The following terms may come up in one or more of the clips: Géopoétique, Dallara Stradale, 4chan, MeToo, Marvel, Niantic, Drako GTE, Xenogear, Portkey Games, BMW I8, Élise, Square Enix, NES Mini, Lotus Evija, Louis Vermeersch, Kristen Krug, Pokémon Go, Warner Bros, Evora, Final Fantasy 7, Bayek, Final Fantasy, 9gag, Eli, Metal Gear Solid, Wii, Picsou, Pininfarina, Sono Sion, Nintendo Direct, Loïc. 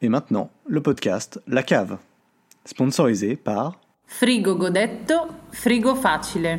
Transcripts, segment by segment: Et maintenant, le podcast La Cave, sponsorisé par Frigo Godetto, Frigo Facile.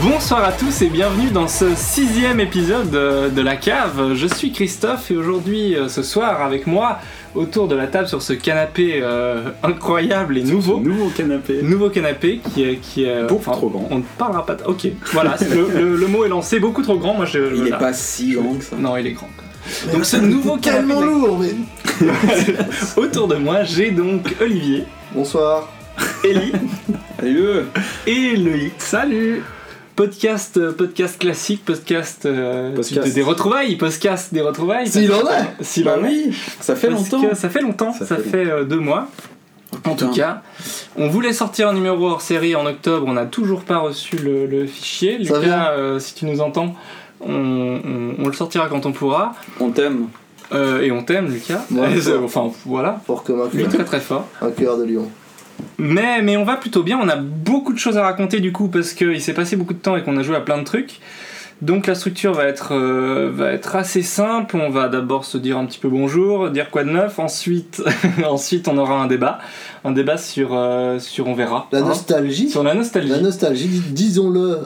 Bonsoir à tous et bienvenue dans ce 6e épisode de La Cave. Je suis Christophe et aujourd'hui, ce soir, avec moi, autour de la table sur ce canapé incroyable et nouveau. Nouveau canapé qui est beaucoup trop grand. On ne parlera pas. Ok, voilà, le mot est lancé, beaucoup trop grand. Il n'est pas si grand que ça. Non, il est grand. Donc ce nouveau canapé. Lourd, mais... Autour de moi, j'ai donc Olivier. Bonsoir. Eli. Salut. Et Loïc. Salut. Podcast classique, podcast. Des retrouvailles. S'il en est. Ça fait longtemps. Ça fait 2 mois. En tout cas, on voulait sortir un numéro hors série en octobre. On n'a toujours pas reçu le fichier. Lucas, si tu nous entends, on le sortira quand on pourra. On t'aime. Et on t'aime, Lucas. Ouais, enfin, voilà. Fort comme un cœur. Lui, très très fort. Un cœur de lion. Mais on va plutôt bien, on a beaucoup de choses à raconter du coup parce qu'il s'est passé beaucoup de temps et qu'on a joué à plein de trucs. Donc la structure va être assez simple, on va d'abord se dire un petit peu bonjour, dire quoi de neuf, ensuite on aura un débat sur on verra. La nostalgie, disons-le.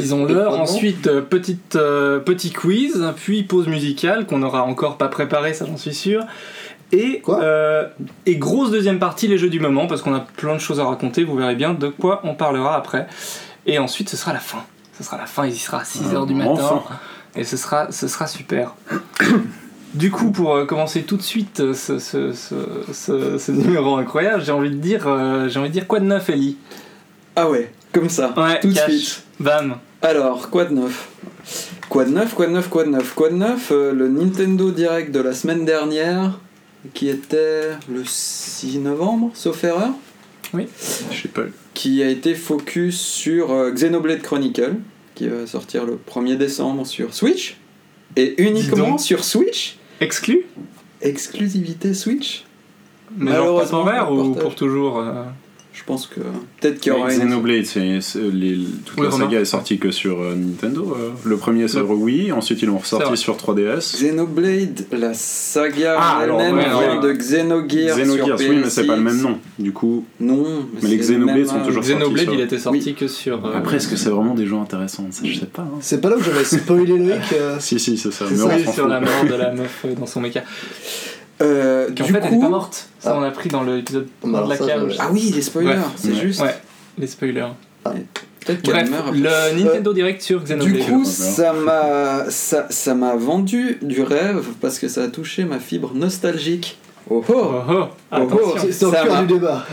Disons-le, ensuite petit quiz, puis pause musicale qu'on n'aura encore pas préparée, ça j'en suis sûr. Et grosse deuxième partie, les jeux du moment, parce qu'on a plein de choses à raconter, vous verrez bien de quoi on parlera après. Et ensuite, ce sera la fin, il y sera à 6h du matin, enfin. Et ce sera super. Du coup, pour commencer tout de suite ce numéro incroyable, j'ai envie de dire quoi de neuf, Eli ? Ah ouais, comme ça, ouais, tout de suite. Bam. Alors, quoi de neuf, le Nintendo Direct de la semaine dernière... qui était le 6 novembre, sauf erreur. Oui. Je sais pas. Qui a été focus sur Xenoblade Chronicle, qui va sortir le 1er décembre sur Switch, et uniquement sur Switch. Exclusivité Switch. Mais alors pas en vert ou pour toujours Je pense que peut-être qu'il y aura Xenoblade, toute la saga est sortie que sur Nintendo. Le premier sur Wii, ensuite ils l'ont ressorti sur 3DS. Xenoblade, la saga elle-même vient de Xenogear sur PS6. Oui, mais c'est pas le même nom. Du coup, non. Mais les Xenoblade sont toujours sortis. Xenoblade, il était sorti que sur. Après, est-ce que c'est vraiment des jeux intéressants ? Ça, je sais pas. Hein. C'est pas là où j'avais spoilé Loïc. Si, c'est ça. C'est sur la mort de la meuf dans son mecha. Elle n'est pas morte. Ça, on a pris dans l'épisode de la cave. Ah oui, les spoilers, bref, c'est juste. Ouais, les spoilers. Ah. Peut-être qu'elle meurt. Le Nintendo Direct sur Xenoblade. Du coup, ça m'a vendu du rêve parce que ça a touché ma fibre nostalgique. Oh, c'est au cœur du débat.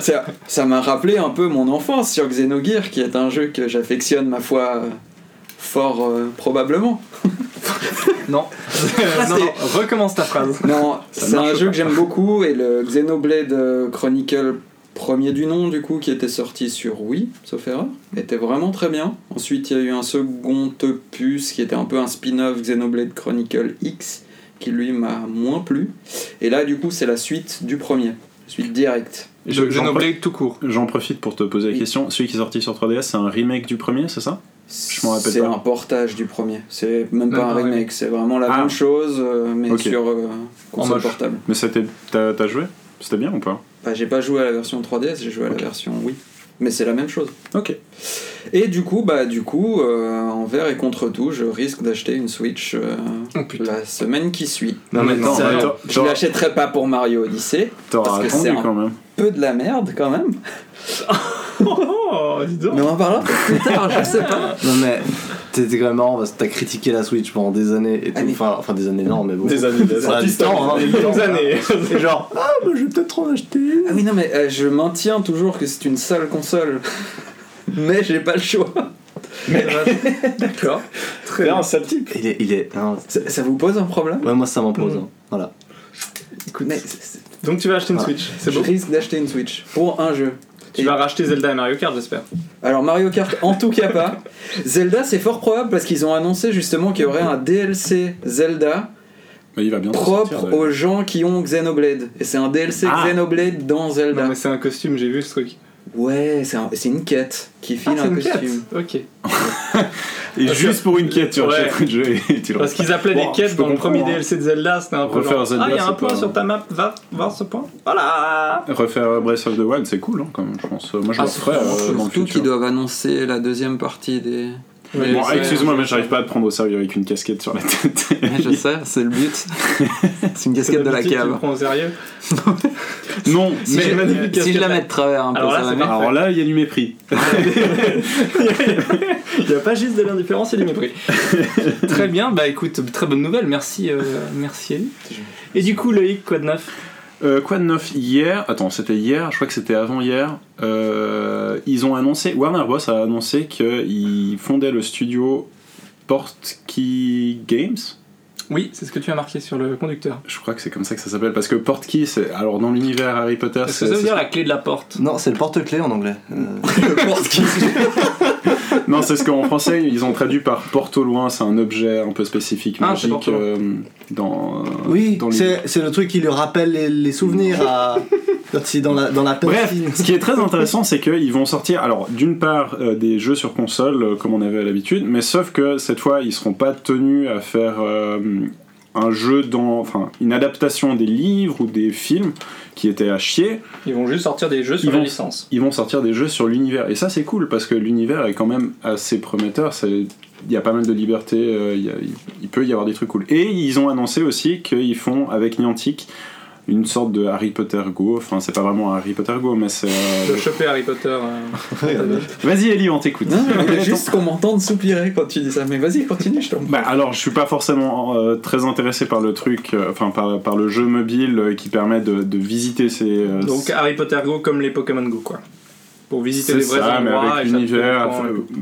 Ça m'a rappelé un peu mon enfance sur Xenogear, qui est un jeu que j'affectionne, ma foi, fort probablement. Non, recommence ta phrase. Non, c'est un jeu que j'aime beaucoup, et le Xenoblade Chronicle, premier du nom du coup, qui était sorti sur Wii, sauf erreur, était vraiment très bien. Ensuite, il y a eu un second opus qui était un peu un spin-off, Xenoblade Chronicle X, qui lui m'a moins plu. Et là, du coup, c'est la suite du premier, suite directe. Xenoblade tout court. J'en profite pour te poser la question. Celui qui est sorti sur 3DS, c'est un remake du premier, c'est ça ? Je m'en rappelle pas. C'est un portage du premier. C'est même pas un remake, c'est vraiment la même chose, mais sur console portable. Mais t'as joué ? C'était bien ou pas ? Bah, j'ai pas joué à la version 3DS, j'ai joué à la version Wii. Mais c'est la même chose. Ok. Et du coup, envers et contre tout, je risque d'acheter une Switch la semaine qui suit. Non, je l'achèterai pas pour Mario Odyssey. Parce que c'est un peu de la merde quand même. Mais on en parlera plus tard, je sais pas. Non mais t'étais quand même marrant parce que t'as critiqué la Switch pendant des années et tout. Enfin des années non mais bon. Des années. C'est genre bah je vais peut-être en acheter. Ah oui non mais je maintiens toujours que c'est une sale console. Mais j'ai pas le choix. Mais... D'accord. Très bien, sale type. Ça vous pose un problème ? Ouais, moi ça m'en pose. Hein. Voilà. Écoute, mais donc tu vas acheter une Switch, c'est beau ? Je risque d'acheter une Switch pour un jeu. Tu vas racheter Zelda et Mario Kart, j'espère. Alors Mario Kart, en tout cas pas. Zelda, c'est fort probable parce qu'ils ont annoncé justement qu'il y aurait un DLC Zelda propre aux gens qui ont Xenoblade. Et c'est un DLC Xenoblade dans Zelda. Non mais c'est un costume, j'ai vu ce truc. Ouais, c'est une quête qui file un costume. Ok. Et juste pour une quête, tu rachètes le jeu et tu le Parce qu'ils appelaient des quêtes dans le premier DLC de Zelda, c'était un peu genre, Zelda, il y a un point sur ta map, va voir ce point. Voilà. Refaire Breath of the Wild, c'est cool, hein, quand même, je pense. Moi, je le referais dans le futur. Surtout qu'ils doivent annoncer la deuxième partie des... Ouais, bon, excuse-moi, mais j'arrive pas à te prendre au sérieux avec une casquette sur la tête. Je sais, c'est le but. C'est une casquette de la cave. Tu me prends au sérieux ? Non, si mais si je la mets de travers un peu, ça va. Alors là, il y a du mépris. Il n'y a pas juste de l'indifférence, il y a du mépris. Très bien, bah écoute, très bonne nouvelle, merci Eli. Et du coup, Loïc, quoi de neuf ? Quoi de neuf hier ? Attends, c'était hier, je crois que c'était avant hier. Ils ont annoncé, Warner Bros a annoncé qu'ils fondaient le studio Portkey Games. Oui, c'est ce que tu as marqué sur le conducteur. Je crois que c'est comme ça que ça s'appelle, parce que Portkey, c'est alors dans l'univers Harry Potter. Est-ce que ça veut dire la clé de la porte ? Non, c'est le porte-clé en anglais. Le porte-clé. Non, c'est ce qu'en français ils ont traduit par porte au loin, c'est un objet un peu spécifique, magique. Oui, dans c'est le truc qui lui rappelle les souvenirs à. Dans la piscine. Bref, ce qui est très intéressant, c'est qu'ils vont sortir, alors d'une part des jeux sur console comme on avait à l'habitude, mais sauf que cette fois ils seront pas tenus à faire un jeu enfin une adaptation des livres ou des films qui étaient à chier. Ils vont juste sortir des jeux sur la licence. Ils vont sortir des jeux sur l'univers, et ça c'est cool parce que l'univers est quand même assez prometteur. Il y a pas mal de liberté, il peut y avoir des trucs cool. Et ils ont annoncé aussi qu'ils font avec Niantic une sorte de Harry Potter Go, enfin c'est pas vraiment un Harry Potter Go, mais c'est... De choper Harry Potter... Vas-y Eli, on t'écoute. Non, mais juste qu'on m'entende soupirer quand tu dis ça, mais vas-y, continue, je t'en prie. Bah alors, je suis pas forcément très intéressé par le truc, enfin par le jeu mobile qui permet de visiter ces... Donc Harry Potter Go comme les Pokémon Go, quoi. Pour visiter les vrais endroits avec l'univers.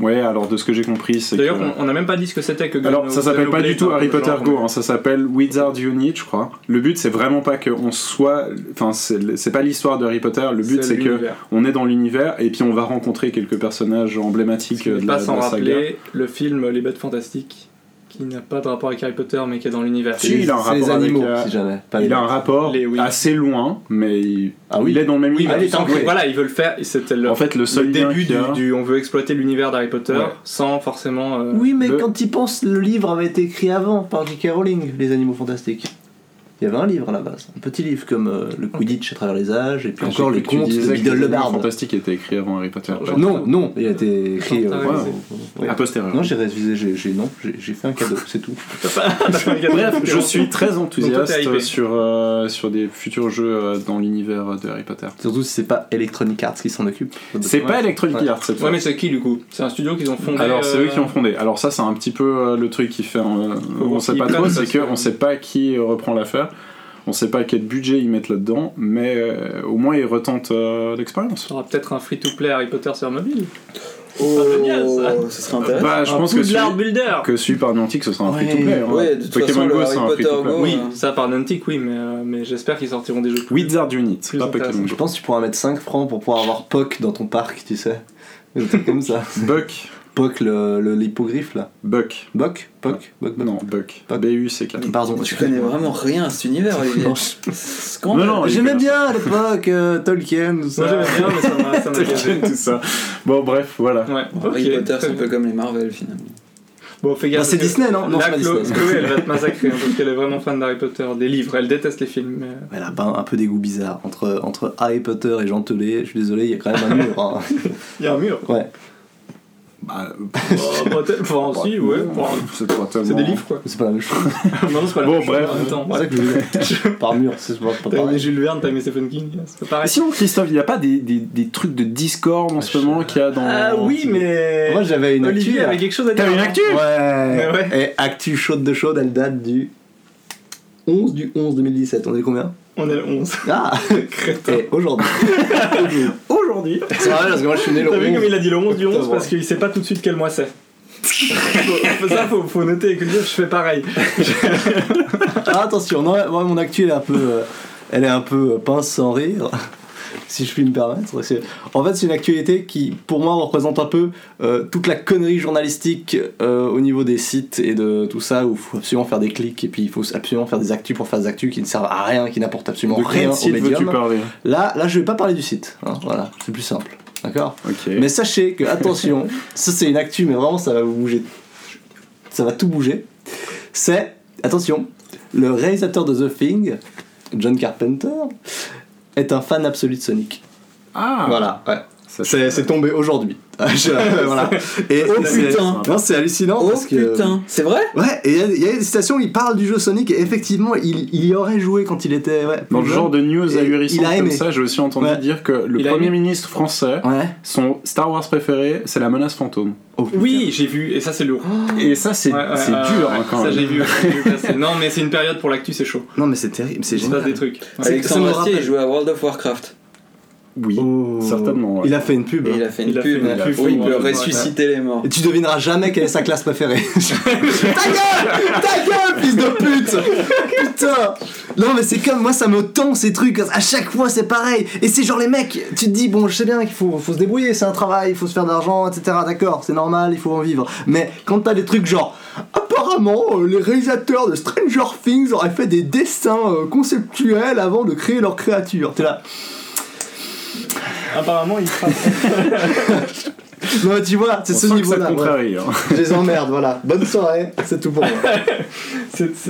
Ouais, alors de ce que j'ai compris, c'est d'ailleurs que... on n'a même pas dit ce que c'était que. Alors ça s'appelle pas du tout Harry Potter Go, ça s'appelle Wizard Unit, je crois. Le but c'est vraiment pas qu'on soit, enfin c'est pas l'histoire de Harry Potter. Le but c'est que on est dans l'univers et puis on va rencontrer quelques personnages emblématiques de la saga. Pas sans rappeler le film Les Bêtes Fantastiques. Qui n'a pas de rapport avec Harry Potter mais qui est dans l'univers. Si, il a un rapport avec si jamais. Il a un rapport assez loin, mais il est dans le même univers. Voilà, ils veulent faire. C'était en fait le seul début du. On veut exploiter l'univers d'Harry Potter sans forcément. Oui, mais quand ils pensent, le livre avait été écrit avant par J.K. Rowling, Les Animaux Fantastiques. Il y avait un livre à la base, un petit livre comme le Quidditch à travers les âges, et puis encore les contes de Biddle le Barde. Fantastique était écrit avant Harry Potter. Non, il a été écrit à posteriori. Non, j'ai révisé, j'ai fait un cadeau, c'est tout. Bref, je suis très enthousiaste sur des futurs jeux dans l'univers de Harry Potter. Surtout si c'est pas Electronic Arts qui s'en occupe. C'est pas Electronic Arts cette fois. Ouais, mais c'est qui du coup ? C'est un studio qu'ils ont fondé. Alors c'est eux qui ont fondé. Alors ça, c'est un petit peu le truc qui fait, on sait pas trop, c'est qu'on sait pas qui reprend l'affaire. On sait pas quel budget ils mettent là-dedans, mais au moins ils retentent l'expérience. Il y aura peut-être un free-to-play Harry Potter sur mobile. Oh, c'est génial ça. Ce serait intéressant. Je pense que celui par Niantic, ce sera un free-to-play. Ouais, de toute façon, le Harry Potter Go. Oui, ça par Niantic, oui, mais j'espère qu'ils sortiront des jeux. Wizard Unit, pas Pokémon Go. Je pense que tu pourras mettre 5 francs pour pouvoir avoir Poc dans ton parc, tu sais. Des trucs comme ça. Buck. Poc, l'hippogriffe là. Buck. Non, Buck. Pas B-U-C-K. Pardon, tu connais vraiment rien à cet univers, Olivier. Non, j'aimais bien à l'époque Tolkien, tout ça. Moi j'aimais bien, mais ça m'a Tolkien, tout ça. Bon, bref, voilà. Ouais. Harry Potter, c'est un peu comme les Marvel finalement. Bon, fais gaffe. Bah, c'est Disney, non, c'est pas Disney. Chloé, elle va te massacrer, parce qu'elle est vraiment fan d'Harry Potter, des livres, elle déteste les films. Mais... Elle a un peu des goûts bizarres. Entre Harry Potter et Jean Telet, je suis désolé, il y a quand même un mur. Il y a un mur ? Ouais. C'est des livres quoi. C'est pas la même chose. Non, c'est pas la même chose. Bon, bref. En même temps, par mur, c'est pas pareil. T'as aimé Jules Verne, t'as aimé Stephen King, c'est pas pareil. Sinon, Christophe, il y a pas des trucs de Discord en ce moment qu'il y a dans. Ah oui, mais. Moi j'avais une actu. Olivier avait quelque chose à dire. T'as une actu ? Ouais. Et actu chaude de chaude, elle date du 11 du 11 2017. On est combien ? On est le 11. Ah crétin. Et aujourd'hui. C'est vrai parce que moi je suis né le 11. T'as vu comme il a dit le 11 du 11 parce qu'il sait pas tout de suite quel mois c'est. Ça, faut noter que je fais pareil. Ah, attention, non, mon actu elle est un peu pince sans rire, si je puis me permettre. En fait, c'est une actualité qui, pour moi, représente un peu toute la connerie journalistique au niveau des sites et de tout ça, où il faut absolument faire des clics et puis il faut absolument faire des actus pour faire des actus qui ne servent à rien, qui n'apportent absolument rien au médium. Là, je ne vais pas parler du site. Hein, voilà, c'est plus simple. D'accord, okay. Mais sachez que, attention, ça c'est une actu, mais vraiment ça va vous bouger. Ça va tout bouger. C'est, attention, le réalisateur de The Thing, John Carpenter, est un fan absolu de Sonic. Ah. Voilà, ouais. C'est tombé aujourd'hui. Voilà. Et oh putain. Non, c'est hallucinant. Oh parce que... putain. C'est vrai. Ouais. Et il y a une citation où il parle du jeu Sonic. Et effectivement, il y aurait joué quand il était. Ouais, dans le genre de news ahurissante comme ça, j'ai aussi entendu dire que le Premier ministre français, son Star Wars préféré, c'est la menace fantôme. Oh, oui, j'ai vu. Et ça, c'est lourd. Et ça, c'est dur. Quand ça, j'ai vu. Non, mais c'est une période pour l'actu, c'est chaud. Non, mais c'est terrible. C'est génial. Des trucs. Alexandre Astier jouait à World of Warcraft. Oui, certainement. Ouais. Il a fait une pub. Il a fait une pub. Oui, il peut ressusciter les morts. Et tu devineras jamais quelle est sa classe préférée. Ta gueule, fils de pute. Putain. Non mais c'est comme moi, ça me tend ces trucs. À chaque fois c'est pareil. Et c'est genre les mecs. Tu te dis bon, je sais bien qu'il faut se débrouiller, c'est un travail, il faut se faire de l'argent, etc. D'accord, c'est normal, il faut en vivre. Mais quand t'as des trucs genre apparemment, les réalisateurs de Stranger Things auraient fait des dessins conceptuels avant de créer leur créature. T'es là. Apparemment, ils frappent. Non, tu vois, c'est ce niveau-là. Ouais. Hein. Je les emmerde, voilà. Bonne soirée, c'est tout pour moi.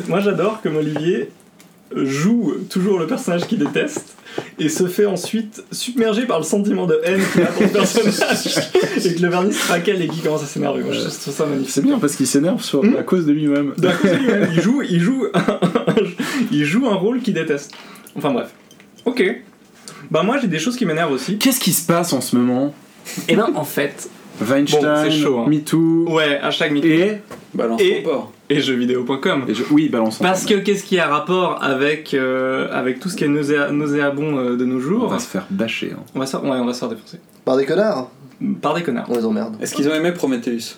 Moi, j'adore comme Olivier joue toujours le personnage qu'il déteste et se fait ensuite submerger par le sentiment de haine qu'il a pour le personnage et que le vernis se craquelle et qu'il commence à s'énerver. Moi, je trouve ça magnifique. C'est bien parce qu'il s'énerve à cause de lui-même. À cause de lui-même, il joue un rôle qu'il déteste. Enfin, bref. Ok. Bah moi j'ai des choses qui m'énervent aussi. Qu'est-ce qui se passe en ce moment ? Eh ben en fait Weinstein, bon, hein. MeToo. Ouais, hashtag MeToo. Et balance ton port. Et jeuxvideo.com. Oui, balance ton port. Parce que qu'est-ce qui a rapport avec tout ce qui est nauséabond de nos jours ? On va se faire bâcher. Hein. On va se faire défoncer. Par des connards. On les emmerde. Est-ce qu'ils ont aimé Prometheus ?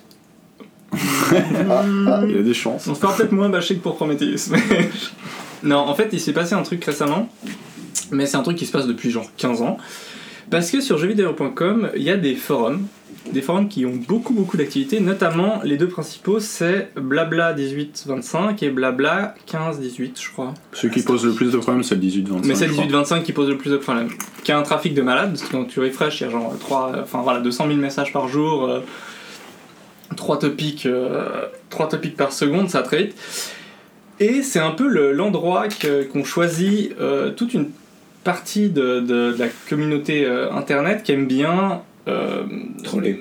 Il y a des chances. On se fera peut-être moins bâcher que pour Prometheus. Non, en fait il s'est passé un truc récemment. Mais c'est un truc qui se passe depuis genre 15 ans. Parce que sur jeuxvideo.com, il y a des forums. Des forums qui ont beaucoup beaucoup d'activités. Notamment, les deux principaux, c'est Blabla 18-25 et Blabla 15-18, je crois. Celui qui pose le plus de problèmes, c'est le 18-25. Mais c'est le 18-25 qui pose le plus de problèmes. Qui a un trafic de malade. Parce que quand tu refresh, il y a genre 200 000 messages par jour. 3 topics par seconde, ça va très vite. Et c'est un peu l'endroit qu'on choisit toute une partie de la communauté internet qui aime bien troller,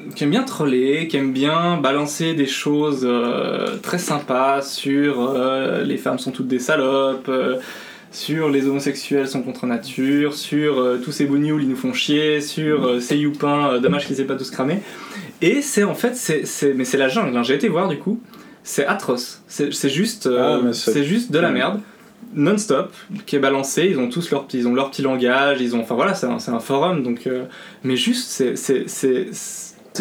qui aime bien balancer des choses très sympas sur les femmes sont toutes des salopes, sur les homosexuels sont contre nature, sur tous ces bougnoules ils nous font chier, sur ces youpins, dommage qu'ils aient pas tous cramé. Et c'est en fait, mais c'est la jungle, hein. J'ai été voir du coup, c'est atroce, c'est juste de la merde. Non-stop qui est balancé, ils ont tous leur petit langage, ils ont, enfin voilà, c'est un forum donc mais juste c'est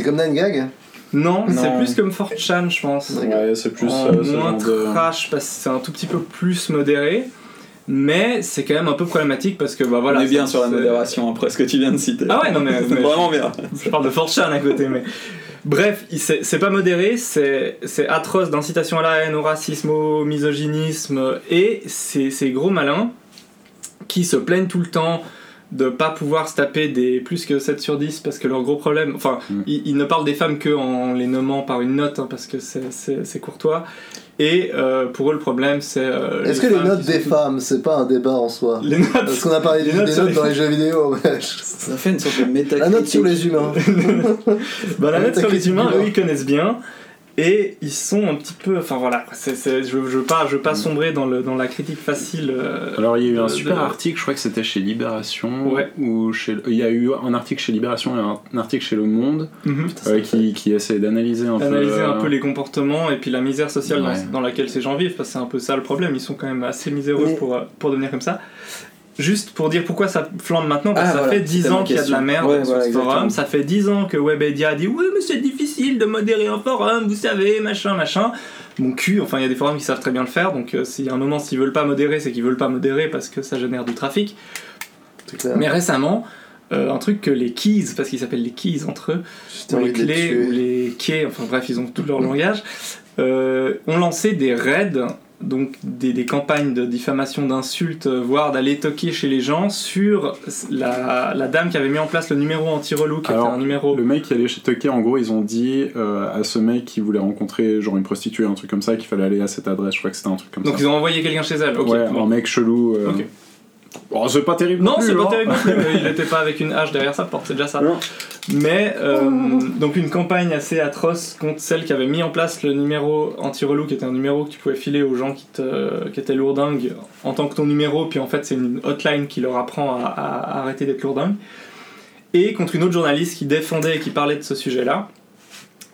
comme 9gag. Non, c'est plus comme 4chan je pense. Ouais, c'est plus moins trash parce que c'est un tout petit peu plus modéré. Mais c'est quand même un peu problématique parce que bah voilà. On est bien sur la modération après ce que tu viens de citer. Ah ouais, non mais vraiment bien. Je parle de 4chan à côté mais bref, c'est pas modéré, c'est atroce d'incitation à la haine, au racisme, au misogynisme, et ces gros malins qui se plaignent tout le temps de pas pouvoir se taper des plus que 7 sur 10 parce que leur gros problème... Enfin, ils ne parlent des femmes qu'en les nommant par une note, hein, parce que c'est courtois. Et pour eux le problème c'est... Est-ce que les notes des femmes c'est pas un débat en soi ? Les notes... Parce qu'on a parlé des notes dans les jeux vidéo. Ça fait une sorte de métacritique. La note sur les humains. Bah, la note sur les humains, eux ils connaissent bien. Et ils sont un petit peu... Enfin voilà, je veux pas sombrer dans la critique facile. Alors il y a eu un super article, je crois que c'était chez Libération. Ouais. Il y a eu un article chez Libération et un article chez Le Monde qui essaie d'analyser un peu les comportements et puis la misère sociale dans laquelle ces gens vivent. Parce que c'est un peu ça le problème, ils sont quand même assez miséreux pour devenir comme ça. Juste pour dire pourquoi ça flambe maintenant, parce que fait 10 ans qu'il y a de la merde sur ce forum, ça fait 10 ans que Webedia a dit « Oui, mais c'est difficile de modérer un forum, vous savez, machin, machin. » Mon cul, enfin il y a des forums qui savent très bien le faire, donc s'il y a un moment s'ils veulent pas modérer, c'est qu'ils veulent pas modérer parce que ça génère du trafic. Mais récemment, un truc que les keys, parce qu'ils s'appellent les keys entre eux, ou les clés, ou les quais, enfin bref, ils ont tout leur langage, ont lancé des raids, donc des campagnes de diffamation, d'insultes, voire d'aller toquer chez les gens sur la dame qui avait mis en place le numéro anti-relou qui était un numéro... Le mec qui allait chez toquer, en gros ils ont dit à ce mec qui voulait rencontrer genre une prostituée, un truc comme ça, qu'il fallait aller à cette adresse, je crois que c'était un truc comme donc ça. Donc ils ont envoyé quelqu'un chez elle, ok. Ouais, un mec chelou... Okay. Oh, c'est pas terrible. Non, c'est pas terrible. Il était pas avec une hache derrière sa porte, c'est déjà ça. Non. Mais donc une campagne assez atroce contre celle qui avait mis en place le numéro anti-relou, qui était un numéro que tu pouvais filer aux gens qui étaient lourdingues en tant que ton numéro, puis en fait c'est une hotline qui leur apprend à arrêter d'être lourdingue. Et contre une autre journaliste qui défendait et qui parlait de ce sujet-là.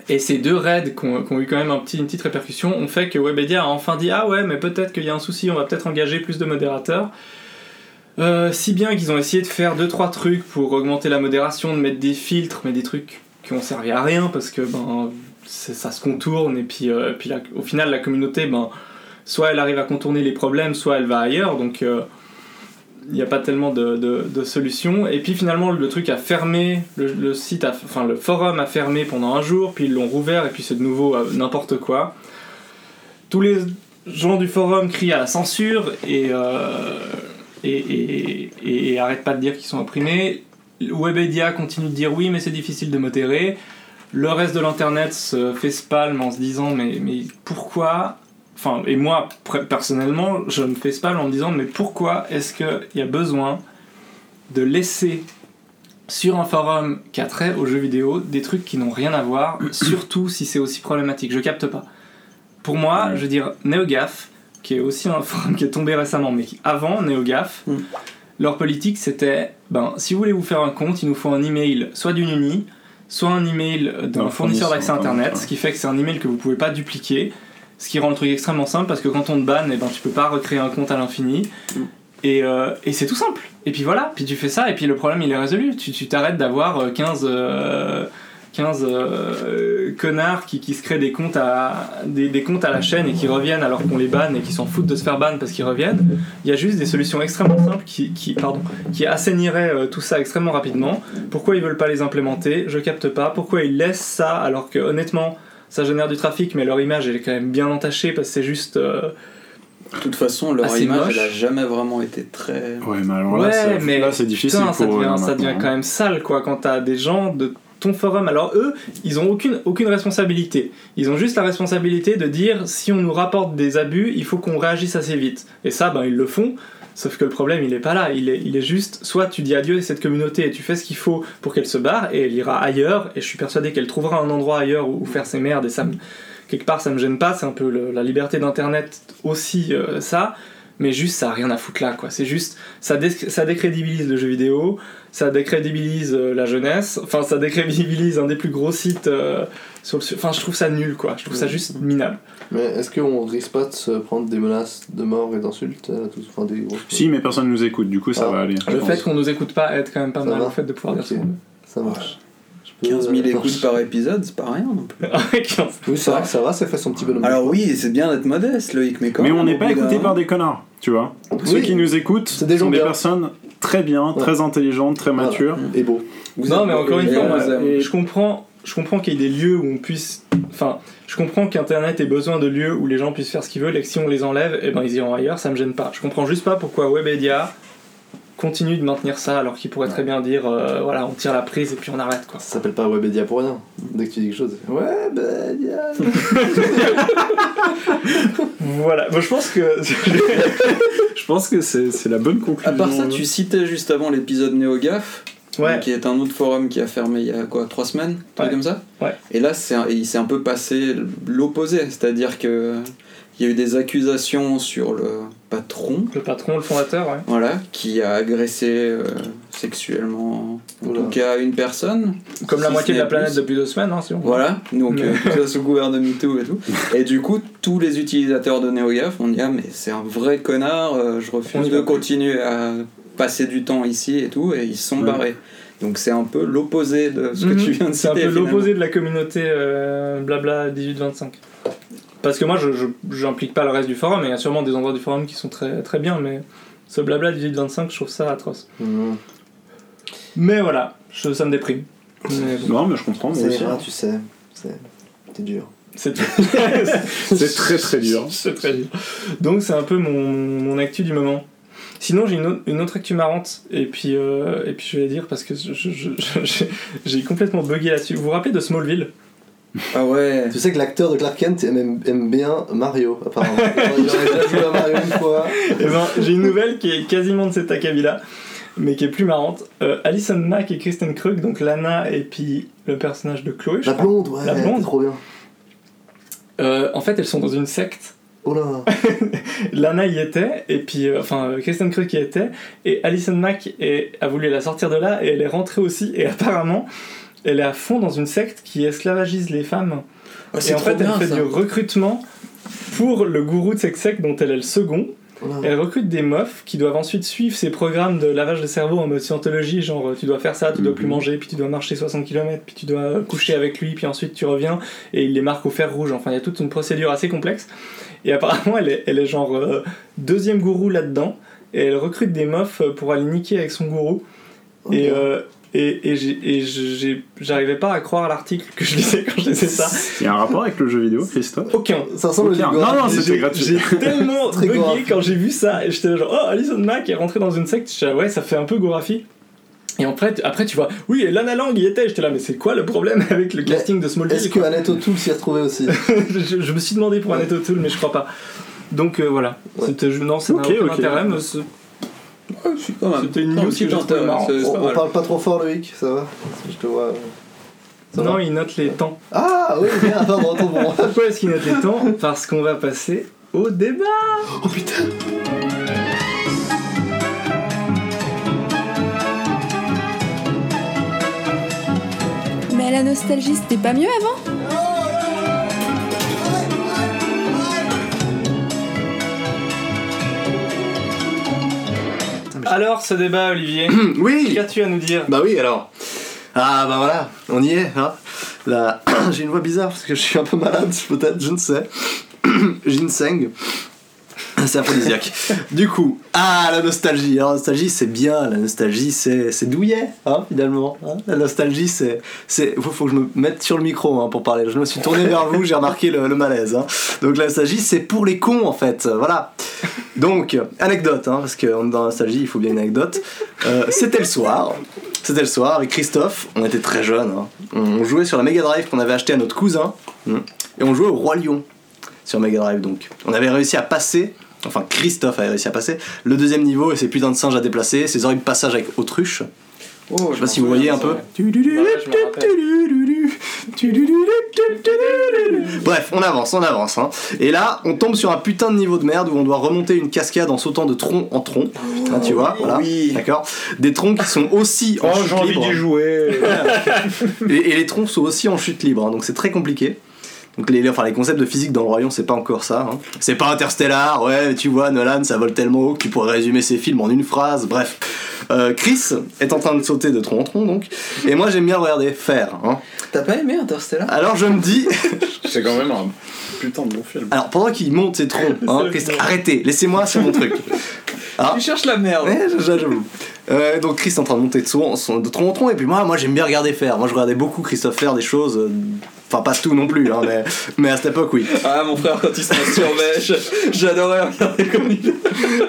Et ces deux raids qui ont eu quand même une petite répercussion ont fait que Webedia a enfin dit « Ah ouais, mais peut-être qu'il y a un souci, on va peut-être engager plus de modérateurs ». Si bien qu'ils ont essayé de faire 2-3 trucs pour augmenter la modération, de mettre des filtres, mais des trucs qui ont servi à rien parce que ça se contourne et puis au final la communauté, soit elle arrive à contourner les problèmes, soit elle va ailleurs, donc il n'y a pas tellement de solution. Et puis finalement le truc a fermé, le forum a fermé pendant un jour, puis ils l'ont rouvert et puis c'est de nouveau n'importe quoi. Tous les gens du forum crient à la censure et arrête pas de dire qu'ils sont opprimés. Webedia continue de dire oui mais c'est difficile de modérer. Le reste de l'internet se fait spalm en se disant mais pourquoi, enfin, et moi personnellement je me fais spalm en me disant mais pourquoi est-ce qu'il y a besoin de laisser sur un forum qui a trait aux jeux vidéo des trucs qui n'ont rien à voir, surtout si c'est aussi problématique. Je capte pas. Pour moi, je veux dire, NéoGAF, qui est aussi un forum qui est tombé récemment, mais avant NéoGAF, leur politique c'était si vous voulez vous faire un compte, il nous faut un email soit d'une uni, soit un email d'un fournisseur d'accès internet, ce qui fait que c'est un email que vous pouvez pas dupliquer, ce qui rend le truc extrêmement simple parce que quand on te banne, tu peux pas recréer un compte à l'infini. Et c'est tout simple. Et puis voilà, puis tu fais ça et puis le problème il est résolu. Tu t'arrêtes d'avoir 15 connards qui se créent des comptes à la chaîne et qui reviennent alors qu'on les banne et qui s'en foutent de se faire ban parce qu'ils reviennent. Il y a juste des solutions extrêmement simples qui assainiraient tout ça extrêmement rapidement. Pourquoi ils veulent pas les implémenter, je capte pas. Pourquoi ils laissent ça alors que honnêtement ça génère du trafic mais leur image elle est quand même bien entachée parce que c'est juste... De toute façon, leur image, moche. Elle a jamais vraiment été très... Ouais, mais alors là, c'est difficile putain, pour eux. Ça devient quand même sale quoi, quand t'as des gens de ton forum, alors eux ils ont aucune responsabilité, ils ont juste la responsabilité de dire si on nous rapporte des abus il faut qu'on réagisse assez vite et ça ils le font, sauf que le problème il est pas là, il est juste soit tu dis adieu à cette communauté et tu fais ce qu'il faut pour qu'elle se barre et elle ira ailleurs et je suis persuadé qu'elle trouvera un endroit ailleurs où faire ses merdes et ça quelque part ça me gêne pas, c'est un peu la liberté d'internet aussi ça, mais juste ça a rien à foutre là quoi, c'est juste ça décrédibilise le jeu vidéo, ça décrédibilise la jeunesse, enfin ça décrédibilise un des plus gros sites enfin je trouve ça nul quoi, je trouve ça juste minable. Mais est-ce qu'on risque pas de se prendre des menaces de mort et d'insultes des grosses... Si mais personne nous écoute du coup ça va aller. Le fait qu'on nous écoute pas aide quand même pas ça mal, le fait de pouvoir dire ça marche. 15 000 écoutes par épisode, c'est pas rien non plus. Oui, c'est vrai que ça va, ça fait son petit bonhomme. Alors oui, c'est bien d'être modeste, Loïc, mais quand même. Mais on n'est pas écouté par des connards, tu vois. Ceux qui nous écoutent sont des personnes très bien, très intelligentes, très matures. Et beaux. Non, mais encore une fois, je comprends qu'il y ait des lieux où on puisse. Enfin, je comprends qu'Internet ait besoin de lieux où les gens puissent faire ce qu'ils veulent et que si on les enlève, ils iront ailleurs, ça me gêne pas. Je comprends juste pas pourquoi Webedia continue de maintenir ça alors qu'il pourrait très bien dire on tire la prise et puis on arrête quoi. Ça s'appelle pas Webedia pour rien, dès que tu dis quelque chose. Webedia. Voilà, je pense que c'est la bonne conclusion. À part ça, tu citais juste avant l'épisode NéoGAF, qui est un autre forum qui a fermé il y a 3 semaines, comme ça. Ouais. Et là il s'est un peu passé l'opposé, c'est-à-dire que il y a eu des accusations sur le patron, le fondateur, qui a agressé sexuellement, en tout cas, une personne. Comme si la moitié de la planète depuis 2 semaines, si on veut. Voilà, donc ça sous couvert de MeToo et tout. Et du coup, tous les utilisateurs de NéoGAF ont dit « Ah, mais c'est un vrai connard, je refuse de continuer à passer du temps ici et tout, et ils se sont barrés. Donc c'est un peu l'opposé de ce que tu viens de citer. C'est un peu l'opposé de la communauté blabla 18-25. Parce que moi, je n'implique pas le reste du forum, et il y a sûrement des endroits du forum qui sont très, très bien, mais ce blabla 18-25, je trouve ça atroce. Mais voilà, ça me déprime. Mais bon. Non, mais je comprends. C'est rare, tu sais. C'est dur. C'est très très dur. C'est très dur. Donc c'est un peu mon actu du moment. Sinon j'ai une autre actu marrante et puis je vais la dire parce que j'ai complètement bugué là-dessus. Vous vous rappelez de Smallville ? Ah ouais. Tu sais que l'acteur de Clark Kent aime bien Mario apparemment. Il aurait joué à Mario une fois. Et ben, j'ai une nouvelle qui est quasiment de cet acabit-là, mais qui est plus marrante. Alison Mack et Kristen Krug, donc Lana et puis le personnage de Chloe. La blonde, ouais. La blonde, trop bien. En fait, elles sont dans une secte. Oh là là. Lana y était, et puis, Kristen Krug y était, et Alison Mack a voulu la sortir de là, et elle est rentrée aussi, et apparemment, elle est à fond dans une secte qui esclavagise les femmes. Oh, et en fait, bien, elle fait du recrutement pour le gourou de cette secte dont elle est le second. Elle recrute des meufs qui doivent ensuite suivre ces programmes de lavage de cerveau en mode scientologie, genre tu dois faire ça, tu dois plus manger, puis tu dois marcher 60 km, puis tu dois coucher avec lui, puis ensuite tu reviens, et il les marque au fer rouge. Enfin, il y a toute une procédure assez complexe. Et apparemment, elle est genre deuxième gourou là-dedans, et elle recrute des meufs pour aller niquer avec son gourou. Okay. Et j'arrivais pas à croire à l'article que je lisais quand je lisais ça. Il y a un rapport avec le jeu vidéo, Christophe ? Aucun. Ça ressemble à Non, c'était gratuit. J'ai tellement bugué quand j'ai vu ça. Et j'étais genre, oh, Alison Mack est rentrée dans une secte. J'étais là, ouais, ça fait un peu Gorafi. Et en fait, après, tu vois, oui, et Lana Lang y était. J'étais là, mais c'est quoi le problème avec le casting de Smallville ? Est-ce que Annette O'Toole s'y retrouvait aussi ? Je me suis demandé pour Annette O'Toole, mais je crois pas. Donc voilà. Ouais. Non, c'est okay, aucun intérêt, mais c'est... Ouais, je suis quand même. C'était une news qui était marrant. On parle pas trop fort, Loïc, ça va ? Je te vois. Non, il note les temps. Ah oui, bien, attends, bon. Pourquoi est-ce qu'il note les temps ? Parce qu'on va passer au débat. Oh putain. Mais la nostalgie, c'était pas mieux avant ? Alors, ce débat, Olivier, oui. Qu'as-tu à nous dire ? Bah oui, alors. Ah, bah voilà, on y est, hein. Là, j'ai une voix bizarre parce que je suis un peu malade, peut-être, je ne sais. Ginseng. C'est aphrodisiaque. Du coup, la nostalgie. Alors, la nostalgie, c'est bien, la nostalgie, c'est douillet, hein, finalement. Hein. La nostalgie, c'est... Faut que je me mette sur le micro hein, pour parler. Je me suis tourné vers vous, j'ai remarqué le malaise. Hein. Donc, la nostalgie, c'est pour les cons, en fait. Voilà. Donc, anecdote, hein, parce qu'on est dans la nostalgie, il faut bien une anecdote. C'était le soir, avec Christophe, on était très jeunes. Hein. On jouait sur la Megadrive qu'on avait acheté à notre cousin, et on jouait au Roi Lion sur Megadrive, donc. On avait réussi à passer... Enfin, Christophe avait réussi à passer le deuxième niveau et ses putains de singes à déplacer, ses horribles passages avec autruche. Je sais pas si vous voyez un peu. Bref, on avance. Hein. Et là, on tombe sur un putain de niveau de merde où on doit remonter une cascade en sautant de tronc en tronc. Oh, hein, tu vois, voilà. Oui. D'accord. Des troncs qui sont aussi en chute libre. J'ai envie d'y jouer. et les troncs sont aussi en chute libre, hein, donc c'est très compliqué. Donc les concepts de physique dans le royaume, c'est pas encore ça. Hein. C'est pas Interstellar, ouais, tu vois, Nolan, ça vole tellement haut que tu pourrais résumer ses films en une phrase, bref. Chris est en train de sauter de tronc en tronc, donc, et moi j'aime bien regarder faire. Hein. T'as pas aimé Interstellar ? Alors je me dis... C'est quand même un putain de bon film. Alors pendant qu'il monte ses troncs, hein, Chris, arrêtez, laissez-moi, c'est mon truc. Ah. Tu cherches la merde. J'avoue. Donc Chris est en train de monter de tronc en tronc, et puis moi j'aime bien regarder faire. Moi je regardais beaucoup Christophe faire des choses... Enfin, pas tout non plus, hein, mais à cette époque, oui. Ah, mon frère, quand il se met sur mèche, j'adorais regarder comme il...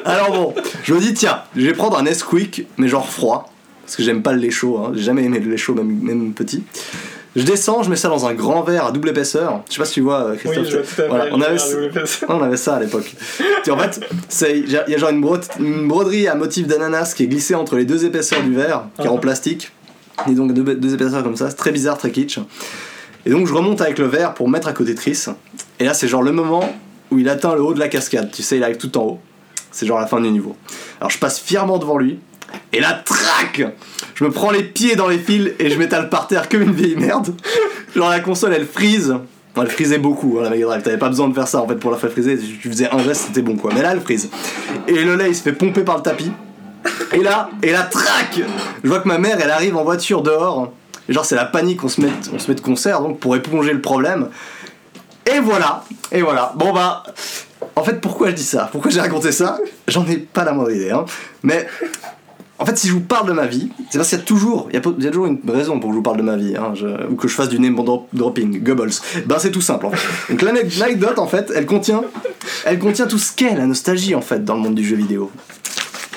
Alors bon, je me dis, tiens, je vais prendre un Nesquik, mais genre froid, parce que j'aime pas le lait chaud, hein, j'ai jamais aimé le lait chaud, même petit. Je descends, je mets ça dans un grand verre à double épaisseur. Je sais pas si tu vois, Christophe. Oui, voilà, on avait ça à l'époque. En fait, il y a genre une broderie à motif d'ananas qui est glissée entre les deux épaisseurs du verre, qui est en plastique. Et donc, deux épaisseurs comme ça, c'est très bizarre, très kitsch. Et donc je remonte avec le verre pour mettre à côté de Chris. Et là c'est genre le moment où il atteint le haut de la cascade. Tu sais, il arrive tout en haut. C'est genre la fin du niveau. Alors je passe fièrement devant lui. Et là, trac ! Je me prends les pieds dans les fils et je m'étale par terre comme une vieille merde. Genre la console elle freeze. Enfin, elle frisait beaucoup, hein, la Mega Drive. T'avais pas besoin de faire ça en fait pour la faire friser. Tu faisais un geste, c'était bon quoi. Mais là elle freeze. Et le lait il se fait pomper par le tapis. Et là, trac, je vois que ma mère, elle arrive en voiture dehors. Genre, c'est la panique, on se met de concert, donc pour éponger le problème. Et voilà. Bon, bah, en fait, pourquoi je dis ça ? Pourquoi j'ai raconté ça ? J'en ai pas la moindre idée, hein. Mais, en fait, si je vous parle de ma vie, c'est parce qu'il y a toujours, une raison pour que je vous parle de ma vie, hein, ou que je fasse du name dropping, Goebbels. Ben, c'est tout simple, en fait. Donc, l'anecdote, en fait, elle contient tout ce qu'est la nostalgie, en fait, dans le monde du jeu vidéo.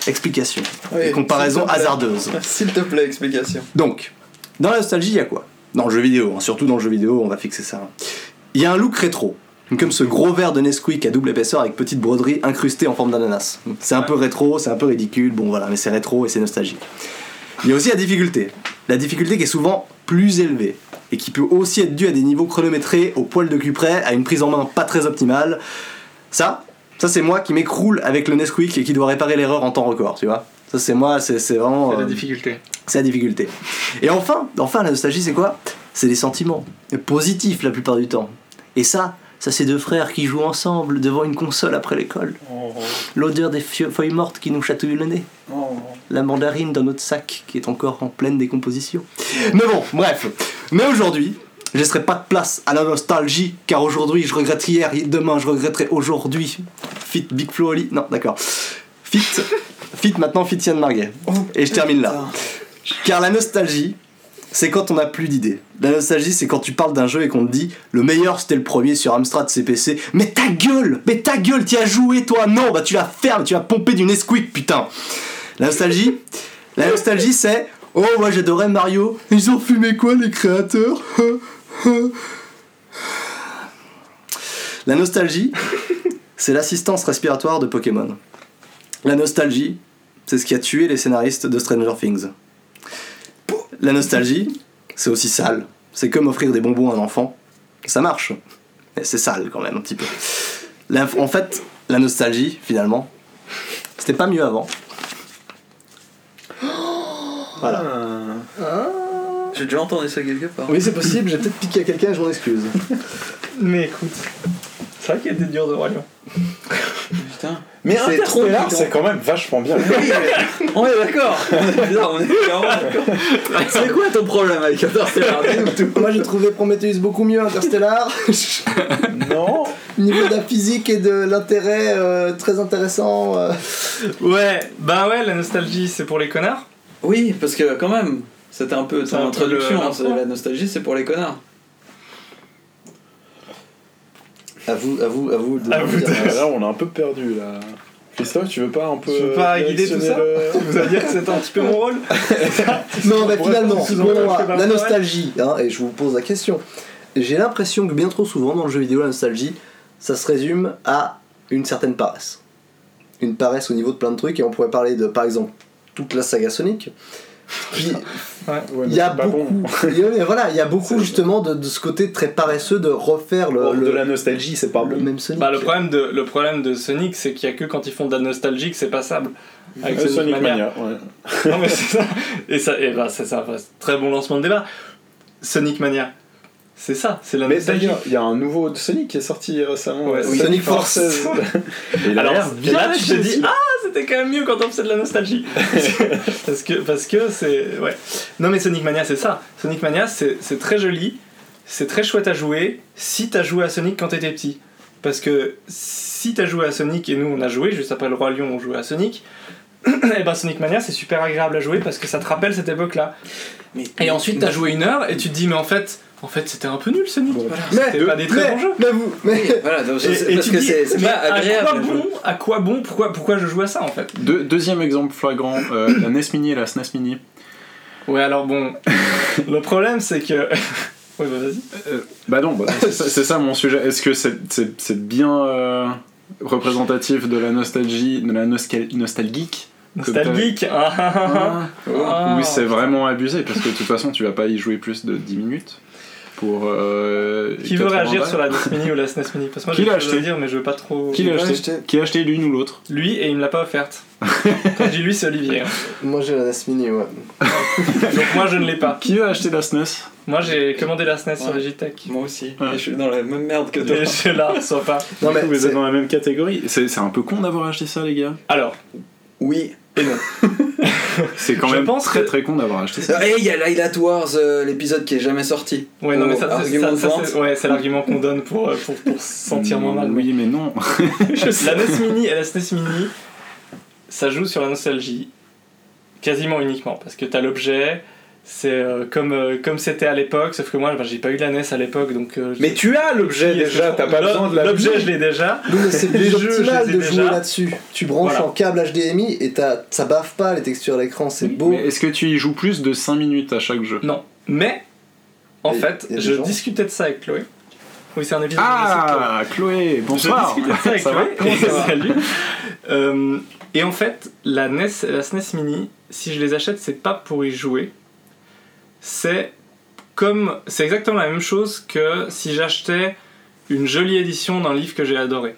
Explication. Oui, comparaison hasardeuse. S'il te plaît, explication. Donc, dans la nostalgie, il y a quoi ? Dans le jeu vidéo, hein, surtout dans le jeu vidéo, on va fixer ça. Il y a un look rétro, comme ce gros verre de Nesquik à double épaisseur avec petite broderie incrustée en forme d'ananas. C'est un peu rétro, c'est un peu ridicule, bon voilà, mais c'est rétro et c'est nostalgique. Il y a aussi la difficulté qui est souvent plus élevée, et qui peut aussi être due à des niveaux chronométrés, au poil de cul près, à une prise en main pas très optimale. Ça c'est moi qui m'écroule avec le Nesquik et qui doit réparer l'erreur en temps record, tu vois. Ça c'est moi, c'est vraiment... C'est la difficulté. C'est la difficulté. Et enfin la nostalgie c'est quoi ? C'est des sentiments, positifs la plupart du temps. Et ça c'est deux frères qui jouent ensemble devant une console après l'école. Oh. L'odeur des feuilles mortes qui nous chatouillent le nez. Oh. La mandarine dans notre sac qui est encore en pleine décomposition. Mais bon, bref. Mais aujourd'hui, je laisserai pas de place à la nostalgie, car aujourd'hui je regrette hier, demain je regretterai aujourd'hui. Fit Big Flo Oli. Non, d'accord. Fit maintenant, Fit Yann Marguet. Et je termine là. Car la nostalgie... c'est quand on n'a plus d'idées. La nostalgie, c'est quand tu parles d'un jeu et qu'on te dit « Le meilleur, c'était le premier sur Amstrad CPC. » Mais ta gueule ! Mais ta gueule, t'y as joué, toi ! Non, bah tu l'as fermé, tu l'as pompé du Nesquik, putain ! La nostalgie, c'est « Oh, moi, j'adorais Mario. Ils ont fumé quoi, les créateurs ?» La nostalgie, c'est l'assistance respiratoire de Pokémon. La nostalgie, c'est ce qui a tué les scénaristes de Stranger Things. La nostalgie, c'est aussi sale. C'est comme offrir des bonbons à un enfant. Ça marche. Mais c'est sale quand même, un petit peu. En fait, la nostalgie, finalement, c'était pas mieux avant. Voilà. J'ai déjà entendu ça quelque part. Oui, c'est possible, j'ai peut-être piqué à quelqu'un et je m'en excuse. Mais écoute, c'est vrai qu'il y a des durs de Rallion. Putain. Mais c'est trop bizarre, c'est quand même vachement bien. Oui, on est d'accord. On est clairement d'accord. C'est quoi ton problème avec Interstellar? Moi j'ai trouvé Prometheus beaucoup mieux, Interstellar. Non. Niveau de la physique et de l'intérêt très intéressant. Ouais, bah ouais, la nostalgie c'est pour les connards. Oui, parce que quand même, c'était un peu ton introduction. La nostalgie c'est pour les connards. À vous de... Là, on a un peu perdu là. Christophe, tu veux pas un peu. Tu veux pas guider tout ça Tu veux dire que c'est un petit peu mon rôle? Non, bah finalement, la nostalgie, hein, et je vous pose la question. J'ai l'impression que bien trop souvent dans le jeu vidéo, la nostalgie, ça se résume à une certaine paresse. Une paresse au niveau de plein de trucs, et on pourrait parler de, par exemple, toute la saga Sonic. Il y a beaucoup justement de ce côté très paresseux de refaire de la nostalgie, c'est pas le même Sonic. Bah, le problème de Sonic, c'est qu'il y a que quand ils font de la nostalgie que c'est passable. Avec Sonic Mania. Ouais. Non mais c'est ça. Et très bon lancement de débat. Sonic Mania. C'est ça, c'est la nostalgie. Il y a un nouveau Sonic qui est sorti récemment. Ouais, Sonic Force. Et là tu te dis c'était quand même mieux quand on faisait de la nostalgie. parce que c'est... Ouais. Non mais Sonic Mania c'est ça. Sonic Mania c'est très joli, c'est très chouette à jouer si t'as joué à Sonic quand t'étais petit. Parce que si t'as joué à Sonic, et nous on a joué, juste après le Roi Lion on jouait à Sonic, et ben Sonic Mania c'est super agréable à jouer parce que ça te rappelle cette époque là. Et ensuite t'as joué une heure et tu te dis mais en fait c'était un peu nul Sonic, bon. Voilà, mais, c'était pas des très bons jeux. C'est pas agréable. À quoi bon, pourquoi je joue à ça en fait. Deuxième exemple flagrant, la NES Mini et la SNES Mini. Ouais alors bon, le problème c'est que... Ouais bah vas-y. C'est ça mon sujet. Est-ce que c'est bien représentatif de la nostalgie, de la nostalgique? Nostalgique. Oui c'est vraiment abusé parce que de toute façon tu vas pas y jouer plus de 10 minutes. Pour qui veut réagir balles. Sur la NES Mini ou la SNES Mini parce que moi qui l'a acheté dire mais je veux pas trop qui l'a acheté l'une ou l'autre lui et il me l'a pas offerte. Quand je dis lui c'est Olivier hein. Moi j'ai la NES Mini ouais. Donc moi je ne l'ai pas. Qui veut acheter la SNES? Moi j'ai commandé la SNES ouais. Sur Logitech. Moi aussi ouais. Et je suis dans la même merde que toi. Je là soit pas. Non mais vous êtes dans la même catégorie. C'est un peu con d'avoir acheté ça les gars. Alors oui et non. C'est quand même très très con d'avoir acheté ça. Et il y a Light at Wars, l'épisode qui est jamais sorti. Ouais, non, mais ça, c'est l'argument qu'on donne pour se sentir moins mal. Oui, mais non. La NES Mini, et la SNES Mini, ça joue sur la nostalgie. Quasiment uniquement, parce que t'as l'objet, c'est comme c'était à l'époque, sauf que moi j'ai pas eu de la NES à l'époque, donc... mais tu as l'objet déjà, t'as pas besoin de la... L'objet je l'ai déjà. Oui, mais c'est plus optimal de jouer là-dessus. Tu branches en câble HDMI et ça baffe pas les textures à l'écran, c'est beau. Mais est-ce que tu y joues plus de 5 minutes à chaque jeu? Non, mais en fait, je discutais de ça avec Chloé. Oui, c'est un épisode de Chloé, bonsoir. Je discutais de ça avec Chloé, salut. Et en fait, la NES et la SNES Mini, si je les achète, c'est pas pour y jouer. C'est exactement la même chose que si j'achetais une jolie édition d'un livre que j'ai adoré.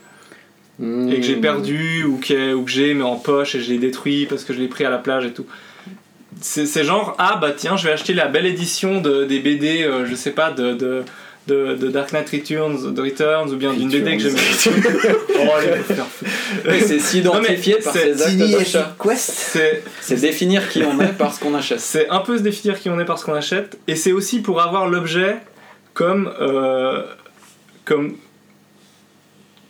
Mmh. Et que j'ai perdu, ou que j'ai mais en poche et je l'ai détruit parce que je l'ai pris à la plage et tout. C'est genre, ah bah tiens, je vais acheter la belle édition des BD, je sais pas, de Dark Knight Returns ou bien d'une BD que j'aimais. Oh, allez, c'est s'identifier par ses actes d'achat. C'est définir qui on est par ce qu'on achète. C'est un peu se définir qui on est par ce qu'on achète, et c'est aussi pour avoir l'objet comme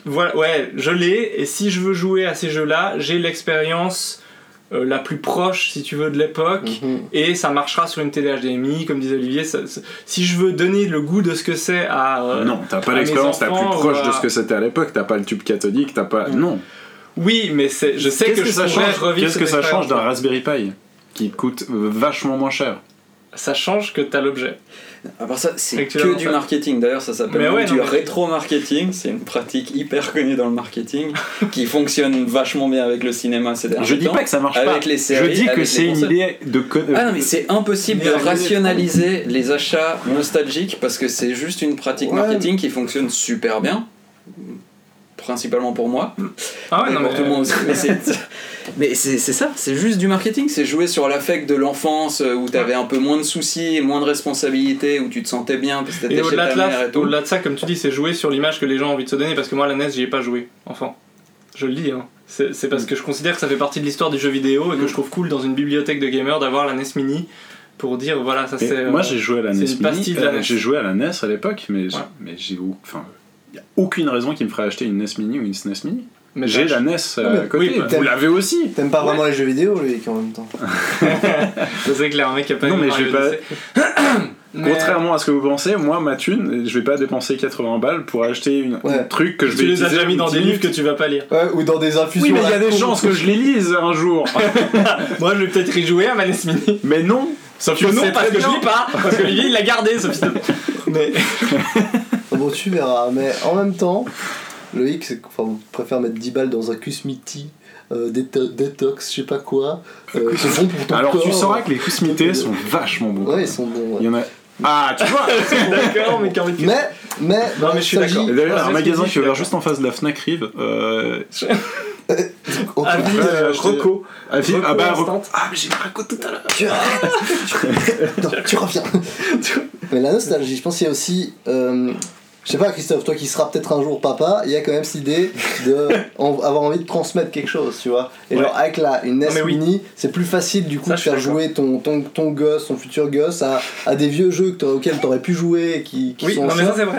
voilà, ouais, je l'ai, et si je veux jouer à ces jeux-là, j'ai l'expérience la plus proche, si tu veux, de l'époque, et ça marchera sur une télé HDMI, comme disait Olivier. Si je veux donner le goût de ce que c'est à non, t'as pas l'expérience la plus proche de ce que c'était à l'époque, t'as pas le tube cathodique, t'as pas... Non. Oui, mais je sais que ça change. Qu'est-ce que ça change d'un Raspberry Pi qui coûte vachement moins cher? Ça change que t'as l'objet. À part ça, c'est que du marketing. D'ailleurs, ça s'appelle du rétro-marketing. C'est une pratique hyper connue dans le marketing qui fonctionne vachement bien avec le cinéma ces derniers temps. Je dis pas que ça marche pas. Les séries, je dis que c'est une idée de... Ah non, mais c'est impossible de rationaliser les achats nostalgiques parce que c'est juste une pratique marketing qui fonctionne super bien. Principalement pour moi. Ah ouais, non, pour tout le monde aussi. Mais c'est ça, c'est juste du marketing, c'est jouer sur l'affect de l'enfance où t'avais un peu moins de soucis, moins de responsabilités, où tu te sentais bien parce que t'étais chez ta mère et tout. Au-delà de ça, comme tu dis, c'est jouer sur l'image que les gens ont envie de se donner, parce que moi, la NES, j'y ai pas joué, enfant. Je le dis, hein. C'est parce que je considère que ça fait partie de l'histoire du jeu vidéo et que je trouve cool dans une bibliothèque de gamers d'avoir la NES Mini pour dire, voilà, ça c'est... Moi, j'ai joué à la NES Mini, j'ai joué à la NES à l'époque, mais j'ai... Il n'y a aucune raison qui me ferait acheter une NES Mini ou une SNES Mini. Mais j'ai la NES à côté, vous l'avez aussi. T'aimes pas vraiment les jeux vidéo, Loïc, en même temps. C'est clair, un mec qui a pas... Non, mais je vais pas... Contrairement à ce que vous pensez, moi, ma thune, je vais pas dépenser 80 balles pour acheter un truc que je vais utiliser. Tu les as déjà mis dans des livres que tu vas pas lire. Ouais, ou dans des infusions. Oui, mais il y a des chances que je les lise un jour. Moi, je vais peut-être rejouer à ma NES Mini. Mais non. Sauf que non, parce que je lis pas. Parce que Olivier, il l'a gardé, ce pistolet. Mais... Bon, tu verras, mais en même temps, Loïc, on préfère mettre 10 balles dans un Kusmiti détox, je sais pas quoi. Qui sont bons pour ton corps. Tu sauras que les Kusmités sont vachement bons. Ouais, ils sont bons. Ouais. Il y en a... Ah, tu vois. D'accord, mais quand même. Mais je suis d'accord. D'ailleurs, un magasin qui est ouvert juste en face de la Fnac Rive. Rocco. Ah bah Rocco. Ah mais j'ai pas Rocco tout à l'heure. Non, tu reviens. Mais la nostalgie, je pense qu'il y a aussi... Je sais pas, Christophe, toi qui seras peut-être un jour papa, il y a quand même cette idée d'avoir envie de transmettre quelque chose, tu vois. Et genre, avec une NES Mini, c'est plus facile du coup de faire jouer ton gosse, ton futur gosse, à des vieux jeux auxquels t'aurais pu jouer, qui sont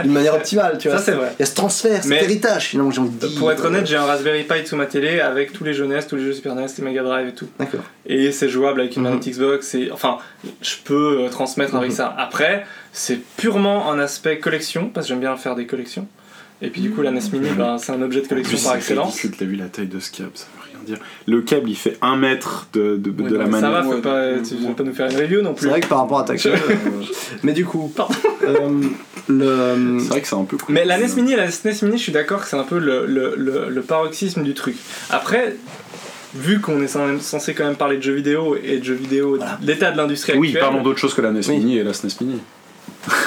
d'une manière optimale, tu vois. Ça, c'est vrai. Il y a ce transfert, cet héritage, finalement, j'ai envie de dire. Pour être honnête, j'ai un Raspberry Pi sous ma télé avec tous les jeux NES, tous les jeux Super NES, les Megadrive et tout. D'accord. Et c'est jouable avec une manette Xbox, enfin, je peux transmettre avec ça. Après, c'est purement un aspect collection, parce que j'aime bien faire des collections. Et puis du coup, la NES Mini, c'est un objet de collection par excellence. C'est ridicule, t'as vu la taille de ce câble, ça veut rien dire. Le câble, il fait 1 mètre de la manette. Ça va, faut pas nous faire une review non plus. C'est vrai que par rapport à ta câble... Mais du coup... C'est vrai que c'est un peu cool. Mais la NES Mini, je suis d'accord que c'est un peu le paroxysme du truc. Après... Vu qu'on est censé quand même parler de jeux vidéo et de jeux vidéo, l'état de l'industrie actuelle... Oui, parlons d'autre chose que la NES Mini et la SNES Mini.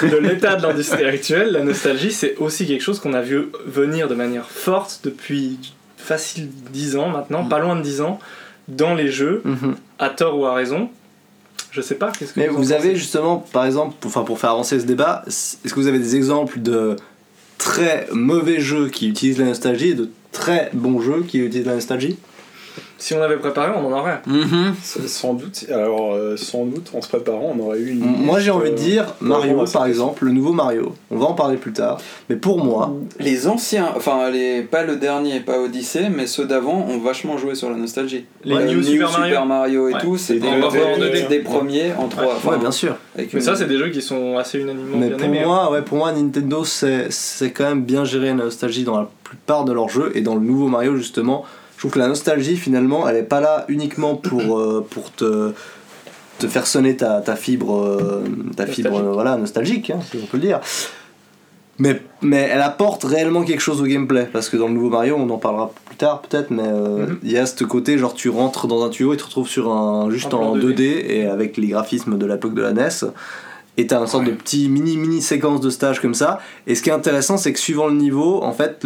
De l'état de l'industrie actuelle, la nostalgie, c'est aussi quelque chose qu'on a vu venir de manière forte depuis facile 10 ans maintenant, pas loin de 10 ans, dans les jeux, à tort ou à raison. Je sais pas, qu'est-ce que... Mais vous avez justement, par exemple, pour faire avancer ce débat, est-ce que vous avez des exemples de très mauvais jeux qui utilisent la nostalgie et de très bons jeux qui utilisent la nostalgie ? Si on avait préparé, on en aurait. Mm-hmm. Sans doute. Alors, sans doute, en se préparant, on aurait eu une. Moi, j'ai envie de dire Mario, par exemple, le nouveau Mario. On va en parler plus tard. Mais pour moi, les anciens, enfin, pas le dernier, pas Odyssey, mais ceux d'avant, ont vachement joué sur la nostalgie. Les New Super Mario et tout, c'est des premiers en 3. Ouais, bien sûr. Mais ça, c'est des jeux qui sont assez unanimement bien aimés. Mais pour moi, Nintendo, c'est quand même bien géré la nostalgie dans la plupart de leurs jeux et dans le nouveau Mario, justement. Je trouve que la nostalgie, finalement, elle est pas là uniquement pour te faire sonner ta fibre, voilà, nostalgique, hein, si on peut le dire. Mais elle apporte réellement quelque chose au gameplay, parce que dans le nouveau Mario, on en parlera plus tard peut-être, mais il y a ce côté, genre tu rentres dans un tuyau et tu te retrouves sur en 2D et avec les graphismes de l'époque de la NES. Et t'as une sorte de petit mini séquence de stage comme ça. Et ce qui est intéressant, c'est que suivant le niveau, en fait,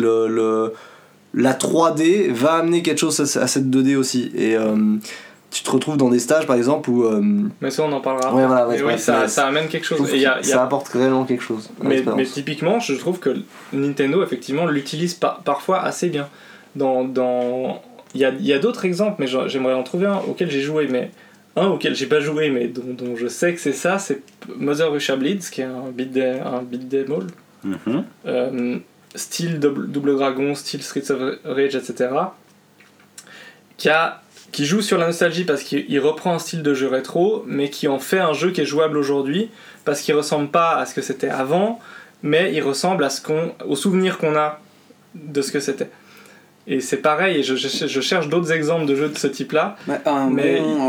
la 3D va amener quelque chose à cette 2D aussi, et tu te retrouves dans des stages par exemple où mais ça on en parlera après. Ça amène quelque chose, ça apporte réellement quelque chose, mais typiquement je trouve que Nintendo effectivement l'utilise parfois assez bien. Il y a d'autres exemples, mais j'aimerais en trouver un auquel j'ai joué, mais un auquel j'ai pas joué mais dont je sais que c'est Mother Russia Bleeds, qui est un beat'em all, style Double Dragon, style Streets of Rage, etc. Qui joue sur la nostalgie parce qu'il reprend un style de jeu rétro, mais qui en fait un jeu qui est jouable aujourd'hui, parce qu'il ressemble pas à ce que c'était avant, mais il ressemble aux souvenirs qu'on a de ce que c'était. Et c'est pareil, je cherche d'autres exemples de jeux de ce type-là. Un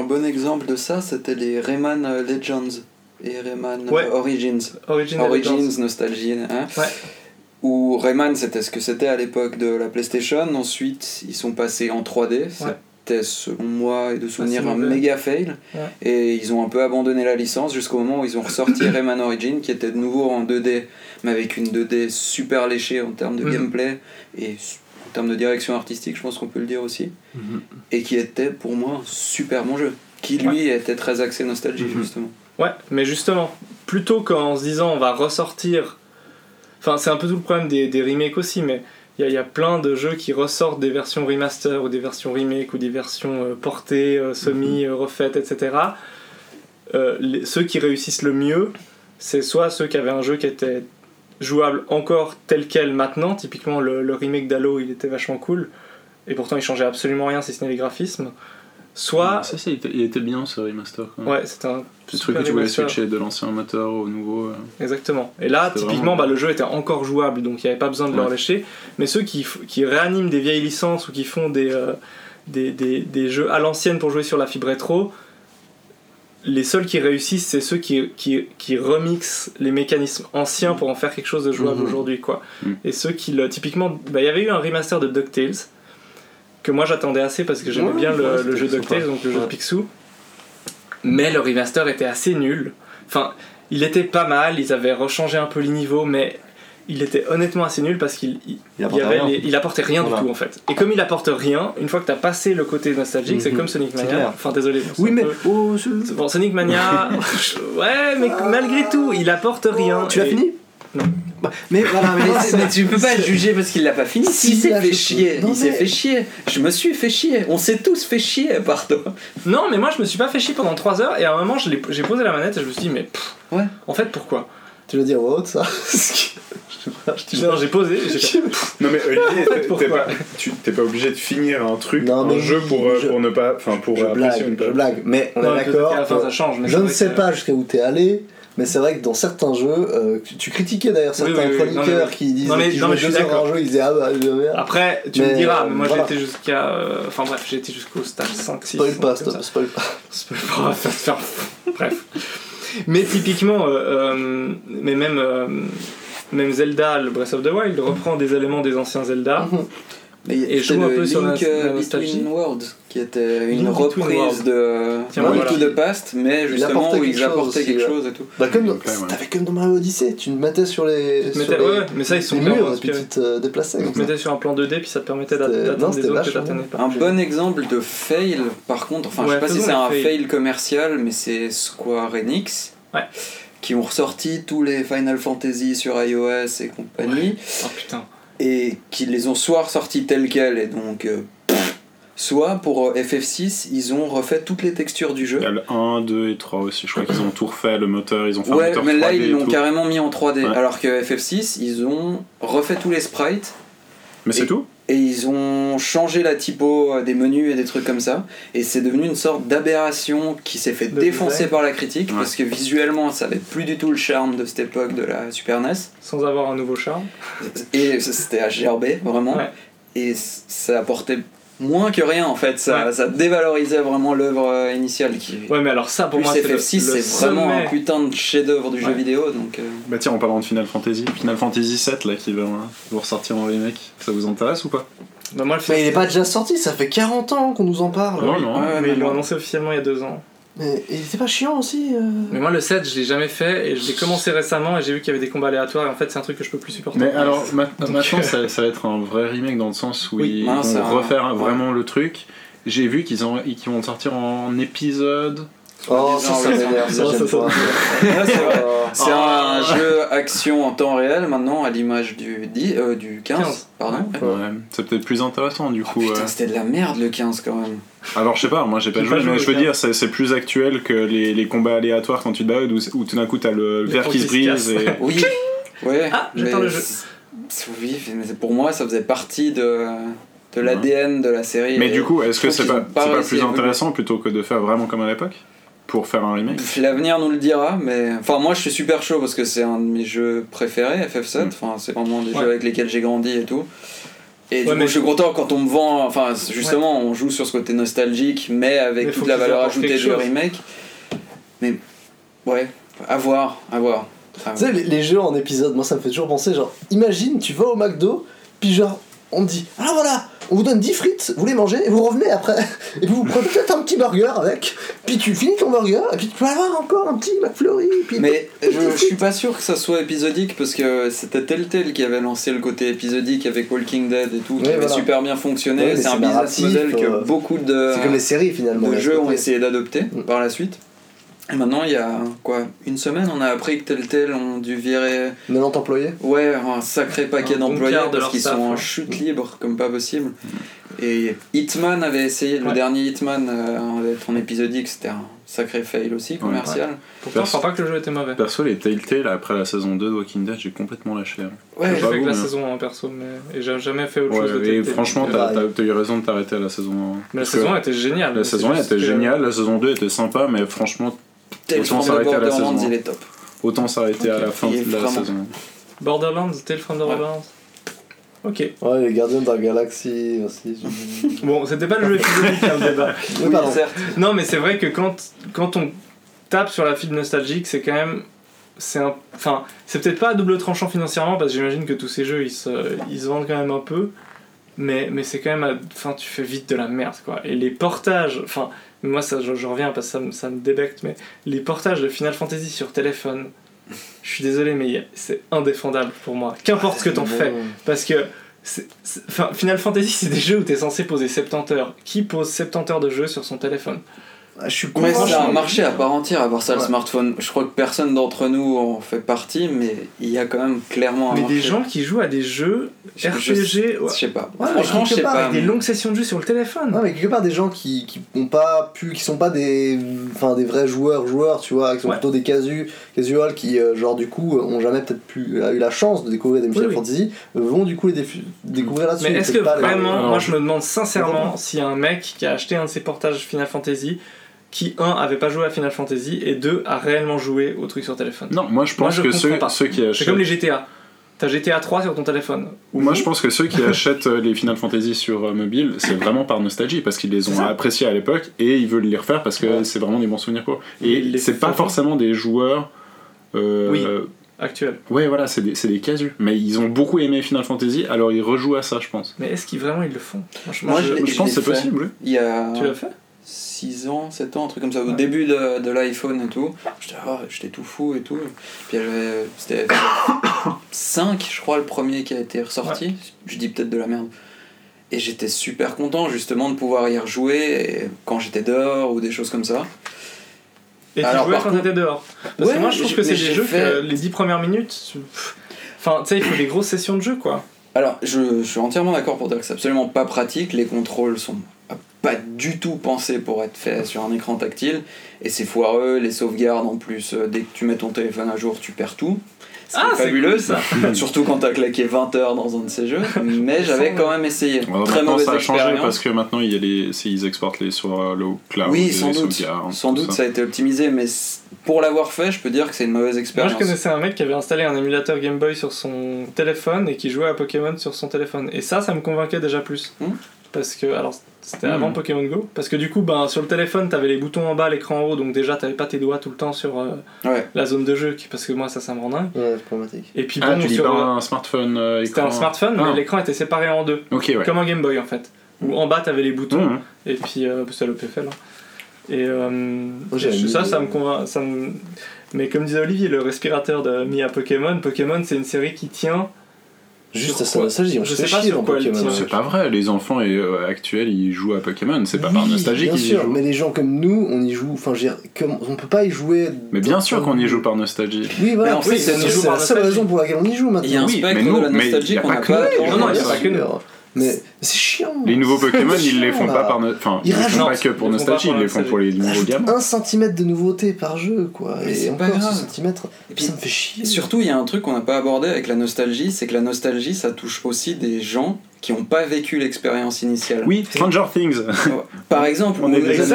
bon exemple de ça, c'était les Rayman Legends et Rayman Origins. Origins, Nostalgie, hein. Ouais. Où Rayman c'était ce que c'était à l'époque de la PlayStation, ensuite ils sont passés en 3D, c'était selon moi et de souvenir un méga fail, et ils ont un peu abandonné la licence jusqu'au moment où ils ont ressorti Rayman Origins, qui était de nouveau en 2D, mais avec une 2D super léchée en termes de gameplay et en termes de direction artistique, je pense qu'on peut le dire aussi, et qui était pour moi un super bon jeu, qui lui était très axé nostalgie justement. Ouais, mais justement, plutôt qu'en se disant on va ressortir... Enfin, c'est un peu tout le problème des remakes aussi, mais il y a plein de jeux qui ressortent des versions remaster ou des versions remake ou des versions portées, semi, refaites, etc. Ceux qui réussissent le mieux, c'est soit ceux qui avaient un jeu qui était jouable encore tel quel maintenant, typiquement le remake d'Halo, il était vachement cool, et pourtant il changeait absolument rien si ce n'est les graphismes. Soit... Ça, il était bien ce remaster. Quoi. Ouais, c'était un petit truc que tu voulais switcher de l'ancien moteur au nouveau. Exactement. Et là, typiquement, vraiment... le jeu était encore jouable, donc il n'y avait pas besoin de le lécher. Mais ceux qui réaniment des vieilles licences ou qui font des jeux à l'ancienne pour jouer sur la fibre rétro, les seuls qui réussissent, c'est ceux qui remixent les mécanismes anciens pour en faire quelque chose de jouable aujourd'hui, quoi. Et ceux qui typiquement, y avait eu un remaster de DuckTales. Que moi j'attendais assez parce que j'aimais bien le jeu DuckTales, donc le jeu de Picsou, mais le remaster était assez nul. Enfin, il était pas mal, ils avaient rechangé un peu les niveaux, mais il était honnêtement assez nul parce qu'il apportait rien du tout en fait. Et comme il apporte rien, une fois que t'as passé le côté nostalgique, c'est comme Sonic Mania. Enfin, désolé. Oui, mais bon, Sonic Mania, ouais, mais malgré tout, il apporte rien. Tu l'as fini? Non. Mais voilà, mais tu peux pas le juger parce qu'il l'a pas fini. S'est fait chier. Je me suis fait chier. On s'est tous fait chier, pardon. Non, mais moi je me suis pas fait chier pendant 3 heures et à un moment j'ai posé la manette et je me suis dit, mais en fait pourquoi ? Tu veux dire what ça ? Non, j'ai posé. Non mais Olivier, t'es pas obligé de finir un truc, un jeu pour ne pas, enfin pour apprécier une blague. Mais on est d'accord. Je ne sais pas jusqu'à où t'es allé. Mais c'est vrai que dans certains jeux, tu critiquais d'ailleurs certains chroniqueurs qui disaient qu'ils jouaient 2 heures un jeu, ils disaient merde. Après, me diras, mais moi j'ai été jusqu'à. J'ai été jusqu'au stage 5-6. Spoil pas. Bref. Mais typiquement, mais même Zelda, le Breath of the Wild, reprend des éléments des anciens Zelda. Et je joue un peu sur la nostalgie. Qui était une reprise de Link to the Past, mais justement où ils apportaient quelque chose et tout. T'avais comme dans Mario Odyssey, tu te mettais sur les murs, puis tu te déplaçais. Tu te mettais sur un plan 2D, puis ça te permettait d'atteindre des autres que t'atteignais pas. Un bon exemple de fail, par contre, enfin je sais pas si c'est un fail commercial, mais c'est Square Enix. Ouais. Qui ont ressorti tous les Final Fantasy sur iOS et compagnie. Oh putain. Et qui les ont soit ressortis tels quels, et donc soit pour FF6 ils ont refait toutes les textures du jeu. Il y a le 1, 2 et 3 aussi, je crois qu'ils ont tout refait, le moteur, ils ont fait un moteur 3D. Ouais, mais là ils l'ont carrément mis en 3D, ouais. Alors que FF6 ils ont refait tous les sprites. Mais c'est tout ? Et ils ont changé la typo des menus et des trucs comme ça, et c'est devenu une sorte d'aberration qui s'est fait défoncer par la critique, ouais. Parce que visuellement ça avait plus du tout le charme de cette époque de la Super NES, sans avoir un nouveau charme, et c'était à gerber vraiment, ouais. Et ça apportait moins que rien en fait, ça, ouais. Ça dévalorisait vraiment l'œuvre initiale qui... Ouais, mais alors ça pour plus moi c'est FF6 le c'est vraiment un putain de chef-d'œuvre du ouais. jeu vidéo donc... Bah tiens, en parlant de Final Fantasy 7 là qui va vous ressortir en remake, ça vous intéresse ou pas? Bah, moi, mais il est pas déjà sorti, ça fait 40 ans qu'on nous en parle. Non, non, ouais, mais ils l'ont annoncé officiellement il y a 2 ans. Mais il était pas chiant aussi Mais moi le 7 je l'ai jamais fait et je l'ai commencé récemment et j'ai vu qu'il y avait des combats aléatoires et en fait c'est un truc que je peux plus supporter. Mais alors maintenant ça va être un vrai remake dans le sens où oui. Ils vont refaire vraiment le truc. J'ai vu qu'ils vont sortir en épisode. Oh, ça, ça m'énerve, ça, j'aime pas. C'est un jeu action en temps réel maintenant, à l'image du 15, pardon. Ouais. C'est peut-être plus intéressant du coup. Putain, c'était de la merde le 15 quand même. Alors je sais pas, moi j'ai pas joué, mais je veux dire, c'est plus actuel que les combats aléatoires quand tu te balades où tout d'un coup t'as le verre qui se brise. Et... Oui, ouais. Ah, j'attends le jeu. Oui, mais pour moi ça faisait partie de l'ADN de la série. Mais du coup, est-ce que c'est pas plus intéressant plutôt que de faire vraiment comme à l'époque ? Pour faire un remake, l'avenir nous le dira, mais enfin moi je suis super chaud parce que c'est un de mes jeux préférés, FF7, enfin c'est vraiment des jeux avec lesquels j'ai grandi et tout, et du coup je suis content quand on me vend, enfin justement on joue sur ce côté nostalgique mais avec toute la valeur ajoutée du remake, mais ouais, à voir. Tu sais les jeux en épisode, moi ça me fait toujours penser, genre imagine tu vas au McDo puis genre on te dit alors voilà, on vous donne 10 frites, vous les mangez et vous revenez après et vous prenez peut-être un petit burger avec, puis tu finis ton burger et puis tu peux avoir encore un petit McFlurry puis... Mais je suis pas sûr que ça soit épisodique parce que c'était Telltale qui avait lancé le côté épisodique avec Walking Dead et tout, qui avait super bien fonctionné, c'est un business model que beaucoup de c'est comme les séries, finalement, de jeux ont essayé d'adopter par la suite. Et maintenant, il y a quoi, une semaine, on a appris que Telltale ont dû virer 90 employés. Ouais, un sacré paquet d'employés parce qu'ils sont en chute libre comme pas possible. Et Hitman avait essayé, le dernier Hitman, d'être en épisodique, c'était un sacré fail aussi commercial. Ouais. Pourtant, je crois pas que le jeu était mauvais. Perso, les Telltale, après la saison 2 de Walking Dead, j'ai complètement lâché. Ouais, j'ai fait que la saison 1 perso, mais j'ai jamais fait autre chose de Telltale. Et franchement, t'as eu raison de t'arrêter à la saison 1. Mais la saison 1 était géniale. La saison 1 était géniale, la saison 2 était sympa, mais franchement. Autant s'arrêter à la saison. Il est top. Autant s'arrêter à la fin de la saison. Borderlands, Tales from Borderlands. Ok. Ouais, les Gardiens de la Galaxie aussi. Bon, c'était pas le jeu épisodique, le débat. Oui, pardon. Certes. Non, mais c'est vrai que quand on tape sur la fibre nostalgique, c'est quand même. Enfin, c'est peut-être pas à double tranchant financièrement, parce que j'imagine que tous ces jeux ils se vendent quand même un peu. Mais c'est quand même. Enfin, tu fais vite de la merde, quoi. Et les portages. Enfin. Moi, ça, je reviens parce que ça me débecte, mais les portages de Final Fantasy sur téléphone, je suis désolé, mais c'est indéfendable pour moi. Qu'importe ce que t'en fais, parce que Final Fantasy, c'est des jeux où t'es censé poser 70 heures. Qui pose 70 heures de jeu sur son téléphone ? Je suis con. C'est un marché à part entière, à part ça, le smartphone. Je crois que personne d'entre nous en fait partie, mais il y a quand même clairement un marché. Mais des gens qui jouent à des jeux RPG... Je sais pas. Ouais, franchement, je sais pas. Avec des longues sessions de jeu sur le téléphone. Non, mais quelque part, des gens qui ont pas pu... qui sont pas des vrais joueurs, tu vois, qui sont plutôt des casual, qui, genre, du coup, ont jamais peut-être eu la chance de découvrir des Final Fantasy, vont, du coup, les découvrir là-dessus. Mais est-ce que vraiment... Moi, je me demande sincèrement s'il y a un mec qui a acheté un de ces portages Final Fantasy... qui, un, avait pas joué à Final Fantasy, et deux, a réellement joué au truc sur téléphone. Non, moi je pense que ceux qui achètent... C'est comme les GTA. T'as GTA 3 sur ton téléphone. Moi je pense que ceux qui achètent les Final Fantasy sur mobile, c'est vraiment par nostalgie, parce qu'ils les ont appréciés à l'époque, et ils veulent les refaire, parce que c'est vraiment des bons souvenirs quoi. Et c'est pas forcément des joueurs... actuels. Ouais, voilà, c'est des casus. Mais ils ont beaucoup aimé Final Fantasy, alors ils rejouent à ça, je pense. Mais est-ce qu'ils vraiment ils le font ? Moi je pense que c'est possible. Tu l'as fait ? 6 ans, 7 ans, un truc comme ça, au début de l'iPhone et tout. J'étais tout fou et tout. Puis c'était 5, je crois, le premier qui a été ressorti. Je dis peut-être de la merde. Et j'étais super content justement de pouvoir y rejouer quand j'étais dehors ou des choses comme ça. Et tu jouais quand t'étais dehors ? Parce que moi je trouve que c'est des jeux que les 10 premières minutes. Enfin, tu sais, il faut des grosses sessions de jeu quoi. Alors, je suis entièrement d'accord pour dire que c'est absolument pas pratique. Les contrôles sont pas du tout pensé pour être fait sur un écran tactile, et c'est foireux, les sauvegardes en plus, dès que tu mets ton téléphone à jour, tu perds tout. C'est fabuleux, c'est cool, ça. Surtout quand t'as claqué 20 heures dans un de ces jeux, mais j'avais quand même essayé. Ouais, très mauvaise expérience. Ça a changé parce que maintenant il y a ils exportent les sur le cloud. Oui, sans doute. Sans doute ça a été optimisé, mais pour l'avoir fait, je peux dire que c'est une mauvaise expérience. Moi je connaissais un mec qui avait installé un émulateur Game Boy sur son téléphone et qui jouait à Pokémon sur son téléphone, et ça me convainquait déjà plus. Parce que, alors c'était avant Pokémon Go, parce que du coup sur le téléphone t'avais les boutons en bas, l'écran en haut, donc déjà t'avais pas tes doigts tout le temps sur la zone de jeu, parce que moi ça me rend dingue. Ouais, c'est problématique. Et puis tu dis pas un smartphone écran... C'était un smartphone, mais l'écran était séparé en deux, comme un Game Boy en fait, où en bas t'avais les boutons, et puis c'est le PFL. Ça me convainc. Mais comme disait Olivier, le respirateur mis à Pokémon, c'est une série qui tient... Juste à sa nostalgie, on se fait chier dans Pokémon. C'est pas vrai, les enfants actuels ils jouent à Pokémon, c'est pas par nostalgie qu'ils y jouent. Mais les gens comme nous, on y joue, on peut pas y jouer. Mais bien sûr qu'on y joue par nostalgie. Oui, voilà, c'est la seule raison pour laquelle on y joue maintenant. Il y a un spectre de la nostalgie qu'on a pas. Non, il y a pas que nous. Mais c'est chiant. Les nouveaux Pokémon, ils les font pas par que pour nostalgie, ils les font pour les nouveaux gamins. 1 centimètre de nouveauté par jeu, quoi. Mais et encore 1 centimètre. Et puis ça me fait chier. Surtout, il y a un truc qu'on n'a pas abordé avec la nostalgie, c'est que la nostalgie, ça touche aussi des gens qui n'ont pas vécu l'expérience initiale. Oui, Stranger Things. Par exemple, on est des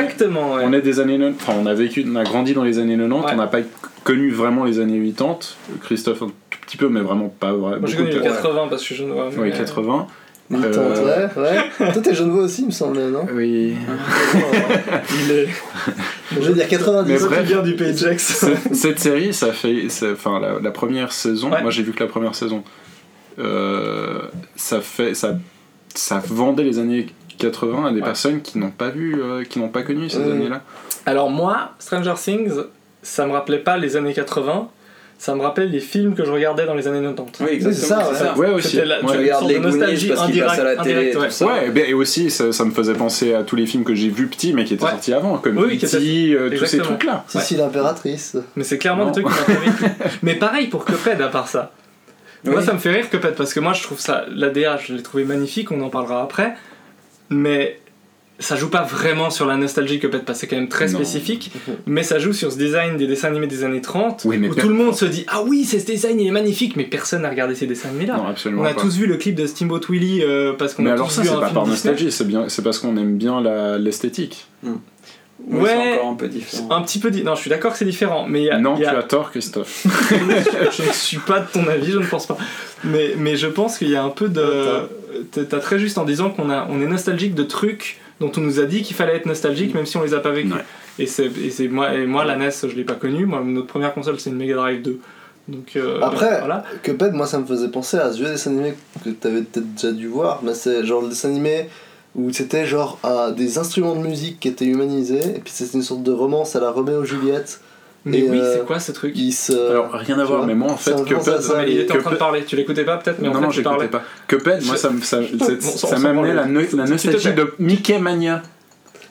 années 90. Enfin, on a grandi dans les années 90, on n'a pas connu vraiment les années 80. Christophe, un tout petit peu, mais vraiment pas vrai. Moi, j'ai connu les 80 parce que je suis jeune. Oui, 80. Ouais. Toi t'es Genevois aussi, il me semble, non? Oui. Je veux dire 90, c'est bien du Pays de Gex. Cette série, ça fait. Enfin, la première saison, moi j'ai vu que la première saison. Ça vendait les années 80 à des personnes qui n'ont pas vu, qui n'ont pas connu ces années-là. Alors moi, Stranger Things, ça me rappelait pas les années 80. Ça me rappelle les films que je regardais dans les années 90. Oui, exactement. C'est ça. Ouais, aussi. Tu regardes les Goonies parce qu'ils passent à la télé. Et aussi, ça me faisait penser à tous les films que j'ai vus petits, mais qui étaient sortis avant, comme E.T., tous ces trucs-là. Si, l'impératrice. Mais c'est clairement des trucs qui m'ont fait rire. Mais pareil pour Cuphead, à part ça. Moi, ça me fait rire Cuphead, parce que moi, je trouve ça. La DA, je l'ai trouvé magnifique, on en parlera après. Mais. Ça joue pas vraiment sur la nostalgie que peut-être pas, c'est quand même très spécifique, mais ça joue sur ce design des dessins animés des années 30, où tout le monde se dit « Ah oui, c'est ce design, il est magnifique !» Mais personne n'a regardé ces dessins animés-là. Non, absolument pas. On a tous vu le clip de Steamboat Willie parce qu'on a tous vu un film Disney. Mais alors ça, c'est pas par nostalgie, c'est parce qu'on aime bien l'esthétique. Ouais, c'est encore un peu différent. Un petit peu non, je suis d'accord que c'est différent, mais tu as tort, Christophe. Je ne suis pas de ton avis, je ne pense pas. Mais je pense qu'il y a un peu de... T'as très juste en disant qu'on est nostalgique de trucs... dont on nous a dit qu'il fallait être nostalgique même si on les a pas vécus. Ouais. Et moi la NES je l'ai pas connue, notre première console c'est une Megadrive 2. Donc après voilà. Cuphead, moi ça me faisait penser à ce vieux dessin animé que t'avais peut-être déjà dû voir, mais c'est genre le dessin animé où c'était genre des instruments de musique qui étaient humanisés et puis c'était une sorte de romance à la Roméo Juliette. Mais c'est quoi ce truc? Alors rien à voir, mais moi en fait Cuphead, il était en train de parler, tu l'écoutais pas peut-être, mais en fait non, j'écoutais pas. Cuphead, moi ça m'amenait la nostalgie de Mickey Mania.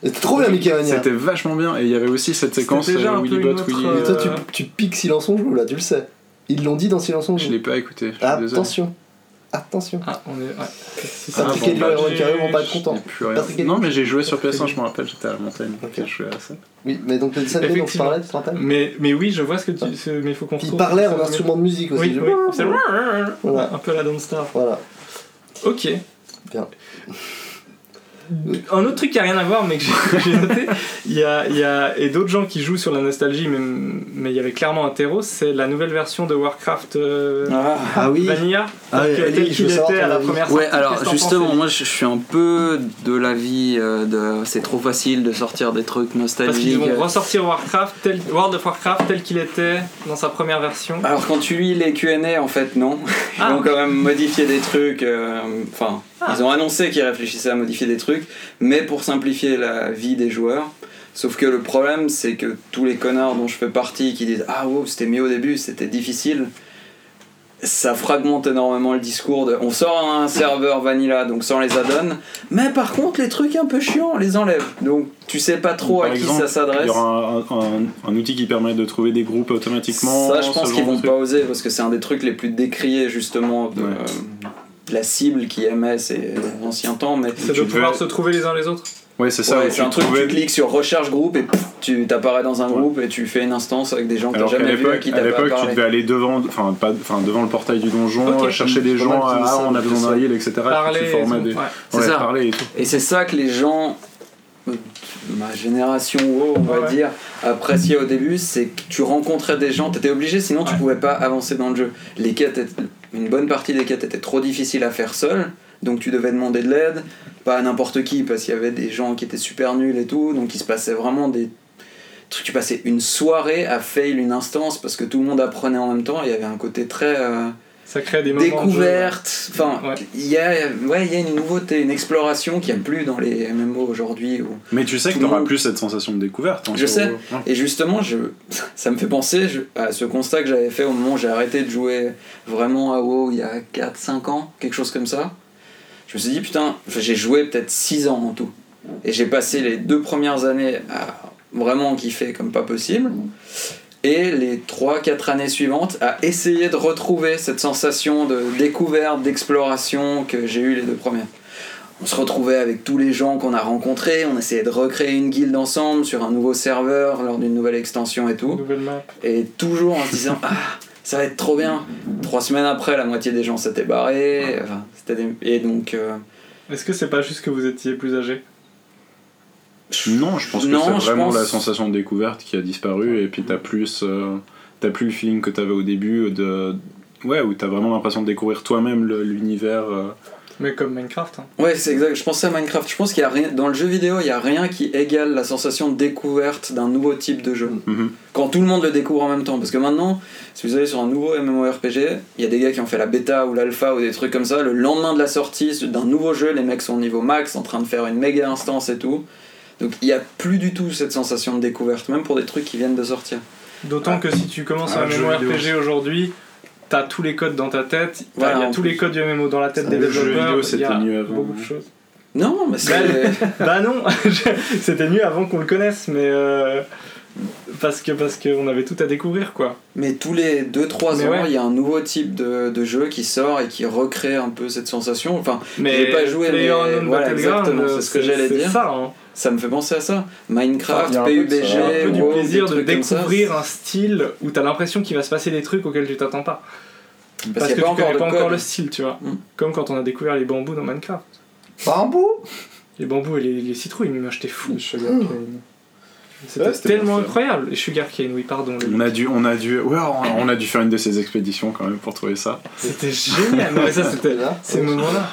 C'était trop bien Mickey Mania. C'était vachement bien, et il y avait aussi cette séquence Willy Bot Willy. Et toi tu piques Silence on joue là, tu le sais. Ils l'ont dit dans Silence on joue. Je l'ai pas écouté. Attention. Ah, on est. Ouais. Patrick et Léo et Carré vont pas être contents. Non, mais j'ai joué sur PS1, je me rappelle, j'étais à la montagne. Okay. Je jouais à ça. Oui, mais donc le dessin dont tu parlais, tu te rappelles ? Mais oui, je vois ce que tu. Mais il faut qu'on retrouve. Il parlait en instrument de musique aussi. Oui. C'est un peu la Don't Star. Voilà. Ok. Bien. Un autre truc qui a rien à voir, mais que j'ai noté, il y a et d'autres gens qui jouent sur la nostalgie, mais il y avait clairement un terreau, c'est la nouvelle version de Warcraft Vanilla. Tel qu'il était à la première sortie. Ouais, alors justement, moi je suis un peu de l'avis de c'est trop facile de sortir des trucs nostalgiques. Parce qu'ils vont ressortir World of Warcraft tel qu'il était dans sa première version. Alors quand tu lis les Q&A, en fait, non. Ils vont quand même modifier des trucs. Ils ont annoncé qu'ils réfléchissaient à modifier des trucs, mais pour simplifier la vie des joueurs. Sauf que le problème, c'est que tous les connards dont je fais partie qui disent « Ah wow, c'était mieux au début, c'était difficile », ça fragmente énormément le discours de « On sort un serveur vanilla, donc sans les add-ons, mais par contre, les trucs un peu chiants, on les enlève. » Donc tu sais pas trop à qui ça s'adresse. Il y aura un outil qui permet de trouver des groupes automatiquement. Ça, je pense qu'ils vont pas oser, parce que c'est un des trucs les plus décriés, justement, la cible qui aimait ces anciens temps, mais ça doit pouvoir se trouver les uns les autres. Oui, c'est ça. Ouais, c'est un truc, tu cliques sur recherche groupe et pff, tu t'apparais dans un groupe et tu fais une instance avec des gens que tu n'as jamais vus. À l'époque, tu devais aller devant le portail du donjon, chercher des gens, on a besoin d'un heal, etc. Parler, c'est ça. Et c'est ça que les gens, ma génération dire, appréciaient au début, c'est que tu rencontrais des gens, t'étais obligé, sinon tu pouvais pas avancer dans le jeu. Les quêtes étaient, une bonne partie des quêtes étaient trop difficiles à faire seul, donc tu devais demander de l'aide, pas à n'importe qui, parce qu'il y avait des gens qui étaient super nuls et tout, donc il se passait vraiment des trucs, tu passais une soirée à fail une instance, parce que tout le monde apprenait en même temps, il y avait un côté très... ça crée des moments découverte, enfin il y a une nouveauté, une exploration qu'il n'y a plus dans les MMO aujourd'hui. Mais tu sais que t'auras plus cette sensation de découverte. Je sais. Et justement, ça me fait penser à ce constat que j'avais fait au moment où j'ai arrêté de jouer vraiment à WoW il y a 4-5 ans, quelque chose comme ça. Je me suis dit putain, j'ai joué peut-être 6 ans en tout. Et j'ai passé les 2 premières années à vraiment kiffer comme pas possible. Et les 3-4 années suivantes à essayer de retrouver cette sensation de découverte, d'exploration que j'ai eu les 2 premières. On se retrouvait avec tous les gens qu'on a rencontrés, on essayait de recréer une guilde ensemble sur un nouveau serveur lors d'une nouvelle extension et tout. Nouvelle map. Et toujours en se disant « Ah, ça va être trop bien !» 3 semaines après, la moitié des gens s'étaient barrés. Enfin, et donc... Est-ce que c'est pas juste que vous étiez plus âgé ? Non, je pense que c'est vraiment la sensation de découverte qui a disparu, et puis t'as plus le feeling que t'avais au début où t'as vraiment l'impression de découvrir toi-même l'univers. Mais comme Minecraft. Hein. Ouais, c'est exact. Je pensais à Minecraft. Je pense qu'il y a rien dans le jeu vidéo, il y a rien qui égale la sensation de découverte d'un nouveau type de jeu. Mm-hmm. Quand tout le monde le découvre en même temps, parce que maintenant, si vous allez sur un nouveau MMORPG, il y a des gars qui ont fait la bêta ou l'alpha ou des trucs comme ça. Le lendemain de la sortie d'un nouveau jeu, les mecs sont au niveau max, en train de faire une méga instance et tout. Donc il n'y a plus du tout cette sensation de découverte, même pour des trucs qui viennent de sortir. D'autant que si tu commences un MMORPG aujourd'hui, t'as tous les codes dans ta tête, il y a tous les codes du MMO dans la tête des développeurs, il y a beaucoup de choses. Non, mais non, c'était mieux avant qu'on le connaisse, mais parce que on avait tout à découvrir, quoi. Mais tous les 2-3 ans, il y a un nouveau type de jeu qui sort et qui recrée un peu cette sensation. Enfin, mais j'ai pas joué, mais voilà, exactement, c'est ce que j'allais dire. C'est ça, hein. Ça me fait penser à ça. Minecraft, PUBG, un peu du plaisir de découvrir un style où t'as l'impression qu'il va se passer des trucs auxquels tu t'attends pas. Parce que tu connais pas encore le style, tu vois. Comme quand on a découvert les bambous dans Minecraft. Bambous ? Les bambous et les citrouilles, mais moi j'étais fou. C'était tellement incroyable. Et Sugar Cane, oui, pardon. On a dû faire une de ces expéditions quand même pour trouver ça. C'était génial. Non, mais ça c'était là. Ces moments-là.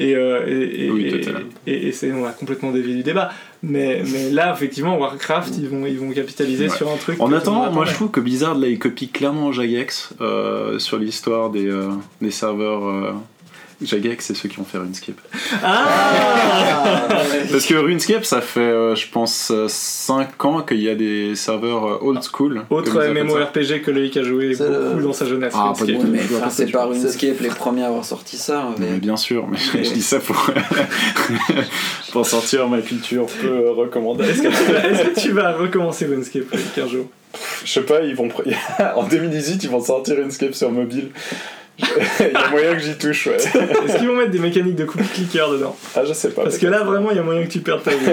On a complètement dévié du débat. Mais là, effectivement, Warcraft, ils vont capitaliser sur un truc. En attendant, moi je trouve que Blizzard là, ils copient clairement Jagex sur l'histoire des serveurs. Jagex, c'est ceux qui ont fait RuneScape. Parce que RuneScape, ça fait, je pense, 5 ans qu'il y a des serveurs old school. Autre MMORPG que Loïc a joué c'est beaucoup dans sa jeunesse. C'est pas RuneScape les premiers à avoir sorti ça. Mais bien sûr, mais je dis ça pour sortir ma culture peu recommandée. Est-ce que tu vas recommencer RuneScape, Loïc, un jour ? Je sais pas, en 2018, ils vont sortir RuneScape sur mobile. Il y a moyen que j'y touche, ouais. Est-ce qu'ils vont mettre des mécaniques de cookie-clicker dedans ? Ah, je sais pas. Parce que là, vraiment, il y a moyen que tu perdes ta vie.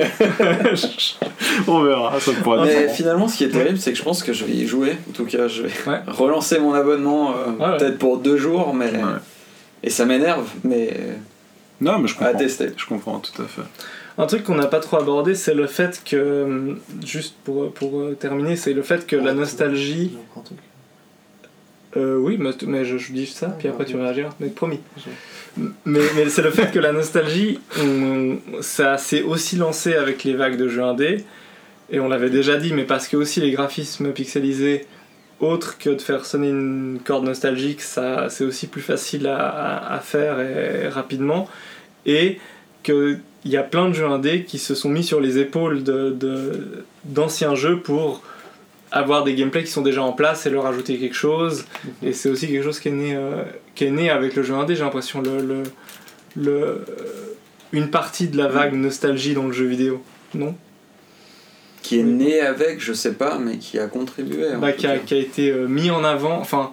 On verra, ça pourrait être. Mais finalement, ce qui est terrible, c'est que je pense que je vais y jouer. En tout cas, je vais relancer mon abonnement peut-être pour 2 jours, mais. Ouais. Et ça m'énerve, mais. Non, mais je comprends. À tester. Je comprends, tout à fait. Un truc qu'on n'a pas trop abordé, c'est le fait que. Juste pour terminer, c'est le fait que la nostalgie. Oui, mais je dis ça, puis après tu réagiras, mais promis. Mais c'est le fait que la nostalgie, ça s'est aussi lancé avec les vagues de jeux indés, et on l'avait déjà dit, mais parce que aussi les graphismes pixelisés, autre que de faire sonner une corde nostalgique, ça, c'est aussi plus facile à faire et rapidement, et qu'il y a plein de jeux indés qui se sont mis sur les épaules d'anciens jeux pour... avoir des gameplays qui sont déjà en place et leur ajouter quelque chose, et c'est aussi quelque chose qui est né avec le jeu indé, j'ai l'impression, une partie de la vague nostalgie dans le jeu vidéo, non ? Qui est né avec, je sais pas, mais qui a contribué. Qui a été mis en avant, enfin...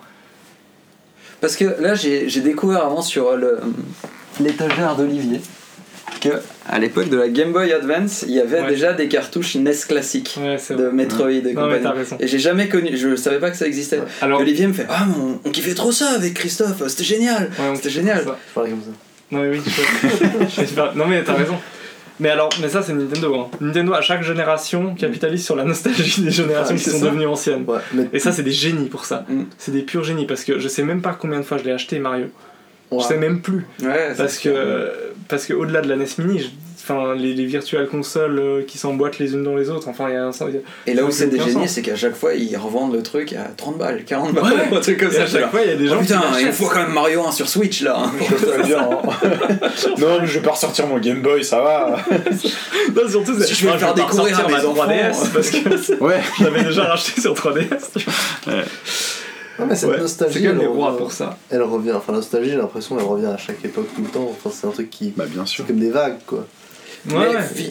Parce que là, j'ai découvert avant sur l'étagère d'Olivier que à l'époque de la Game Boy Advance, il y avait déjà des cartouches NES classiques de Metroid et compagnie. Et j'ai jamais connu, je savais pas que ça existait. Alors, Olivier me fait ah, mais on kiffait trop ça avec Christophe, c'était génial, c'était génial. Je parlais comme ça. Non, mais oui, non, mais t'as raison. Mais alors, mais ça c'est Nintendo, hein. Nintendo à chaque génération capitalise sur la nostalgie des générations qui sont devenues anciennes. Et ça c'est des génies pour ça. C'est des purs génies parce que je sais même pas combien de fois je l'ai acheté Mario. Je sais même plus. Parce que au-delà de la NES Mini, enfin les virtual consoles qui s'emboîtent les unes dans les autres, enfin il y a un sens. Et là où c'est des génies, c'est qu'à chaque fois ils revendent le truc à 30 balles, 40 balles, un truc comme ça. À chaque fois il y a des gens putain, il faut quand même Mario 1 sur Switch là. Non, je vais pas ressortir mon Game Boy, ça va. Non, surtout si je vais faire découvrir à mes enfants 3DS parce que j'avais déjà racheté sur 3DS. Ah, mais cette nostalgie, elle revient, enfin la nostalgie, j'ai l'impression elle revient à chaque époque tout le temps, enfin c'est un truc qui bien sûr. C'est comme des vagues quoi.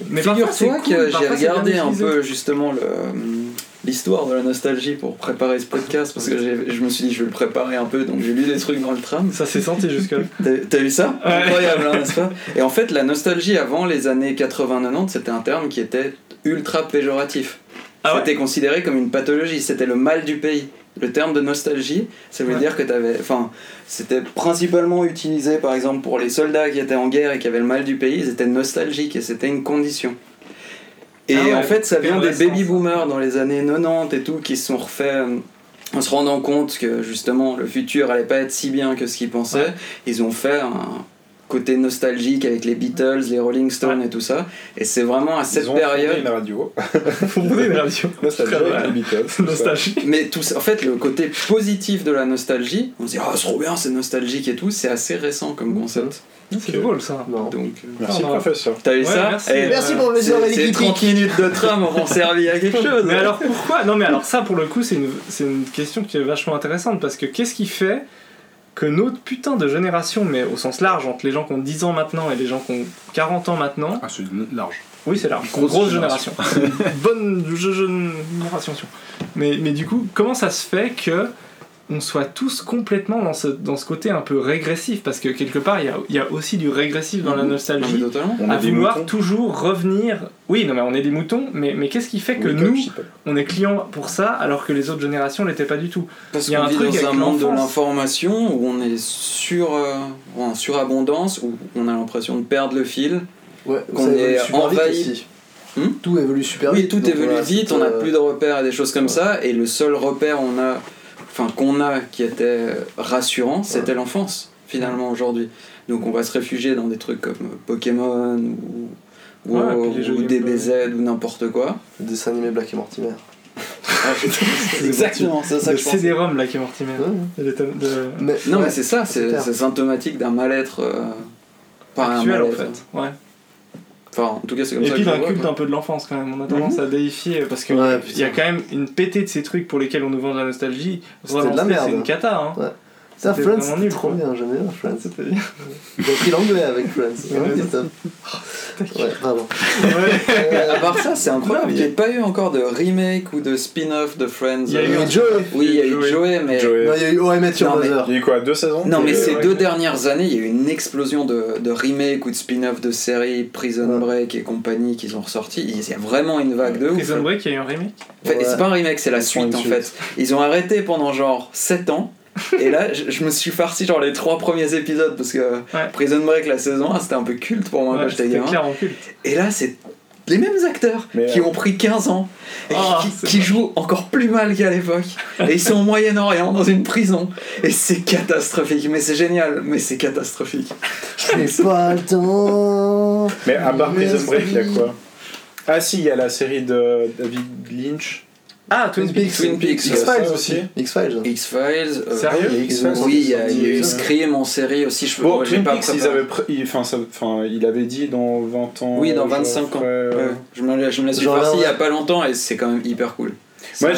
Mais figure-toi que j'ai regardé un peu justement l'histoire de la nostalgie pour préparer ce podcast parce que je me suis dit je vais le préparer un peu, donc j'ai lu des trucs dans le tram. Ça s'est senti jusque-là. T'as vu ça ? Incroyable, hein, n'est-ce pas ? Et en fait la nostalgie avant les années 80-90 c'était un terme qui était ultra péjoratif. C'était considéré comme une pathologie, c'était le mal du pays. Le terme de nostalgie, ça veut dire que t'avais, enfin, c'était principalement utilisé par exemple pour les soldats qui étaient en guerre et qui avaient le mal du pays, ils étaient nostalgiques et c'était une condition. Et en fait, ça vient des baby boomers dans les années 90 et tout qui se sont refaits en se rendant compte que justement le futur allait pas être si bien que ce qu'ils pensaient. Ils ont fait un côté nostalgique avec les Beatles, les Rolling Stones et tout ça, et c'est vraiment à cette période. Ils ont fondé une radio. Nostalgie avec les Beatles. Nostalgie. Mais tout ça, en fait, le côté positif de la nostalgie, on se dit ah c'est trop bien, c'est nostalgique et tout, c'est assez récent comme concept. C'est cool ça. Donc, merci professeur. T'as vu ça ? Merci professeur. C'est 30 minutes de tram auront servi à quelque chose. Mais alors pourquoi ? Non mais alors ça pour le coup c'est une question qui est vachement intéressante parce que qu'est-ce qui fait que notre putain de génération, mais au sens large, entre les gens qui ont 10 ans maintenant et les gens qui ont 40 ans maintenant... Ah, c'est large. Oui, c'est large. Grosse génération. Bonne génération. Mais du coup, comment ça se fait que on soit tous complètement dans ce côté un peu régressif ? Parce que quelque part, il y a aussi du régressif dans la nostalgie. On a vouloir toujours revenir... Oui, non, mais on est des moutons, mais qu'est-ce qui fait que nous, on est clients pour ça, alors que les autres générations ne l'étaient pas du tout ? Parce qu'on vit dans un monde de l'information où on est en surabondance, où on a l'impression de perdre le fil, qu'on est envahi. Tout évolue super vite. Oui, tout évolue vite, on n'a plus de repères et des choses comme ça, et le seul repère qu'on a qui était rassurant, c'était l'enfance, finalement, aujourd'hui. Donc on va se réfugier dans des trucs comme Pokémon ou DBZ ou n'importe quoi. Le dessin animé Black et Mortimer. C'est exactement ça, ça que je pense. Le CD-ROM Black et Mortimer. Mais c'est ça, c'est symptomatique d'un mal-être. Pas actuel, un mal-être, en fait. Ouais. Enfin, en tout cas, c'est comme et ça. Et puis d'un culte un peu de l'enfance quand même, on a tendance à déifier parce qu'il y a quand même une pétée de ces trucs pour lesquels on nous vend de la nostalgie. C'était de la merde. C'est une cata, hein. Ça, Friends, c'était trop bien, j'aimais bien Friends, c'était bien. J'ai appris l'anglais avec Friends. Bravo. À part ça, c'est incroyable. Il n'y a pas eu encore de remake ou de spin-off de Friends. Il y a eu Joey. Oui, il y a eu Joey, mais. Non, il y a eu OMS sur Mother. Il y a eu quoi, 2 saisons ? Non, mais ces 2 dernières années, il y a eu une explosion de remake ou de spin-off de séries, Prison Break et compagnie qu'ils ont ressorti. Il y a vraiment une vague de ouf. Prison Break, il y a eu un remake ? C'est pas un remake, c'est la suite en fait. Ils ont arrêté pendant genre 7 ans. Et là, je me suis farci genre les 3 premiers épisodes parce que Prison Break la saison 1 c'était un peu culte pour moi quand j'étais gamin. Et là, c'est les mêmes acteurs qui ont pris 15 ans et qui jouent encore plus mal qu'à l'époque. Et ils sont au Moyen-Orient dans une prison. Et c'est catastrophique, mais c'est génial, mais c'est catastrophique. C'est pas le temps. Mais à part Prison Break, il y a quoi ? Ah si, il y a la série de David Lynch. Ah, Twin Peaks. X-Files aussi. X-Files. Sérieux ? Oui, il y a eu Scream en série aussi. Bon, Twin Peaks, il avait dit dans 20 ans. Oui, dans 25 ans. Je me la suis passée il y a pas longtemps et c'est quand même hyper cool. Moi,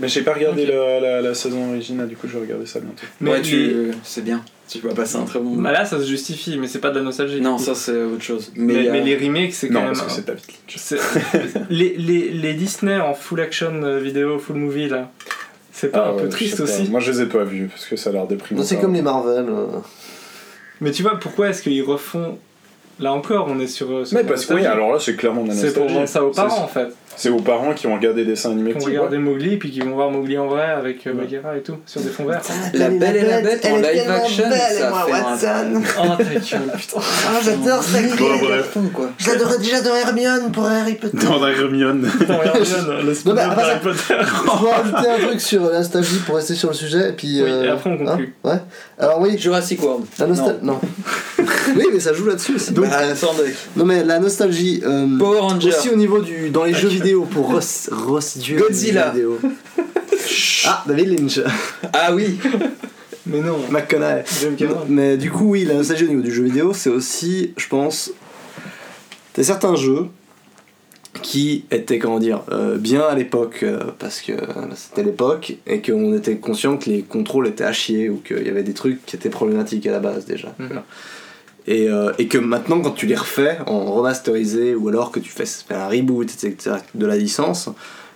mais j'ai pas regardé la saison originale, du coup, je vais regarder ça bientôt. Ouais, c'est bien. Tu vas passer un très bon moment. Là, ça se justifie, mais c'est pas de la nostalgie. Non, ça, c'est autre chose. Mais les remakes, c'est quand même. Non, parce que c'est David Lynch. Les Disney en full action vidéo, full movie, là, c'est pas un peu triste aussi ? Moi, je les ai pas vus, parce que ça a l'air déprimant. Non, c'est comme les Marvel. Mais tu vois, pourquoi est-ce qu'ils refont Là encore, on est sur. Mais parce que oui, alors là, c'est clairement de la nostalgie. C'est pour vendre ça aux parents, en fait. C'est aux parents qui ont regardé des dessins animés. Qui ont regardé Mowgli, puis qui vont voir Mowgli en vrai avec Bagheera et tout, sur des fonds verts. La Belle et la Bête en live action, ça. Oh, ta gueule, putain. Ah, j'adore ça. J'adorais déjà dans Hermione pour Harry Potter. Dans Hermione. Le spin-off d'Harry Potter. Je vais rajouter un truc sur la nostalgie pour rester sur le sujet, et puis. Et après, on conclut. Ouais. Alors oui. Jurassic World. La nostalgie. Non. Oui, mais ça joue là-dessus. Donc, non mais la nostalgie Power Ranger. Aussi au niveau du dans les jeux vidéo pour Ross Godzilla vidéo. Ah, David Lynch. Ah oui. Mais non, McConaughey. Mais du coup oui, la nostalgie au niveau du jeu vidéo, c'est aussi, je pense, t'as certains jeux qui étaient, comment dire, bien à l'époque, parce que c'était l'époque et qu'on était conscient que les contrôles étaient à chier ou qu'il y avait des trucs qui étaient problématiques à la base déjà. Mm-hmm. Et que maintenant quand tu les refais en remasterisé ou alors que tu fais un reboot etc., de la licence,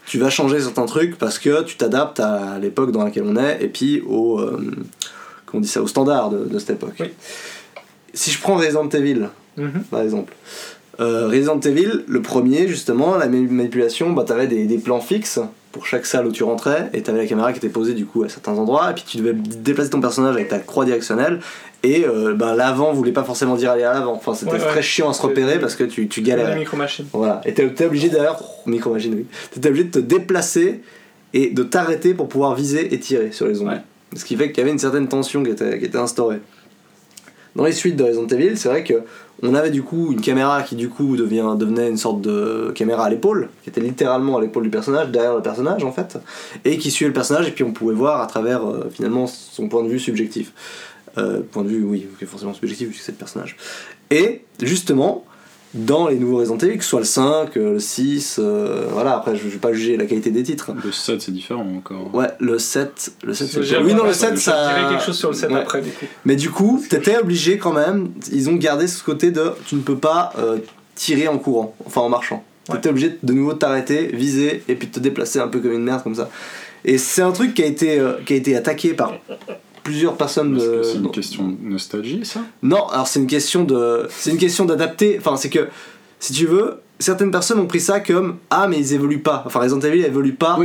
tu vas changer certains trucs parce que tu t'adaptes à l'époque dans laquelle on est et puis au comment on dit ça, au standard de cette époque. Oui. Si je prends Resident Evil par exemple, Resident Evil le premier, justement la manipulation, bah, t'avais des plans fixes pour chaque salle où tu rentrais et t'avais la caméra qui était posée du coup à certains endroits et puis tu devais déplacer ton personnage avec ta croix directionnelle. Et ben, l'avant voulait pas forcément dire aller à l'avant, enfin c'était très chiant à se repérer parce que tu galères. La micro-machine. Voilà, et t'es obligé d'ailleurs, micro-machine, oui, t'es obligé de te déplacer et de t'arrêter pour pouvoir viser et tirer sur les zombies. Ouais. Ce qui fait qu'il y avait une certaine tension qui était instaurée. Dans les suites de Resident Evil, c'est vrai qu'on avait du coup une caméra qui du coup devenait une sorte de caméra à l'épaule, qui était littéralement à l'épaule du personnage, derrière le personnage en fait, et qui suivait le personnage et puis on pouvait voir à travers finalement son point de vue subjectif. Point de vue, oui, forcément subjectif puisque c'est le personnage. Et justement, dans les nouveaux Resident Evil, que ce soit le 5, le 6, voilà, après je vais pas juger la qualité des titres. Le 7 c'est différent encore. Ouais, le 7 c'est différent. Oui, non, le 7 ça. J'ai tiré quelque chose sur le 7 après du coup. Mais du coup, t'étais obligé quand même, ils ont gardé ce côté de tu ne peux pas tirer en courant, enfin en marchant. T'étais obligé de nouveau de t'arrêter, viser et puis de te déplacer un peu comme une merde comme ça. Et c'est un truc qui a été attaqué par plusieurs personnes. Est-ce que c'est une question de nostalgie, ça ? Non, alors c'est une question d'adapter. Enfin, c'est que si tu veux, certaines personnes ont pris ça comme ah mais ils évoluent pas. Enfin, Resident Evil évolue pas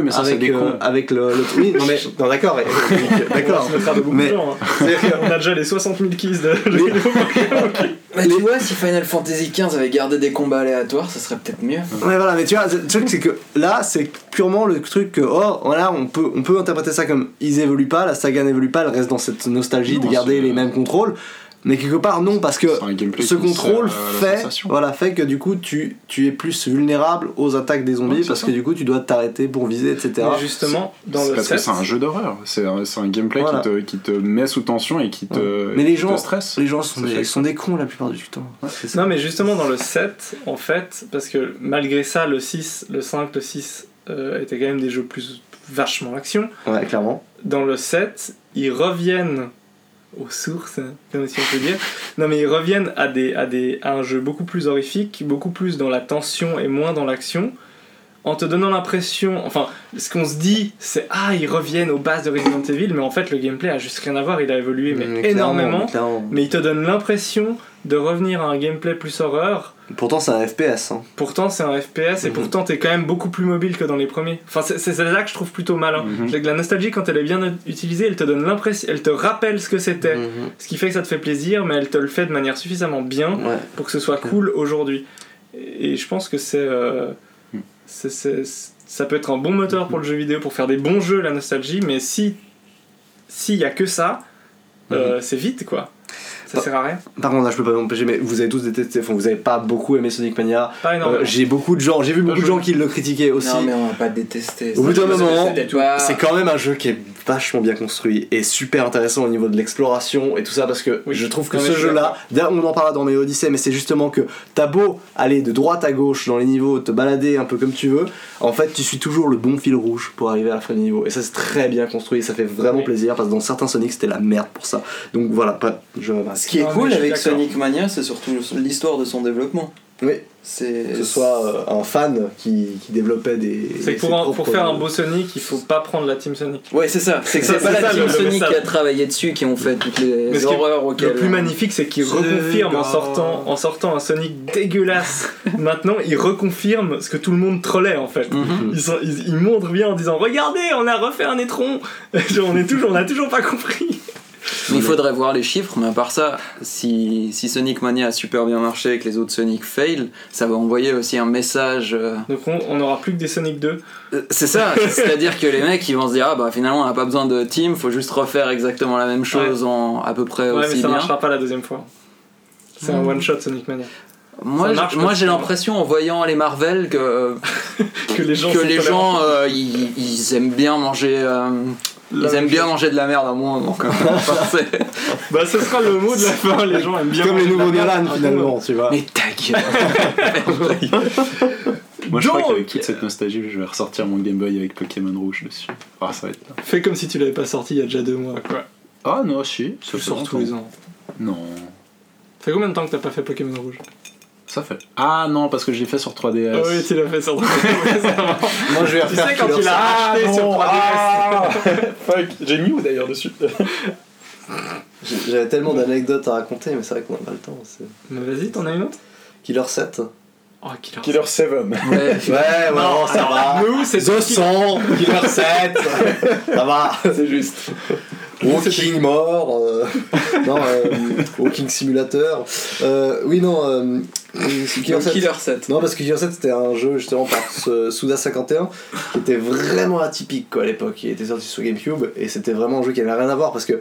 avec le oui, non mais non, d'accord. Mais on a déjà les 60 000 kills de. Mais tu vois, si Final Fantasy XV avait gardé des combats aléatoires, ça serait peut-être mieux. Ouais, voilà, mais tu vois, le truc c'est que là, c'est purement le truc que, voilà, on peut interpréter ça comme ils évoluent pas, la saga n'évolue pas, elle reste dans cette nostalgie de garder les mêmes contrôles. Mais quelque part, non, parce que ce contrôle fait que du coup, tu es plus vulnérable aux attaques des zombies, parce que du coup, tu dois t'arrêter pour viser, etc. Mais justement, dans le parce que c'est un jeu d'horreur, c'est un gameplay qui te met sous tension et qui te, mais qui te stresse. Les gens sont des cons la plupart du temps. Ouais, non, mais justement, dans le 7, en fait, parce que malgré ça, le 6, le 5, le 6 étaient quand même des jeux plus vachement action. Ouais, clairement. Dans le 7, ils reviennent aux sources, comme si on peut dire. Non mais ils reviennent à un jeu beaucoup plus horrifique, beaucoup plus dans la tension et moins dans l'action, en te donnant l'impression, enfin ce qu'on se dit c'est ah ils reviennent aux bases de Resident Evil, mais en fait le gameplay a juste rien à voir, il a évolué mais énormément, mais il te donne l'impression de revenir à un gameplay plus horreur. Pourtant c'est un FPS hein. Pourtant c'est un FPS et pourtant t'es quand même beaucoup plus mobile que dans les premiers. Enfin c'est là que je trouve plutôt malin. C'est que la nostalgie quand elle est bien utilisée, elle te donne l'impression, elle te rappelle ce que c'était, ce qui fait que ça te fait plaisir, mais elle te le fait de manière suffisamment bien pour que ce soit cool aujourd'hui. Et je pense que c'est ça peut être un bon moteur pour le jeu vidéo pour faire des bons jeux la nostalgie, mais si y a que ça, c'est vide quoi. Ça sert à rien. Par contre là je peux pas m'empêcher, mais vous avez tous détesté, enfin vous avez pas beaucoup aimé Sonic Mania. Pas énormément. J'ai vu beaucoup de gens qui le critiquaient aussi. Non mais on va pas détester. Au bout d'un moment, c'est quand même un jeu qui est vachement bien construit et super intéressant au niveau de l'exploration et tout ça, parce que je trouve que ce jeu là, on en parlera dans Mario Odyssey, mais c'est justement que t'as beau aller de droite à gauche dans les niveaux, te balader un peu comme tu veux, en fait tu suis toujours le bon fil rouge pour arriver à la fin du niveau, et ça c'est très bien construit et ça fait vraiment plaisir, parce que dans certains Sonic c'était la merde pour ça. Donc voilà, Ce qui est cool avec Sonic Mania, c'est surtout l'histoire de son développement. Oui, c'est que ce soit un fan qui développait des... C'est pour faire un beau Sonic, il faut pas prendre la Team Sonic. Oui, c'est ça. C'est que c'est pas la Team Sonic qui a travaillé dessus, qui ont fait toutes les horreurs auxquelles... Le plus magnifique, c'est qu'ils reconfirment en sortant un Sonic dégueulasse. Maintenant, ils reconfirment ce que tout le monde trollait, en fait. Mm-hmm. Ils montrent bien en disant « Regardez, on a refait un étron !» On a toujours pas compris. Mais il faudrait voir les chiffres, mais à part ça, si Sonic Mania a super bien marché et que les autres Sonic fail, ça va envoyer aussi un message. Donc on n'aura plus que des Sonic 2. C'est ça, c'est-à-dire que les mecs ils vont se dire finalement on n'a pas besoin de team, faut juste refaire exactement la même chose en à peu près aussi bien. Ouais, mais ça marchera pas la deuxième fois. C'est un one shot Sonic Mania. Moi j'ai l'impression en voyant les Marvel que les gens ils aiment bien manger. Ils aiment bien manger de la merde à moi, donc ce sera le mot de la fin, les gens aiment bien manger de la merde. Comme les nouveaux Nolan finalement, tu vois. Mais ta gueule. Moi je crois qu'avec toute cette nostalgie, je vais ressortir mon Game Boy avec Pokémon Rouge dessus. Ah, ça va être là. Fais comme si tu l'avais pas sorti il y a déjà 2 mois. Quoi. Ah non, si. Tu le sors tous les ans. Non. Fait combien de temps que t'as pas fait Pokémon Rouge ? Ça fait. Ah non, parce que je l'ai fait sur 3DS. Ah oui, tu l'as fait sur 3DS. Moi je vais refaire. Tu sais, quand tu l'as acheté sur 3DS. Fuck, j'ai mis où d'ailleurs dessus. J'avais tellement d'anecdotes à raconter, mais c'est vrai qu'on n'a pas le temps. Mais vas-y, t'en as une autre ? Killer 7. Oh, Killer 7. Ouais, non, ça va. Nous, c'est 200, Killer 7. Ça va, c'est juste. Walking mort, Walking Simulator. Killer 7. Non, parce que Killer 7 c'était un jeu justement par Suda 51 qui était vraiment atypique quoi à l'époque. Il était sorti sur GameCube et c'était vraiment un jeu qui n'avait rien à voir parce que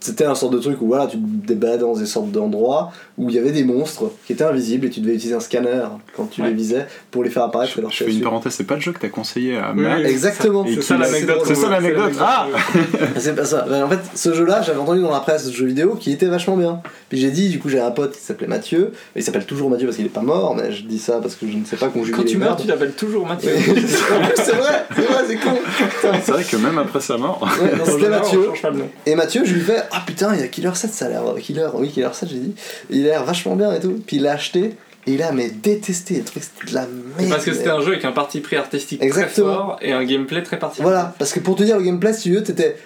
c'était un sort de truc où voilà, tu te baladais dans des sortes d'endroits où il y avait des monstres qui étaient invisibles et tu devais utiliser un scanner quand tu les visais pour les faire apparaître. Je fais une parenthèse, c'est pas le jeu que t'as conseillé à Max. Oui, exactement. C'est ça l'anecdote. Ah c'est pas ça. En fait, ce jeu-là, j'avais entendu dans la presse de jeux vidéo qui était vachement bien. Puis j'ai dit, du coup, j'ai un pote qui s'appelait Mathieu. Il s'appelle toujours Mathieu parce qu'il est pas mort, mais je dis ça parce que je ne sais pas conjuguer. Quand tu meurs, tu t'appelles toujours Mathieu. En plus, c'est vrai, c'est con. C'est vrai que même après sa mort. C'était Mathieu. Et Mathieu, je lui fais. Ah putain, il y a Killer 7, ça a l'air. Killer 7, j'ai dit. Il a l'air vachement bien et tout. Puis il l'a acheté, et il a détesté le truc, c'était de la merde. Parce que c'était un jeu avec un parti pris artistique très fort et un gameplay très particulier. Voilà, parce que pour te dire, le gameplay, si tu veux, t'étais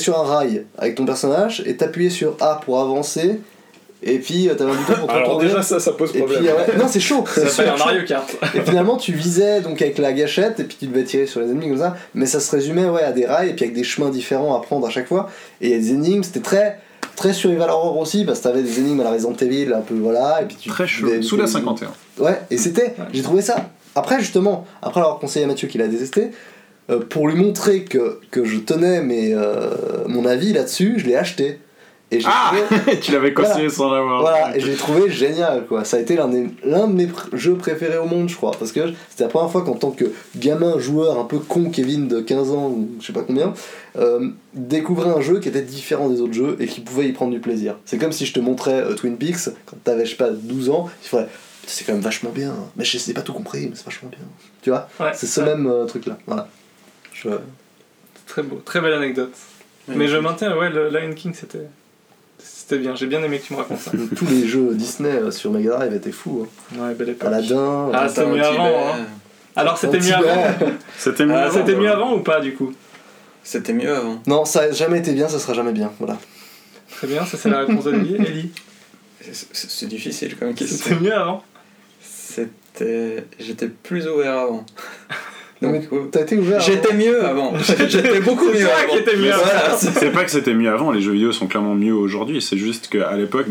sur un rail avec ton personnage et t'appuyais sur A pour avancer. Et puis t'avais un bouton pour contrôler. Alors déjà ça pose problème. Puis, non, c'est chaud. Ça s'appelle un Mario Kart. Et finalement tu visais donc avec la gâchette et puis tu devais tirer sur les ennemis comme ça. Mais ça se résumait à des rails et puis avec des chemins différents à prendre à chaque fois. Et il y a des énigmes, c'était très très survival horror aussi parce que t'avais des énigmes à la Resident Evil un peu et puis tu très chaud. Sous la 51. Ouais. Et c'était. J'ai trouvé ça. Après justement, après avoir conseillé à Mathieu qu'il a détesté, pour lui montrer que je tenais mon avis là-dessus, je l'ai acheté. Et trouvé... tu l'avais conseillé sans l'avoir. Voilà, et je l'ai trouvé génial quoi. Ça a été l'un de mes jeux préférés au monde, je crois. Parce que c'était la première fois qu'en tant que gamin, joueur un peu con, Kevin de 15 ans ou je sais pas combien, découvrais un jeu qui était différent des autres jeux et qui pouvait y prendre du plaisir. C'est comme si je te montrais Twin Peaks quand t'avais, je sais pas, 12 ans, tu ferais c'est quand même vachement bien, mais je sais pas tout compris, mais c'est vachement bien. Tu vois c'est ce même truc là. Voilà. Très beau, très belle anecdote. Ouais, mais je maintiens, le Lion King c'était. C'était bien, j'ai bien aimé que tu me racontes ça. Tous les jeux Disney sur Megadrive étaient fous. Hein. Ouais, belle époque. Aladdin, c'était mieux avant. Hein. Alors c'était mieux avant. C'était mieux avant ou pas du coup ? C'était mieux avant. Non, ça n'a jamais été bien, ça sera jamais bien. Voilà. Très bien, ça c'est la réponse d'Olivier. Eli ? C'est difficile quand même. C'était mieux avant ? J'étais plus ouvert avant. Donc, t'as été ouvert. J'étais mieux avant. J'étais beaucoup mieux avant. C'est pas que c'était mieux avant. Les jeux vidéo sont clairement mieux aujourd'hui. C'est juste qu'à l'époque,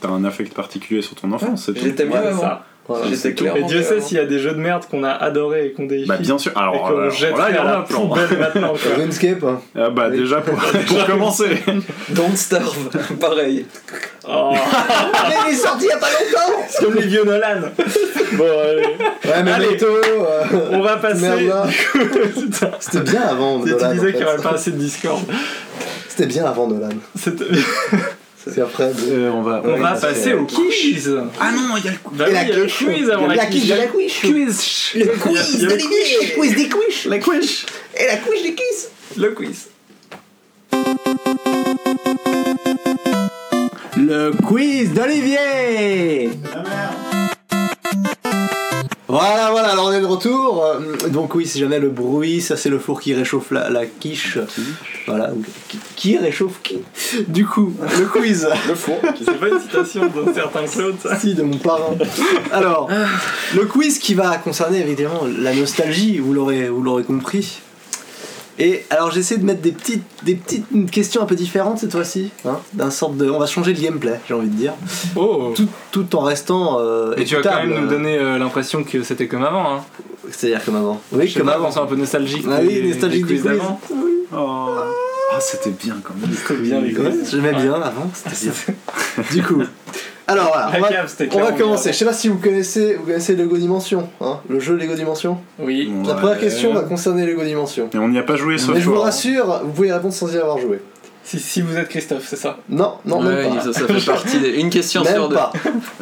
t'as un affect particulier sur ton enfance. Ouais, j'étais mieux avant. Ça. Voilà, j'étais clairement. Et Dieu sait s'il y a des jeux de merde qu'on a adoré et qu'on déifie. Bah bien sûr. Alors là, il y en a un plan. Maintenant. RuneScape. Déjà pour commencer. Don't Starve, pareil. Oh. Il est sorti il y a pas longtemps. C'est comme les vieux Nolan. Bon, allez. On va passer. C'était bien avant Nolan. Tu disais qu'il n'y aurait pas assez de Discord. C'était bien avant Nolan. C'est après. On va passer au quiz. Ah non, il y a le quiz avant la quiche. Le quiz d'Olivier. Voilà, alors on est de retour. Donc oui, si jamais le bruit, ça c'est le four qui réchauffe la quiche. Voilà, donc, qui réchauffe qui. Du coup, le quiz. Le four. C'est pas une citation d'un certain Claude, ça. Si, de mon parrain. Alors, le quiz qui va concerner évidemment la nostalgie, vous l'aurez compris. Et alors j'essaie de mettre des petites questions un peu différentes cette fois-ci, hein, d'un sorte de, on va changer le gameplay, j'ai envie de dire. Oh. Tout en restant. Et tu vas quand même nous donner l'impression que c'était comme avant, hein. C'est-à-dire comme avant. Oui, je comme avant. C'est un peu nostalgique. Ah oui, nostalgique du quiz. C'était bien quand même. C'était bien les quiz. Ouais, j'aimais bien avant. C'était bien. Du coup. Alors voilà, on va commencer. Je sais pas si vous connaissez Lego Dimension, hein, le jeu Lego Dimension. Oui. La première question va concerner Lego Dimension. Et on n'y a pas joué ce soir. Mais je vous rassure, vous pouvez répondre sans y avoir joué. Si vous êtes Christophe, c'est ça ? Non, même pas. Ça fait partie des... Une question même sur deux. Pas.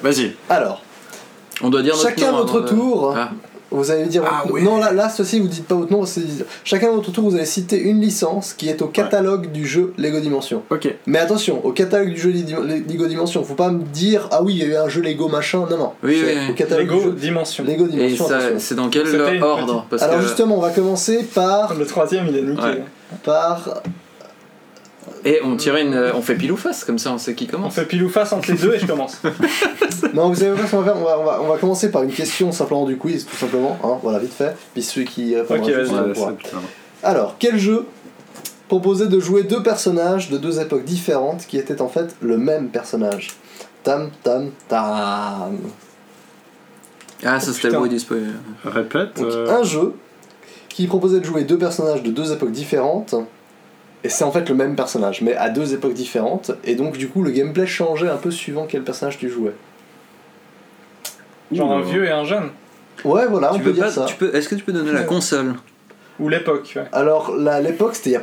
Vas-y. Alors, on doit dire notre chacun nom, votre tour. Ah. Vous allez dire votre... ouais. Non, là ceci vous dites pas votre nom. Chacun votre tour, vous allez citer une licence qui est au catalogue du jeu Lego Dimension. Ok. Mais attention, au catalogue du jeu Lego Dimension, faut pas me dire ah oui il y a eu un jeu Lego machin. Non. Oui. Au catalogue Lego Dimension. Lego Dimension. Et ça, c'est dans quel ordre ? Parce alors que... justement, on va commencer par le troisième, il est nickel. Ouais. Par. Et on tire on fait pile ou face, comme ça on sait qui commence. On fait pile ou face entre les deux et je commence. Non, vous savez pas ce qu'on va faire, on va commencer par une question simplement du quiz, tout simplement, hein, voilà, vite fait. Puis celui qui répondra Alors, quel jeu proposait de jouer deux personnages de deux époques différentes qui étaient en fait le même personnage ? Tam tam tam. Ah, ça c'était le bruit du spoiler. Répète. Donc, un jeu qui proposait de jouer deux personnages de deux époques différentes. Et c'est en fait le même personnage, mais à deux époques différentes, et donc du coup le gameplay changeait un peu suivant quel personnage tu jouais. Genre un vieux et un jeune. Ouais, voilà, on peut dire ça. Est-ce que tu peux donner la console ? Ou l'époque, ouais. Alors l'époque c'était il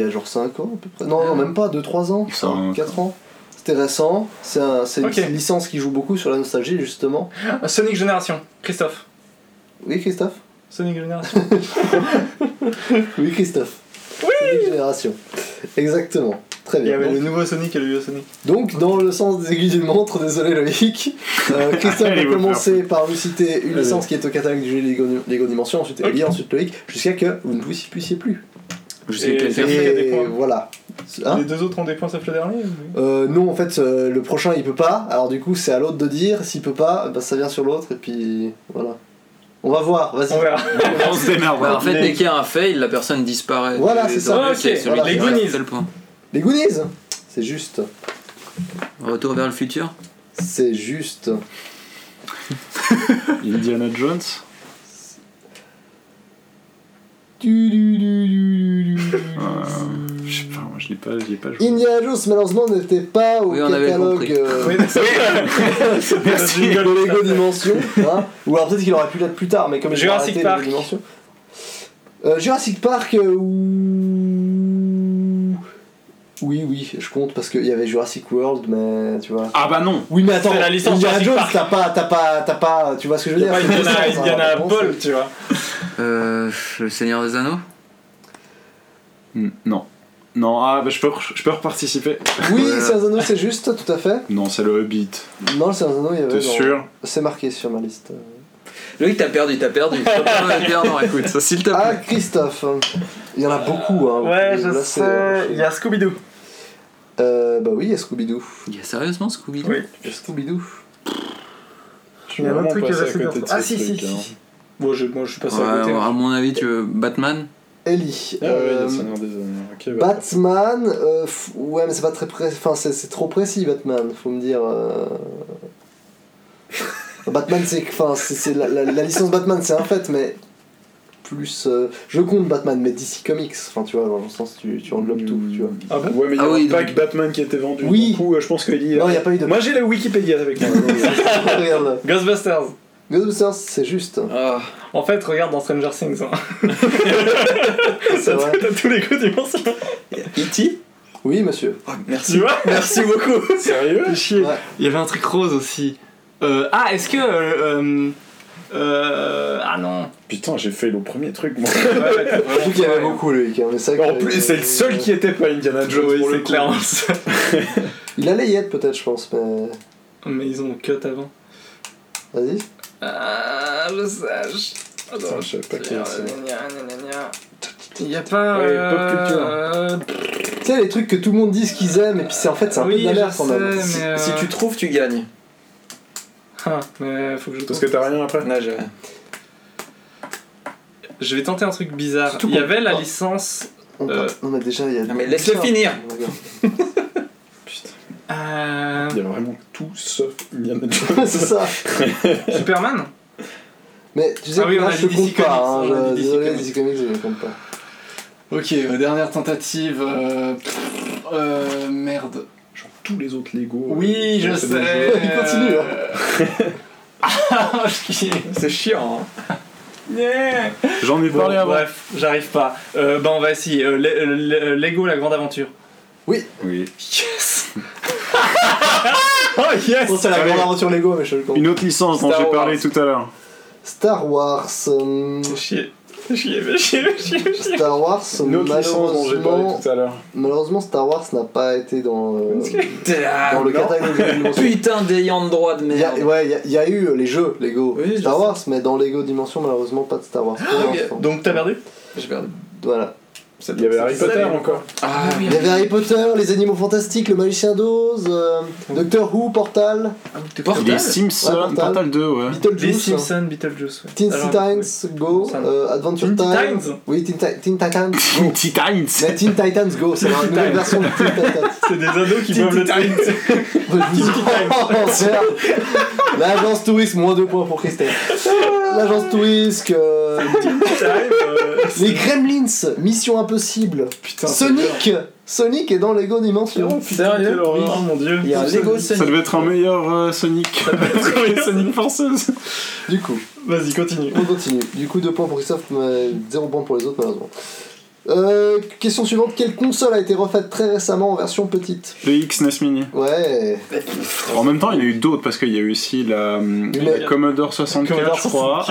y a genre 5 ans à peu près. Non, même pas, 2-3 ans, 4 ans. C'était récent, c'est une licence qui joue beaucoup sur la nostalgie justement. Sonic Génération, Christophe. Oui, Christophe. Sonic Génération. Oui, Christophe. Oui. Génération. Exactement. Très bien. Il y avait le nouveau Sonic et le vieux Sonic. Donc, dans le sens des aiguilles d'une montre, désolé Loïc, Christophe va commencer par vous citer une licence qui est au catalogue du jeu Lego Dimension, ensuite Eli, ensuite Loïc, jusqu'à que vous ne vous y puissiez plus. Et voilà. Hein, les deux autres ont des points sauf le dernier non, en fait, le prochain il peut pas, alors du coup c'est à l'autre de dire, s'il peut pas, bah, ça vient sur l'autre, et puis voilà. On va voir, vas-y. On verra. On s'énerve. En fait, dès qu'il y a un fail, la personne disparaît. Voilà, c'est ça. Ah, okay. Voilà. Les Goonies. Les Goonies. C'est juste. Retour vers le futur. C'est juste. Indiana Jones. Je sais pas, moi je l'ai pas joué. Indiana Jones malheureusement n'était pas au catalogue de Lego Dimension, hein. Ou alors peut-être qu'il aurait pu l'être plus tard, mais comme Jurassic Park. Jurassic Park Oui, je compte parce qu'il y avait Jurassic World, mais tu vois. Ah bah non. Oui mais attends, c'est la licence Indiana Jones, t'as pas, tu vois ce que je veux dire. Indiana Paul, tu vois. Le Seigneur des Anneaux. Non, je peux reparticiper. Oui, c'est un anneau, c'est juste, tout à fait. Non, c'est le Hobbit. Non, c'est un anneau, il y avait. T'es sûr ? C'est marqué sur ma liste. Loïc, t'as perdu. Non, écoute, ça s'il te plaît. Ah, Christophe, il y en a beaucoup. Hein. Ouais, je sais. Il y a Scooby-Doo. Bah oui, il y a Scooby-Doo. Il y a sérieusement Scooby-Doo ? Oui, il y a Scooby-Doo. Il y a un truc qui est assez bien. Ah, si. Moi, je suis passé à côté. À mon avis, tu veux Batman ? Ellie. Okay, Batman, ouais, mais c'est pas très précis. Enfin, c'est trop précis, Batman. Faut me dire. Batman, c'est la licence Batman, c'est un fait, mais plus. Je compte Batman, mais DC Comics. Enfin, tu vois, dans le sens, tu englobes tout, tu vois. Ah bon ? Ouais, mais il y a pas que Batman qui a été vendu. Oui. Du coup, je pense que Ellie. Non, il y a pas eu de. Moi, j'ai la Wikipédia avec moi. Regarde. Ghostbusters. Ghostbusters, c'est juste. En fait, regarde dans Stranger Things. Hein. Ça t'as tous les coups dimensions. E.T. Oui, monsieur. Oh, merci. Tu vois ? Merci beaucoup. Sérieux ? Chier. Ouais. Il y avait un truc rose aussi. Est-ce que. Ah non. Putain, j'ai fait le premier truc, moi. Je trouve qu'il y avait beaucoup, Loïc. Hein, en plus, c'est le seul qui était pas Indiana Jones. Oui, c'est clair. Il allait y être, peut-être, je pense. Mais ils ont cut avant. Vas-y. Ah, le sage. Attends, je sais pas qui c'est. Il y a pas. Ouais, pop culture. Tu sais, les trucs que tout le monde dit ce qu'ils aiment, et puis c'est, en fait, c'est un peu de la merde quand même. Si tu trouves, tu gagnes. Ah, mais faut que je trouve. Parce que t'as rien après ? Non, j'ai rien. Je vais tenter un truc bizarre. Il y avait la licence. On a déjà. Non, mais laisse-le finir. Il y a vraiment tout sauf Indiana Jones. C'est ça. Superman. Mais tu sais, que là, je compte pas. Désolé, DC Comics, je ne compte pas. Ok, dernière tentative. Merde. Genre tous les autres Lego. Oui, je sais. Il continue. Hein. C'est chiant. Hein. Yeah. J'en ai parlé avant. Bref, j'arrive pas. On va essayer. Lego, la grande aventure. Oui. Oui. Yes. Oh yes. Bon, c'est la grande aventure Lego, mais je le compte. Une autre licence dont j'ai parlé tout à l'heure. Star Wars. Chier. Star Wars. Une autre licence dont j'ai parlé tout à l'heure. Malheureusement, Star Wars n'a pas été dans le catalogue. Putain d'ayant de droit de merde. Il y a eu les jeux Lego. Oui, Star Wars, mais dans Lego Dimension, malheureusement, pas de Star Wars. Donc t'as perdu. J'ai perdu. Voilà. Il y avait Harry Potter encore. Ah, oui, il y avait Harry Potter, les animaux fantastiques, le magicien d'Oz, Doctor Who, Portal. Les Simpsons, Portal 2, ouais. Les Simpsons, Beetlejuice. Teen Titans Go, Adventure Time. Oui, Teen Titans Go. Mais Teen Titans Go, c'est la nouvelle version de Teen Titans. C'est des ados qui peuvent le Titans. L'agence touriste, moins 2 points pour Christophe. L'agence touriste. Les Gremlins, Mission Impossible. Putain, Sonic est dans Lego Dimension. Oh, putain, sérieux, quelle horreur, oui. Mon dieu. Il y a Lego Sonic. Ça devait être un meilleur Sonic. Ça devait être une Sonic forceuse. Du coup, vas-y, continue. On continue. Du coup, 2 points pour Christophe, 0 points pour les autres, malheureusement. Question suivante, quelle console a été refaite très récemment en version petite ? Le NES Mini. Ouais. En même temps, il y a eu d'autres parce qu'il y a eu aussi la Commodore 64, je crois.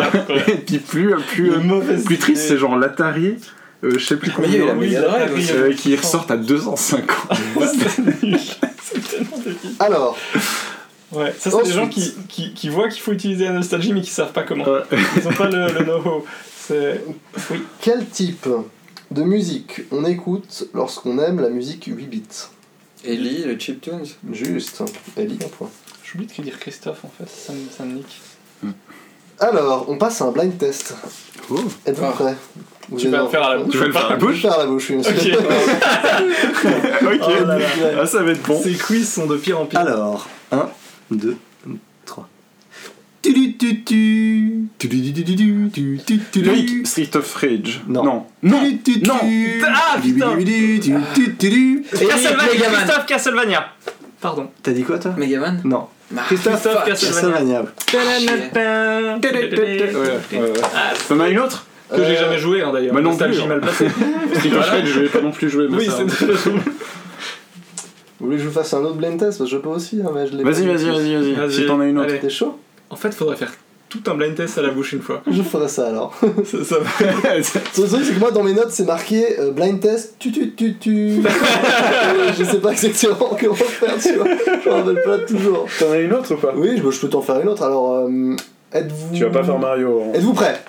Et puis plus triste, c'est genre l'Atari. Je sais plus combien. Il y a la Megadrive qui ressortent à 250. C'est tellement débile. Alors. Ouais, ça c'est des gens qui voient qu'il faut utiliser la nostalgie mais qui savent pas comment. Ouais. Ils ont pas le know-how. C'est. Oui. Quel type de musique on écoute lorsqu'on aime la musique 8 bits? Eli, le chiptunes. Juste, Eli, un point. J'oublie de dire Christophe en fait, ça me nique. Alors, on passe à un blind test. Oh. Êtes-vous prêts? Tu vas le faire à la bouche. Tu vas le faire à la bouche. À la bouche, oui. Ok. Ok. Oh là là. Ah, ça va être bon. Ces quiz sont de pire en pire. Alors, 1, 2, 3. Loïc, Street of Rage. Non. Ah putain. Castlevania. Pardon. T'as dit quoi toi? Megaman. Non. Christophe Castlevania. T'en as une autre que j'ai jamais joué d'ailleurs. Mais non plus. J'ai mal passé. Street of Rage, je vais pas non plus jouer. Oui, c'est très drôle. Vous voulez que je vous fasse un autre blind test? Je peux aussi. Vas-y. Si t'en as une autre, t'es chaud. En fait, faudrait faire tout un blind test à la bouche une fois. Je ferai ça alors. Ça le truc, c'est que moi, dans mes notes, c'est marqué blind test, tu. Je sais pas exactement comment faire, tu vois. Je m'en rappelle pas toujours. T'en as une autre ou pas? Oui, je peux t'en faire une autre. Alors, êtes-vous. Tu vas pas faire Mario. Hein. Êtes-vous prêts?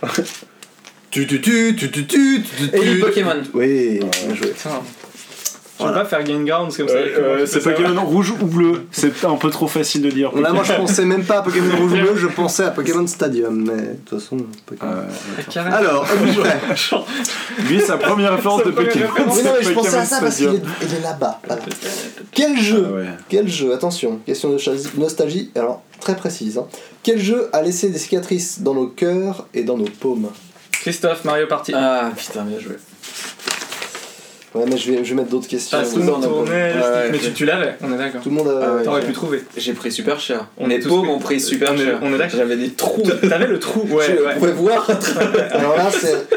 Et les Pokémon. Oui, bien joué. Voilà. Je vais pas faire Game Grounds comme ça. C'est Pokémon rouge ou bleu, c'est un peu trop facile de dire. Là, moi je pensais même pas à Pokémon rouge ou bleu, je pensais à Pokémon Stadium, mais de toute façon. Pokémon... Alors, lui, sa première référence de Pokémon. Mais non, mais je pensais à ça parce qu'il est là-bas. Voilà. Quel jeu, attention, question de nostalgie, alors très précise. Hein. Quel jeu a laissé des cicatrices dans nos cœurs et dans nos paumes? Christophe, Mario Party. Ah putain, bien joué. Ouais, mais je vais mettre d'autres questions. Parce que mais tu l'avais, on est d'accord. Tout le monde t'aurais pu trouver. J'ai pris super cher. Les paumes ont pris super cher. On est d'accord. J'avais des trous. T'avais le trou. Ouais. Vous pouvez voir. Alors là, c'est.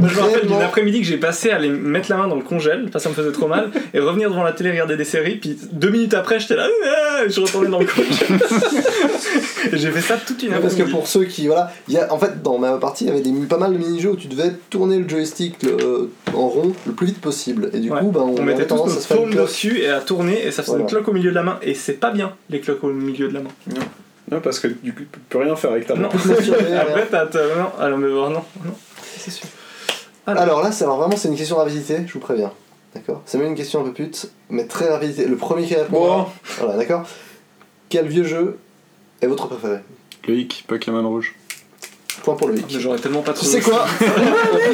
Moi, je me rappelle d'une après-midi que j'ai passé à aller mettre la main dans le congèle, parce que ça me faisait trop mal, et revenir devant la télé regarder des séries, puis 2 minutes après j'étais là, et je retournais dans le congèle. Et j'ai fait ça toute une après-midi. Parce que pour ceux qui, voilà, en fait dans ma partie il y avait pas mal de mini-jeux où tu devais tourner le joystick en rond le plus vite possible, et du coup on mettait tous nos paumes dessus et à tourner, et ça faisait une cloque au milieu de la main, et c'est pas bien les cloques au milieu de la main. Non. Non, parce que du coup, tu peux rien faire avec ta main. Après, t'as ta main. Alors, mais bon, non, c'est sûr. Alors là, c'est une question rapidité, je vous préviens. D'accord. C'est même une question un peu pute, mais très rapidité. Le premier qui répond. Bon. Voilà, d'accord. Quel vieux jeu est votre préféré? Loïc, Pokémon Rouge. Point pour Loïc. J'aurais tellement pas trouvé. Tu sais quoi?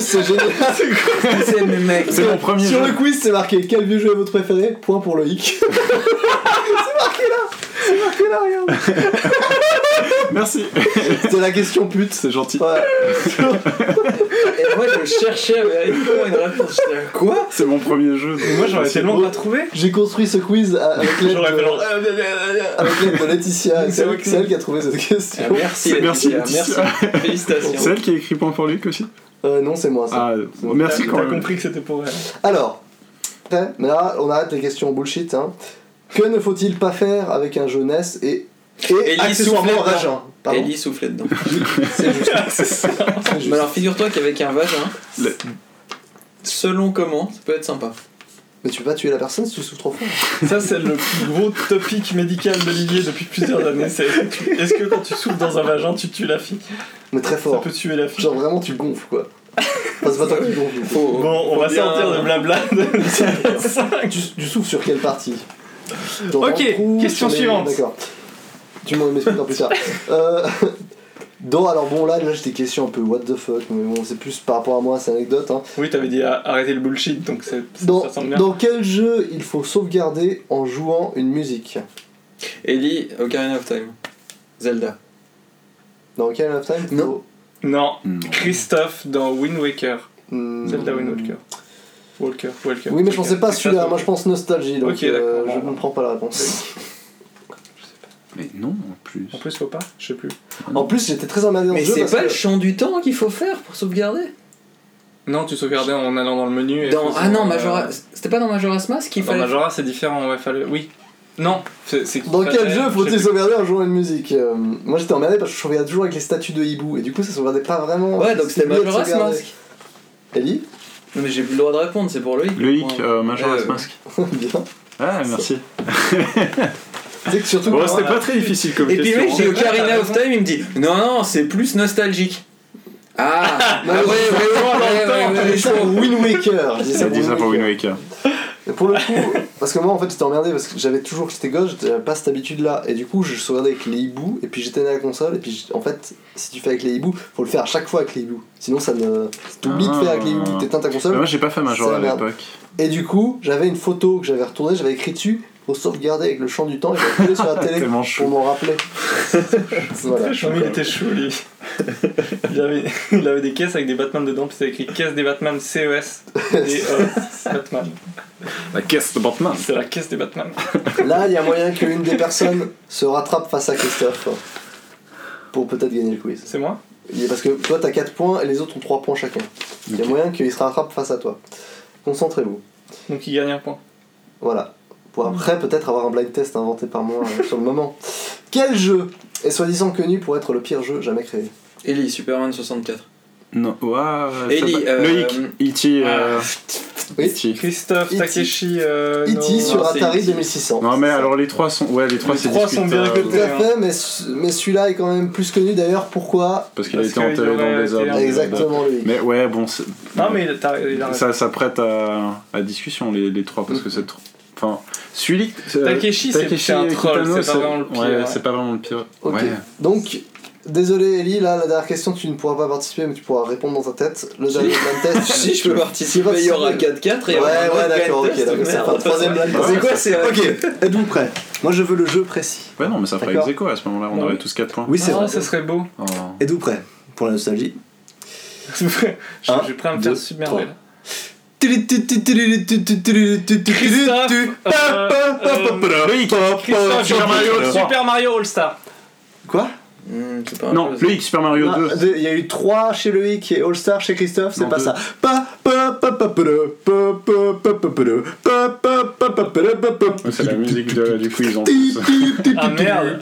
C'est génial. C'est quoi? C'est le mec. C'est mon premier jeu. Sur le quiz, c'est marqué quel vieux jeu est votre préféré? Point pour Loïc. C'est marqué là, regarde. Merci. C'était la question pute, c'est gentil. Ouais. Et moi je cherchais une réponse. Quoi? C'est mon premier jeu. Et moi j'aurais tellement pas trouvé. J'ai construit ce quiz avec l'aide de Laetitia. C'est elle qui a trouvé cette question. Ah, merci Laetitia. Félicitations. C'est elle qui a écrit point pour Luc aussi? Non, c'est moi ça. Ah, merci quand même. T'as compris que c'était pour elle. Alors, mais là on arrête les questions bullshit. Hein. Que ne faut-il pas faire avec un jeu NES et accessoirement vagin? Eli soufflait dedans. C'est juste. C'est juste. Mais alors figure-toi qu'avec un vagin, selon comment, ça peut être sympa. Mais tu peux pas tuer la personne si tu souffles trop fort. Ça c'est le plus gros topic médical d'Olivier depuis plusieurs années. C'est est-ce que quand tu souffles dans un vagin, tu tues la fille? Mais très fort. Ça peut tuer la fille. Genre vraiment tu gonfles quoi. Enfin, c'est pas tant que tu gonfles. Bon, on va sortir de blabla. Tu souffles sur quelle partie? Ok, question suivante. D'accord. Tu m'en expliques un peu ça. Donc, alors bon, là j'ai des questions un peu what the fuck, mais bon, c'est plus par rapport à moi, c'est anecdote. Hein. Oui, t'avais dit arrêter le bullshit, donc ça semble bien. Dans quel jeu il faut sauvegarder en jouant une musique? Eli, Ocarina of Time. Zelda. Dans Ocarina of Time? Non. Christophe dans Wind Waker. Zelda Wind Waker. Walker. Oui, mais je pensais pas celui-là, moi je pense Nostalgie, donc je ne prends pas la réponse. Mais non, en plus faut pas, je sais plus. En plus j'étais très emmerdé dans le jeu. Mais c'est pas le chant du temps qu'il faut faire pour sauvegarder? Non, tu sauvegardais en allant dans le menu et c'était pas dans Majora's Mask qu'il fallait. Dans Majora's c'est différent, ouais, fallait... Oui. Non, c'est dans quel jeu faut-il sauvegarder en jouant une musique? Moi j'étais emmerdé parce que je sauvegardais toujours avec les statues de hibou et du coup ça sauvegardait pas vraiment. Ouais, donc c'était Majora's Mask. Ellie? Non mais j'ai plus le droit de répondre, c'est pour Loïc. Loïc, Majora's Mask. Bien. Ah, merci. C'est que surtout c'était pas très difficile comme question. Et puis mec, j'ai Ocarina of Time, il me dit non, c'est plus nostalgique. Ah, ouais, Wind Waker. J'ai dit ça pour Wind Waker. Pour le coup, parce que moi en fait j'étais emmerdé parce que j'étais gauche, j'avais pas cette habitude là et du coup je sauvegardais avec les hiboux et puis j'éteignais la console et puis en fait si tu fais avec les hiboux faut le faire à chaque fois avec les hiboux sinon ça ne t'oublie de faire avec les hiboux, t'éteins ta console. Moi j'ai pas fait Majora à l'époque et du coup j'avais une photo que j'avais retournée, j'avais écrit dessus faut sauvegarder avec le chant du temps et j'avais sur la télé pour m'en rappeler. Voilà. Il était chaud lui. Il avait des caisses avec des Batman dedans, puis c'était écrit caisse des Batman CES. Batman. La caisse de Batman. C'est la caisse des Batman. Là, il y a moyen qu'une des personnes se rattrape face à Christophe pour peut-être gagner le quiz. C'est moi? Parce que toi, t'as 4 points et les autres ont 3 points chacun. Il y a moyen qu'il se rattrape face à toi. Concentrez-vous. Donc il gagne un point. Voilà. Pour après peut-être avoir un blind test inventé par moi sur le moment. Quel jeu est soi-disant connu pour être le pire jeu jamais créé? Eli, Superman 64. Non, waouh. Eli, Loïc, E.T. Christophe, Takeshi, E.T. sur Atari 2600. Non mais alors les trois sont bien réputés. Mais celui-là est quand même plus connu d'ailleurs. Pourquoi? Parce qu'il a été enterré dans des arbres. Exactement, Loïc. Mais ouais, bon. Non mais ça prête à discussion les trois parce que c'est trop. Enfin, celui Takeshi c'est un troll, c'est pas vraiment le pire. Ouais, c'est pas vraiment le pire. Ok. Ouais. Donc, désolé Eli, là la dernière question tu ne pourras pas participer mais tu pourras répondre dans ta tête. Le dernier blind test. Si je peux participer, il y aura 4-4 et ouais d'accord ok. C'est pas le troisième blind test. C'est quoi c'est ok. Êtes-vous prêts? Moi je veux le jeu précis. Ouais non mais ça ferait ex-aequo à ce moment-là, on aurait tous 4 points. Oui c'est vrai. Ça serait beau. Êtes-vous prêts pour la nostalgie? Je prends un petit submergé. Super Mario All-Star. Quoi? Non, Loïc, Super Mario 2. Il y a eu 3 chez Loïc et All-Star chez Christophe, c'est pas ça. C'est la musique du quiz en plus. Ah merde.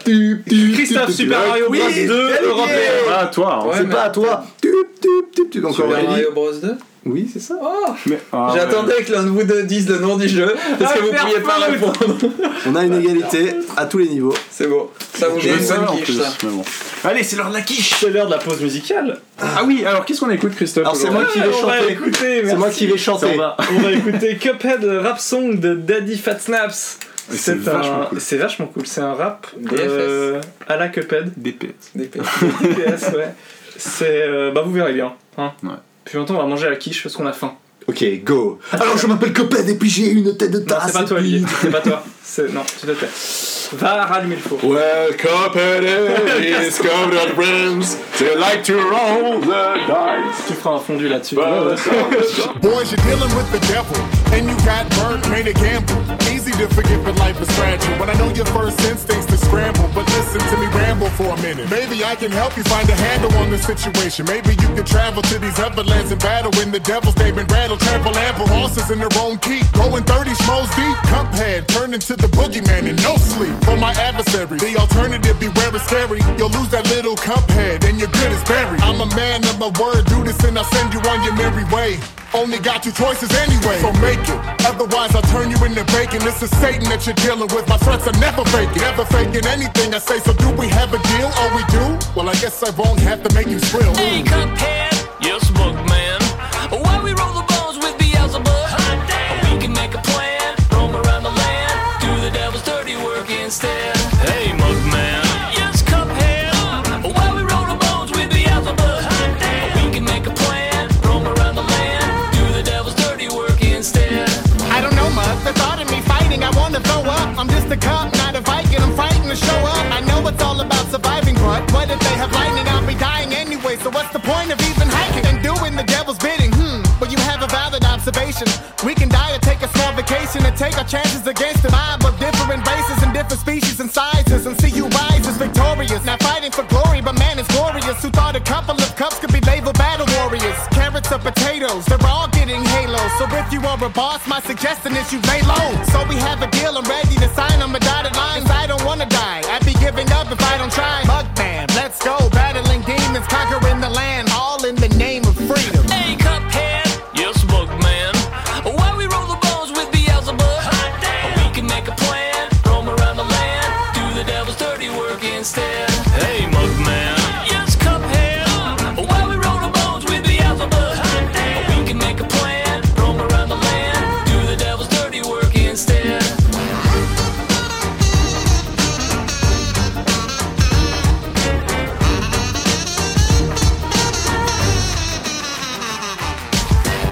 Christophe, Super Mario Bros 2 européen. C'est pas à toi. Super Mario Bros 2. Oui, c'est ça. Oh mais, ah, j'attendais que l'un de vous deux dise le nom du jeu, parce que vous ne pouviez pas répondre. On a une égalité à tous les niveaux. C'est bon. Ça vous donne ça en plus. Bon. Allez, c'est l'heure de la quiche. C'est l'heure de la pause musicale. Ah oui, alors qu'est-ce qu'on écoute, Christophe? Alors c'est moi qui vais chanter. Écouter, c'est moi qui vais chanter. On va écouter Cuphead Rap Song de Daddy Fat Snaps. C'est vachement cool. C'est un rap à la Cuphead. DPS, ouais. C'est bah vous verrez bien. Hein. Ouais. Puis longtemps on va manger à la quiche parce qu'on a faim. Ok, go. Alors je m'appelle Coped et puis j'ai une tête de tasse. Non, c'est pas toi, Olivier. C'est pas toi. Non, tout à fait. Va rallumer le four. Well, Coped is covered in rims. They like to roll the dice. Tu feras un fondu là-dessus. Boys, you're dealing with the devil. And you got burnt, made a gamble. Easy to forget, but life is fragile. When I know your first instincts to scramble. But listen to me ramble for a minute. Maybe I can help you find a handle on this situation. Maybe you can travel to these other lands and battle. When the devils, they've been rattled. Trample ample horses in their own key. Going 30 schmoes deep. Cuphead, turn into the boogeyman and no sleep. For my adversary, the alternative beware is scary. You'll lose that little cuphead and your good is buried. I'm a man of my word, do this and I'll send you on your merry way. Only got two choices anyway, so make it. Otherwise I'll turn you into bacon. This is Satan that you're dealing with. My threats are never faking. Never faking anything I say. So do we have a deal? Oh we do? Well I guess I won't have to make you thrill. Hey Cuphead. Yes Bookman. Why we roll the bones with Beelzebub? Hot damn. We can make a plan. Roam around the land. Do the devil's dirty work instead. Hey Bookman. Yes Cuphead. Why we roll the bones with Beelzebub? Hot damn. We can make a plan. Roam around the land. I don't know much, the thought of me fighting, I wanna throw up. I'm just a cop, not a Viking, I'm fighting to show up. I know it's all about surviving, but what if they have lightning? I'll be dying anyway, so what's the point of even hiking and doing the devil's bidding? But you have a valid observation. We can die or take a small vacation and take our chances against the vibe of different races and different species and sizes, and see you rise as victorious. Not fighting for glory, but man is glorious. Who thought a couple of cups could be labeled battle warriors? Carrots or potatoes, they're all getting halos. So if you are a boss, my suggestion is you lay low. So we have a deal, I'm ready to sign on my dotted lines. I don't wanna die, I'd be giving up if I don't try. Bugman, let's go, battling demons, conquering the land, all in the name of freedom. Hey, Cuphead. Yes, Bookman. Why we roll the bones with Beelzebub? Hot damn. We can make a plan, roam around the land, do the devil's dirty work instead. Hey, Bookman. Yes, Cuphead. Why we roll the bones with Beelzebub? Hot damn. We can make a plan, roam around the land, do the devil's dirty work instead.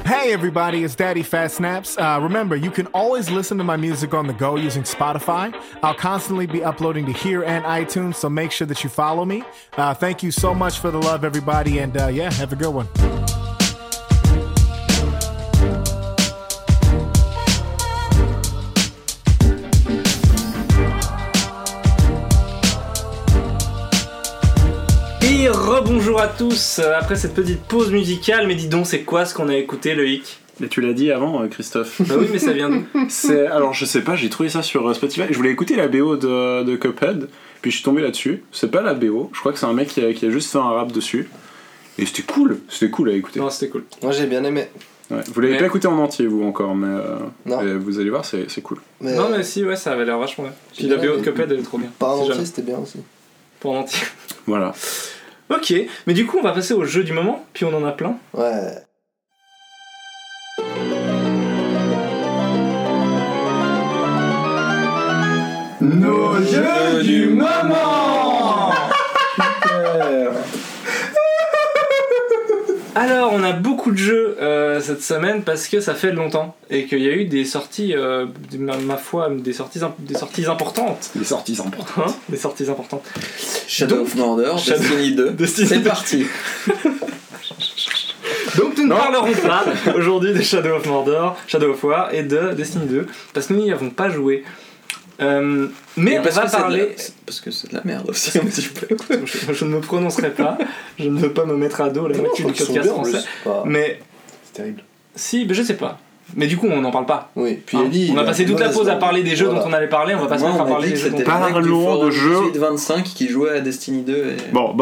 Hey everybody, it's Daddy Fat Snaps. Remember, you can always listen to my music on the go using Spotify. I'll constantly be uploading to here and iTunes, so make sure that you follow me. Thank you so much for the love, everybody, and yeah, have a good one. Rebonjour à tous, après cette petite pause musicale, mais dis donc, c'est quoi ce qu'on a écouté, Loïc? Mais tu l'as dit avant, Christophe. Bah oui, mais ça vient d'où? Alors je sais pas, j'ai trouvé ça sur Spotify, je voulais écouter la BO de Cuphead, puis je suis tombé là-dessus, c'est pas la BO, je crois que c'est un mec qui a juste fait un rap dessus, et c'était cool à écouter. Non, c'était cool. Moi j'ai bien aimé. Ouais. Vous l'avez pas écouté en entier vous encore, mais non. Vous allez voir, c'est cool. Mais non mais si, ouais, ça avait l'air vachement bien. Puis la BO de Cuphead, elle est trop bien. Pas en entier, c'était bien aussi. Pas en entier. Voilà. Ok, mais du coup on va passer au jeu du moment, puis on en a plein. Ouais. Nos jeux du moment. Alors on a beaucoup de jeux cette semaine parce que ça fait longtemps et qu'il y a eu des sorties, des sorties importantes. Des sorties importantes. Shadow of Mordor, Destiny 2, c'est parti. Donc nous ne parlerons pas aujourd'hui de Shadow of Mordor, Shadow of War et de Destiny 2 parce que nous n'y avons pas joué. Mais on va parler parce que c'est de la merde aussi un petit peu. Je ne me prononcerai pas, je ne veux pas me mettre à dos la moitié du podcast français. Mais c'est terrible. Si, mais je sais pas. Mais du coup, on n'en parle pas. Oui. Puis Eli, on a passé toute la pause à parler des jeux dont on allait parler. On va pas se mettre à parler des jeux. Parlons de jeux. 25 qui jouait à Destiny 2. Bon.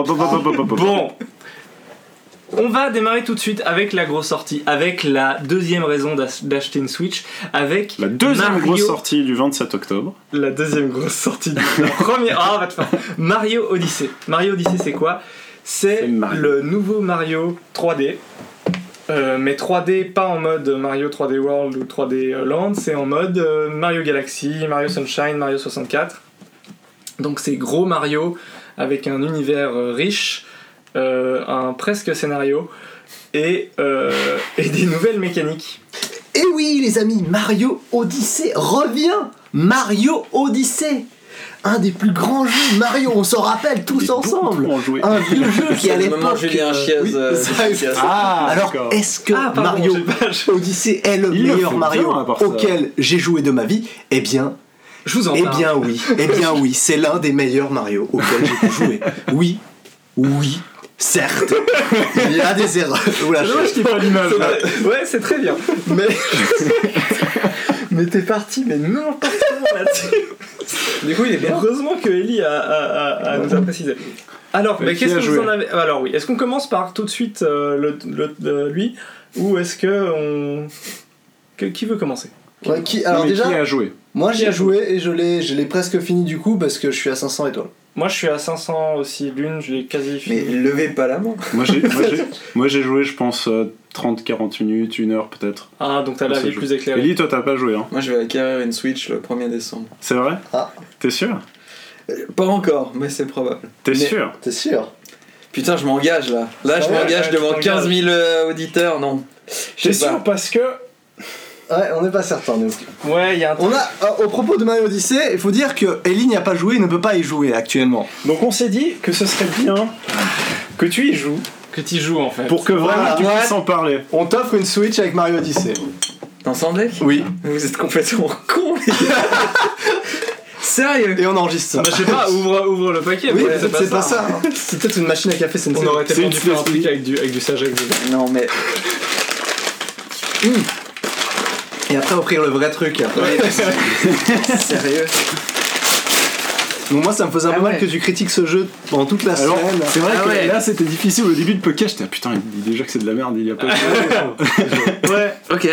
On va démarrer tout de suite avec la grosse sortie, avec la deuxième raison d'acheter une Switch, avec la deuxième grosse sortie du 27 octobre. La deuxième grosse sortie du premier. Ah, va te faire. Mario Odyssey. Mario Odyssey, c'est quoi ? C'est le nouveau Mario 3D. Mais 3D, pas en mode Mario 3D World ou 3D Land, c'est en mode Mario Galaxy, Mario Sunshine, Mario 64. Donc c'est gros Mario avec un univers riche, un presque scénario et des nouvelles mécaniques. Et oui les amis, Mario Odyssey revient. Mario Odyssey, un des plus grands jeux Mario, on s'en rappelle tous ensemble. Un vieux jeu qui à l'époque alors d'accord. Est-ce que Mario Odyssey est le meilleur Mario auquel j'ai joué de ma vie? Eh bien, je vous en parle. Eh bien oui, c'est l'un des meilleurs Mario auquel j'ai pu jouer. Oui. Certes, il y a des erreurs. Oula, je t'ai pas l'image. Ouais, c'est très bien. Mais t'es parti, mais non, pas là-dessus. Du coup, il est bien. Heureusement que Eli a nous a précisé. Alors, mais qu'est-ce que vous en avez ? Alors oui, est-ce qu'on commence par tout de suite lui, ou est-ce que qui veut commencer ? Ouais, qui a joué ? Moi, j'y ai joué et je l'ai presque fini du coup parce que je suis à 500 étoiles. Moi je suis à 500 aussi l'une, je l'ai quasi fini. Mais levez pas la main. Moi j'ai joué je pense 30-40 minutes, 1 heure peut-être. Ah donc t'as la vie plus éclairée. Eli, toi t'as pas joué hein. Moi je vais acquérir une Switch le 1er décembre. C'est vrai ? Ah. T'es sûr ? Pas encore, mais c'est probable. T'es sûr ? T'es sûr ? Putain je m'engage là. Là je m'engage devant 15 000 auditeurs, non. T'es sûr parce que... Ouais, on n'est pas certain, nous. Ouais, il y a un truc. Au propos de Mario Odyssey, il faut dire que Eli n'y a pas joué, ne peut pas y jouer actuellement. Donc on s'est dit que ce serait bien que tu y joues. Que tu y joues en fait. Pour que vraiment tu puisses en parler. On t'offre une Switch avec Mario Odyssey. T'en sens deck ? Oui. Vous êtes complètement cons, les gars. Sérieux ? Et on enregistre ça. Bah, je sais pas, ouvre le paquet. Oui, c'est pas ça. Hein. C'est peut-être une machine à café, c'est une On aurait été vendu faire un truc avec du sage à vous. Non, mais. Et après offrir le vrai truc après. Ouais. Sérieux. Donc moi ça me faisait un peu mal que tu critiques ce jeu pendant toute la semaine. C'est vrai que là c'était difficile au début de Poké, j'étais putain il dit déjà que c'est de la merde, il y a pas de... Ouais, ok.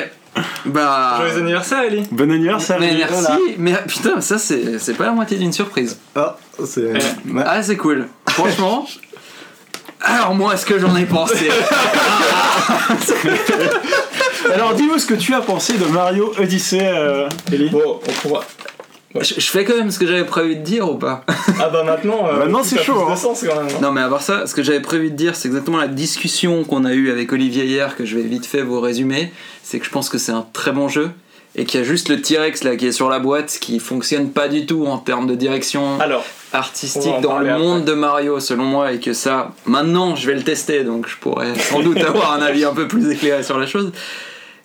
Bah... Joyeux anniversaire Eli. Bon anniversaire Eli. Merci, voilà. Mais putain ça c'est pas la moitié d'une surprise. Ah c'est cool. Franchement. Alors moi est-ce que j'en ai pensé? Alors dis-nous ce que tu as pensé de Mario Odyssey, Eli. Bon, on pourra... Ouais. Je fais quand même ce que j'avais prévu de dire ou pas? Ah bah maintenant c'est chaud hein. Sens, quand même, hein. Non mais à part ça, ce que j'avais prévu de dire c'est exactement la discussion qu'on a eue avec Olivier hier que je vais vite fait vous résumer. C'est que je pense que c'est un très bon jeu et qu'il y a juste le T-Rex là qui est sur la boîte qui fonctionne pas du tout en termes de direction artistique dans le monde de Mario selon moi et que ça, maintenant je vais le tester donc je pourrais sans doute avoir un avis un peu plus éclairé sur la chose.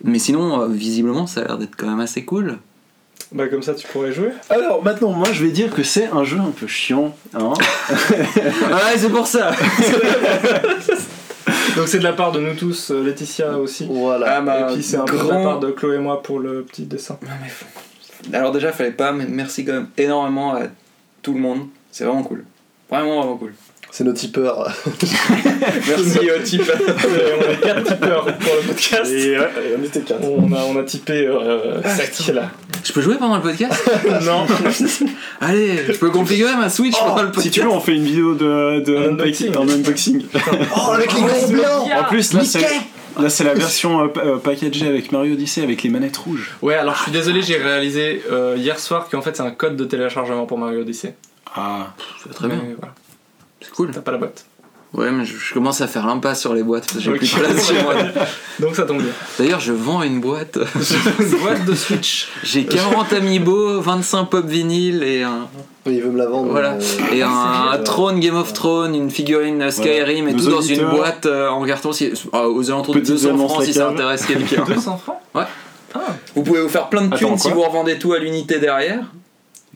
Mais sinon, visiblement, ça a l'air d'être quand même assez cool. Bah comme ça, tu pourrais jouer. Alors, maintenant, moi, je vais dire que c'est un jeu un peu chiant, hein. Ouais, c'est pour ça. Donc c'est de la part de nous tous, Laetitia aussi. Voilà. Et puis c'est un peu de la part de Chloé et moi pour le petit dessin. Non, mais... Alors déjà, fallait pas, mais merci quand même énormément à tout le monde. C'est vraiment cool. Vraiment cool. C'est nos tipeurs. Merci aux tipeurs. On a 4 tipeurs pour le podcast. Et on était 4. On a tipé qui est là. Je peux jouer pendant le podcast ? Non. Allez, je peux configurer ma Switch pendant le podcast. Si tu veux, on fait une vidéo de unboxing. Oh, avec les gros blancs ! En plus, là, c'est la version packagée avec Mario Odyssey avec les manettes rouges. Ouais, alors je suis désolé, j'ai réalisé hier soir qu'en fait, c'est un code de téléchargement pour Mario Odyssey. Ah, c'est très bien. Voilà. C'est cool. T'as pas la boîte. Ouais, mais je commence à faire l'impasse sur les boîtes parce que j'ai plus de place chez moi. Donc ça tombe bien. D'ailleurs, je vends une boîte. Une boîte de Switch. J'ai 40 amiibo, 25 pop vinyles et un... Il veut me la vendre. Voilà. Et un trône Game of Thrones, une figurine Skyrim et tout dans une boîte en carton aux alentours de 200 francs si ça intéresse quelqu'un. 200 francs ? Ouais. Ah. Vous pouvez vous faire plein de thunes si vous revendez tout à l'unité derrière.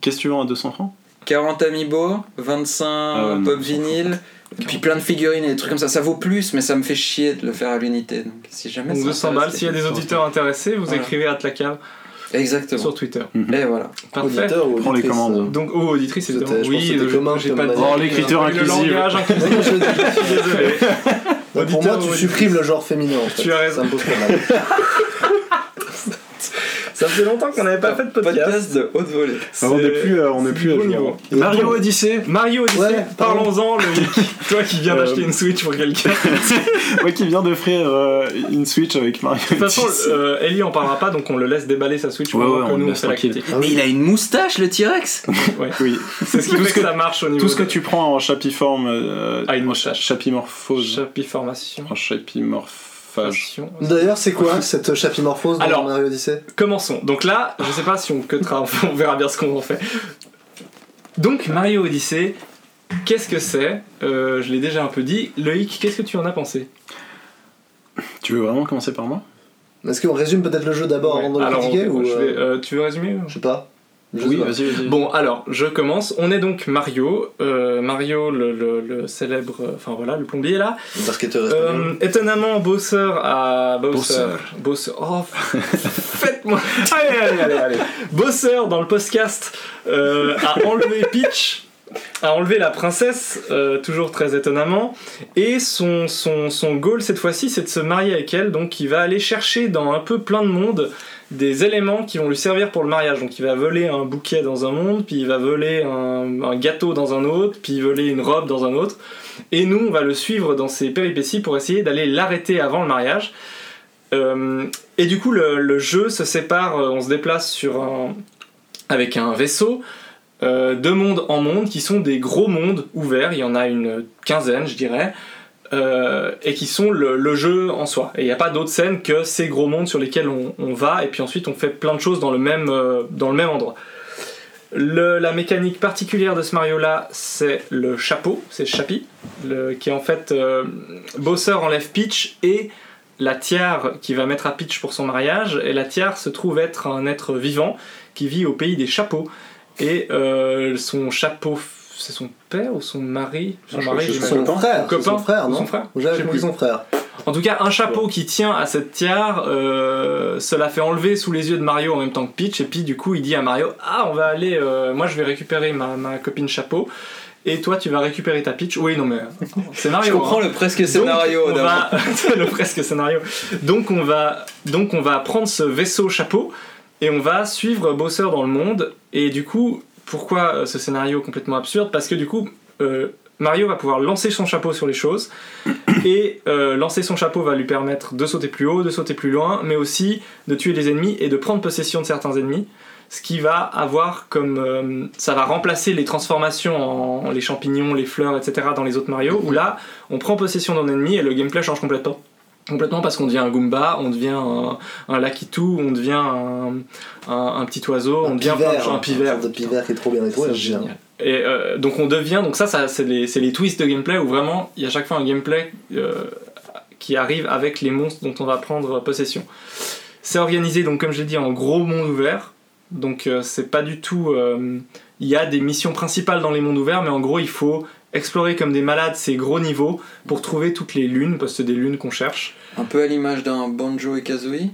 Qu'est-ce que tu vends à 200 francs ? 40 amiibo, 25 pop vinyle, puis plein de figurines et des trucs comme ça. Ça vaut plus, mais ça me fait chier de le faire à l'unité. Donc, si jamais ça 200 balles, s'il y a des auditeurs intéressés, vous écrivez à La Cave. Exactement. Sur Twitter. Mm-hmm. Et voilà. Parfait. Auditeur ou auditrice, prends les commandes. Donc, auditrice, évidemment. Oui, j'ai pas de... Oh, l'écriture inclusive. Le langage inclusif. Je suis désolé. Ouais, pour moi, tu supprimes le genre féminin. En fait. Tu as raison. Ça faisait longtemps qu'on n'avait pas fait de podcast de haute volée. On n'est plus à jour. Mario Odyssey, ouais, parlons-en, Loïc. Toi qui viens d'acheter une Switch pour quelqu'un. Moi qui viens d'offrir une Switch avec Mario Odyssey. De toute façon, Eli en parlera pas, donc on le laisse déballer sa Switch pendant que nous on fait la critique. Mais il a une moustache, le T-Rex. Ouais. Oui. C'est ce qui fait que ça marche au niveau. Tout ce que tu prends en chapiforme. Une moustache. Chapimorphose. Chapiformation. En chapimorphose. D'ailleurs, c'est quoi cette chapimorphose dans Mario Odyssey ? Commençons. Donc là, je sais pas si on cuttera, on verra bien ce qu'on en fait. Donc Mario Odyssey, qu'est-ce que c'est ? Je l'ai déjà un peu dit. Loïc, qu'est-ce que tu en as pensé ? Tu veux vraiment commencer par moi ? Est-ce qu'on résume peut-être le jeu d'abord avant de le critiquer ou... Tu veux résumer ? Je sais pas. Oui, vas-y. Bon, alors, je commence. On est donc Mario. Mario, le célèbre... Enfin, voilà, le plombier, là. Le basketteur espagnol. Étonnamment, bosseur à... Bosseur. Oh, faites-moi... Allez. Bosseur, dans le podcast, a enlevé Peach... a enlevé la princesse, toujours très étonnamment, et son goal cette fois-ci, c'est de se marier avec elle. Donc il va aller chercher dans un peu plein de monde des éléments qui vont lui servir pour le mariage. Donc il va voler un bouquet dans un monde, puis il va voler un gâteau dans un autre, puis voler une robe dans un autre, et nous on va le suivre dans ses péripéties pour essayer d'aller l'arrêter avant le mariage. Et du coup le jeu se sépare, on se déplace avec un vaisseau, de monde en monde qui sont des gros mondes ouverts, il y en a une quinzaine je dirais, et qui sont le jeu en soi, et il n'y a pas d'autre scène que ces gros mondes sur lesquels on va, et puis ensuite on fait plein de choses dans le même endroit. La mécanique particulière de ce Mario là, c'est le chapeau, c'est Chapi, qui est en fait Bosseur enlève Peach, et la tiare qui va mettre à Peach pour son mariage, et la tiare se trouve être un être vivant qui vit au pays des chapeaux. Et son chapeau, c'est son père ou son mari ? Son frère. En tout cas, un chapeau qui tient à cette tiare se la fait enlever sous les yeux de Mario en même temps que Peach. Et puis du coup, il dit à Mario, on va aller, moi je vais récupérer ma copine chapeau. Et toi, tu vas récupérer ta Peach. Oui, non mais c'est Mario. Je comprends le presque scénario d'abord. Le presque scénario. Donc on va prendre ce vaisseau chapeau. Et on va suivre Bosseur dans le monde. Et du coup, pourquoi ce scénario complètement absurde ? Parce que du coup, Mario va pouvoir lancer son chapeau sur les choses. Et lancer son chapeau va lui permettre de sauter plus haut, de sauter plus loin, mais aussi de tuer les ennemis et de prendre possession de certains ennemis. Ce qui va avoir comme... ça va remplacer les transformations en les champignons, les fleurs, etc. dans les autres Mario, où là, on prend possession d'un ennemi et le gameplay change complètement. Complètement, parce qu'on devient un Goomba, on devient un Lakitu, on devient un petit oiseau, on devient un pivert. Un pivert qui est trop bien étoilé. C'est génial. Et donc on devient, donc ça c'est les twists de gameplay où vraiment il y a chaque fois un gameplay qui arrive avec les monstres dont on va prendre possession. C'est organisé donc comme je l'ai dit en gros monde ouvert, donc c'est pas du tout... Il y a des missions principales dans les mondes ouverts, mais en gros il faut... explorer comme des malades ces gros niveaux pour trouver toutes les lunes, parce que c'est des lunes qu'on cherche. Un peu à l'image d'un Banjo et Kazooie.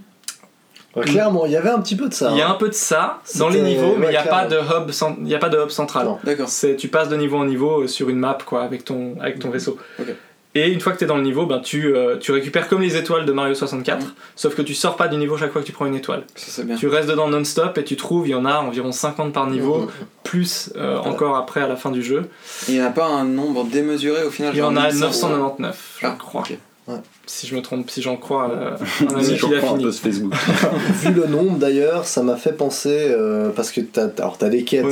Ouais, clairement, il y avait un petit peu de ça. Il y a un peu de ça dans les niveaux, mais il n'y a pas de hub central. Non. D'accord. Tu passes de niveau en niveau sur une map quoi, avec ton vaisseau. Okay. Et une fois que tu es dans le niveau, ben, tu récupères comme les étoiles de Mario 64, sauf que tu sors pas du niveau chaque fois que tu prends une étoile. C'est bien. Tu restes dedans non-stop et tu trouves, il y en a environ 50 par niveau, plus voilà. Encore après à la fin du jeu. Et il n'y en a pas un nombre démesuré au final ? Il y en a 999, je crois. Okay. Ouais. Si je me trompe, si j'en crois un ami qui l'a fini. Facebook. Vu le nombre d'ailleurs, ça m'a fait penser parce que t'as des quêtes.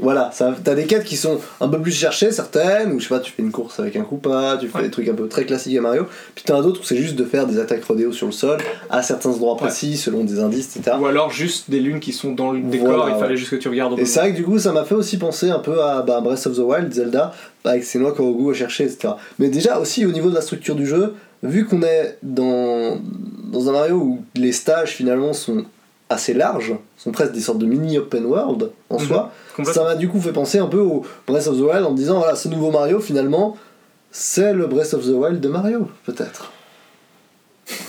Voilà, t'as des quêtes qui sont un peu plus cherchées certaines, ou je sais pas, tu fais une course avec un Koopa, tu fais des trucs un peu très classiques à Mario. Puis t'as d'autres où c'est juste de faire des attaques rodéo sur le sol à certains endroits précis selon des indices, etc. Ou alors juste des lunes qui sont dans le décor. Voilà, il fallait juste que tu regardes. Et c'est vrai que du coup, ça m'a fait aussi penser un peu à Breath of the Wild, Zelda, avec ses noix Korogu à chercher, etc. Mais déjà aussi au niveau de la structure du jeu. Vu qu'on est dans un Mario où les stages finalement sont assez larges, sont presque des sortes de mini open world en soi, ça m'a du coup fait penser un peu au Breath of the Wild en me disant voilà, ce nouveau Mario finalement c'est le Breath of the Wild de Mario, peut-être.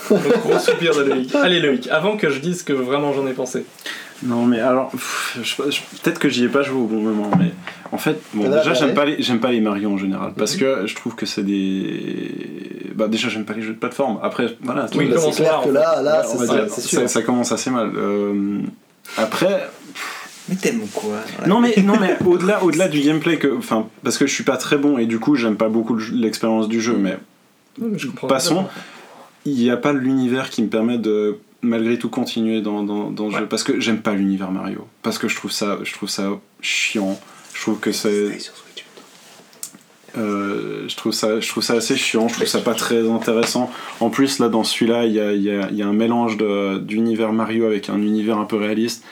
Gros soupir de Loïc. Allez Loïc, avant que je dise ce que vraiment j'en ai pensé. Non mais alors peut-être que j'y ai pas joué au bon moment, mais en fait bon, déjà j'aime pas les Mario en général parce que je trouve que c'est des déjà j'aime pas les jeux de plateforme. Après voilà, oui, là, c'est clair que là c'est ça, c'est sûr. Ça commence assez mal. Après mais t'aimes quoi ? Non mais au-delà du gameplay que enfin parce que je suis pas très bon et du coup j'aime pas beaucoup l'expérience du jeu mais, non, mais je passons. Il y a pas l'univers qui me permet de malgré tout continuer dans le jeu parce que j'aime pas l'univers Mario parce que je trouve ça chiant, je trouve que c'est je trouve ça assez chiant, je trouve ça pas très intéressant. En plus là dans celui-là il y a un mélange d'univers Mario avec un univers un peu réaliste.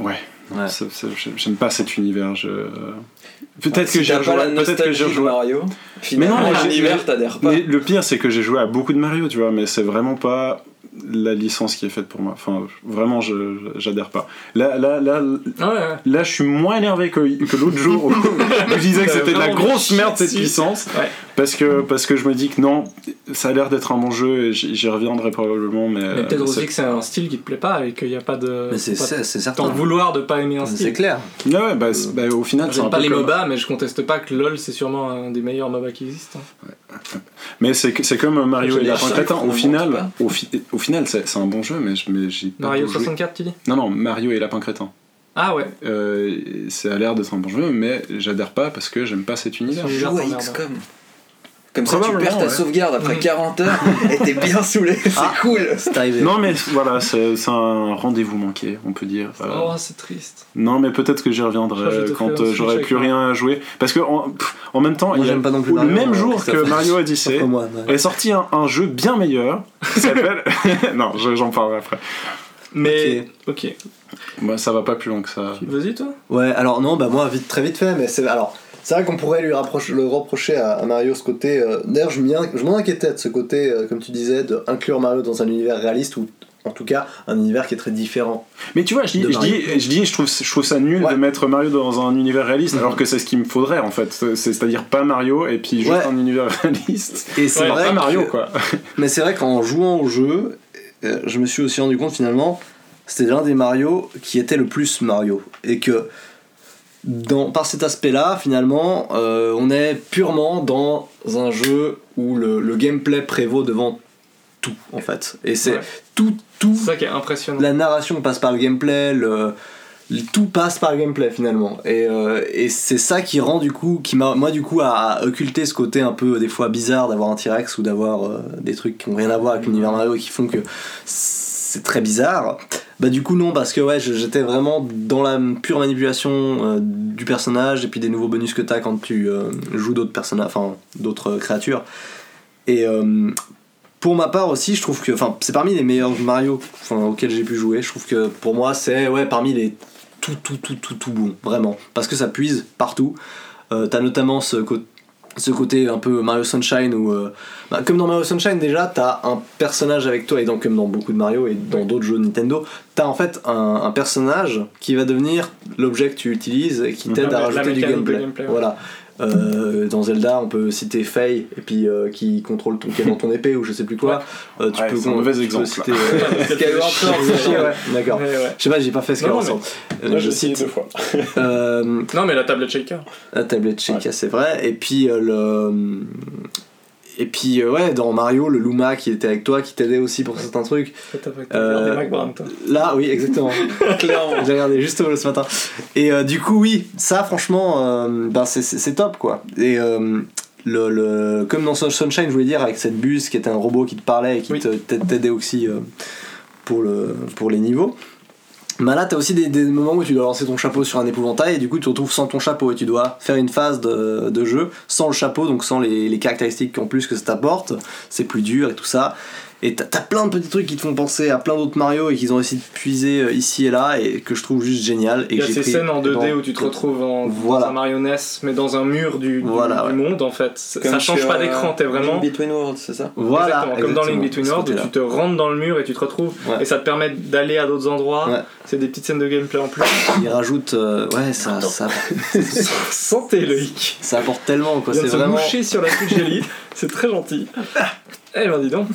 Ouais. C'est, j'aime pas cet univers. Peut-être que j'ai joué. Peut-être que j'ai joué Mario. Finalement, mais non, l'univers t'adhère pas. Mais le pire, c'est que j'ai joué à beaucoup de Mario, tu vois, mais c'est vraiment pas la licence qui est faite pour moi. Enfin, vraiment, j'adhère pas. Là, je suis moins énervé que l'autre jour où je disais que c'était de la grosse merde cette licence, parce que je me dis que non, ça a l'air d'être un bon jeu et j'y reviendrai probablement, mais peut-être aussi que c'est un style qui te plaît pas et qu'il y a pas de. Mais c'est certain. Tant vouloir de pas aimer un style. C'est clair. Ouais, au final, j'aime pas les MOBA, mais je conteste pas que LOL c'est sûrement un des meilleurs MOBA qui existent. Mais c'est comme Mario et Lapin Crétin. Au final, c'est un bon jeu, mais j'ai pas. Mario 64, tu dis ? Non, Mario et Lapin Crétin. Ah ouais. Ça a l'air d'être un bon jeu, mais j'adhère pas parce que j'aime pas cet univers. Je joue à XCOM. Comme ça, tu perds ta sauvegarde après 40 heures et t'es bien saoulé, c'est cool. C'est arrivé. Non, mais voilà, c'est un rendez-vous manqué, on peut dire. Oh, c'est triste. Non, mais peut-être que j'y reviendrai quand j'aurai plus rien à jouer. Parce que en même temps, le même jour que Mario Odyssey est sorti un jeu bien meilleur qui s'appelle. Non, j'en parlerai après. Mais ok. Bah, ça va pas plus loin que ça. Vas-y, toi ? Ouais, alors non, bah moi, très vite fait, mais c'est. Alors. C'est vrai qu'on pourrait le reprocher à Mario ce côté... D'ailleurs, je m'en inquiétais de ce côté, comme tu disais, d'inclure Mario dans un univers réaliste ou, en tout cas, un univers qui est très différent. Mais tu vois, je trouve ça nul de mettre Mario dans un univers réaliste, alors que c'est ce qu'il me faudrait, en fait. C'est-à-dire pas Mario, et puis juste un univers réaliste. Et c'est vrai pas Mario, quoi. Mais c'est vrai qu'en jouant au jeu, je me suis aussi rendu compte, finalement, c'était l'un des Mario qui était le plus Mario. Et que... Par cet aspect-là, finalement, on est purement dans un jeu où le gameplay prévaut devant tout, en fait. Et c'est tout. C'est ça qui est impressionnant. La narration passe par le gameplay, tout passe par le gameplay finalement. Et c'est ça qui rend du coup, qui m'a occulté ce côté un peu des fois bizarre d'avoir un T-Rex ou d'avoir des trucs qui n'ont rien à voir avec l'univers Mario et qui font que c'est très bizarre. Bah du coup non, parce que j'étais vraiment dans la pure manipulation du personnage et puis des nouveaux bonus que t'as quand tu joues d'autres personnages, enfin d'autres créatures. Et pour ma part aussi, je trouve que c'est parmi les meilleurs Mario auxquels j'ai pu jouer. Je trouve que pour moi c'est parmi les tout bon, vraiment, parce que ça puise partout. T'as notamment ce côté un peu Mario Sunshine où comme dans Mario Sunshine déjà t'as un personnage avec toi, et donc comme dans beaucoup de Mario et dans d'autres jeux de Nintendo t'as en fait un personnage qui va devenir l'objet que tu utilises et qui t'aide à rajouter du gameplay. Voilà. Dans Zelda on peut citer Faye et puis qui contrôle ton canon, ton épée ou je sais plus quoi. Tu peux c'est un mauvais exemple. Citer Skyward Sword. D'accord. Je sais pas, j'ai pas fait Skyward Sword. Je cite deux fois. Non mais la tablette Sheikah. La tablette Sheikah, c'est vrai. Et puis dans Mario, le Luma qui était avec toi, qui t'aidait aussi pour certains trucs. T'as regardé McBrand, toi. Là, oui, exactement. Clairement. J'ai regardé juste ce matin. Et du coup, oui, ça, franchement, c'est top, quoi. Et comme dans Sunshine, je voulais dire, avec cette buse qui était un robot qui te parlait et qui t'aidait aussi pour les niveaux. Bah là t'as aussi des moments où tu dois lancer ton chapeau sur un épouvantail et du coup tu te retrouves sans ton chapeau et tu dois faire une phase de jeu sans le chapeau, donc sans les caractéristiques en plus que ça t'apporte, c'est plus dur et tout ça, et t'as plein de petits trucs qui te font penser à plein d'autres Mario et qu'ils ont essayé de puiser ici et là et que je trouve juste génial. Et il y a ces scènes en 2D où tu te retrouves dans un Mario NES mais dans un mur du monde en fait. Comme ça change pas d'écran, t'es vraiment Link Between Worlds, c'est ça ? Voilà, exactement. Comme dans Link Between Worlds où tu te rentres dans le mur et tu te retrouves et ça te permet d'aller à d'autres endroits. C'est des petites scènes de gameplay en plus. Ils rajoutent ça sentez Loïc. Ça apporte tellement quoi, c'est vraiment. Moucher sur la Switch Eli. C'est très gentil. Eh ben dis donc.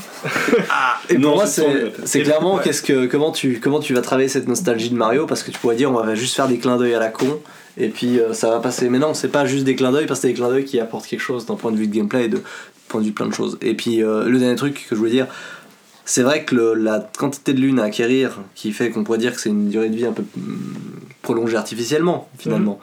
Ah, et pour non, moi c'est clairement ouais. comment tu vas travailler cette nostalgie de Mario, parce que tu pourrais dire on va juste faire des clins d'œil à la con et puis ça va passer. Mais non, c'est pas juste des clins d'œil, parce que c'est des clins d'œil qui apportent quelque chose d'un point de vue de gameplay et de point de vue plein de choses. Et puis le dernier truc que je voulais dire, c'est vrai que la quantité de lune à acquérir qui fait qu'on pourrait dire que c'est une durée de vie un peu prolongée artificiellement finalement.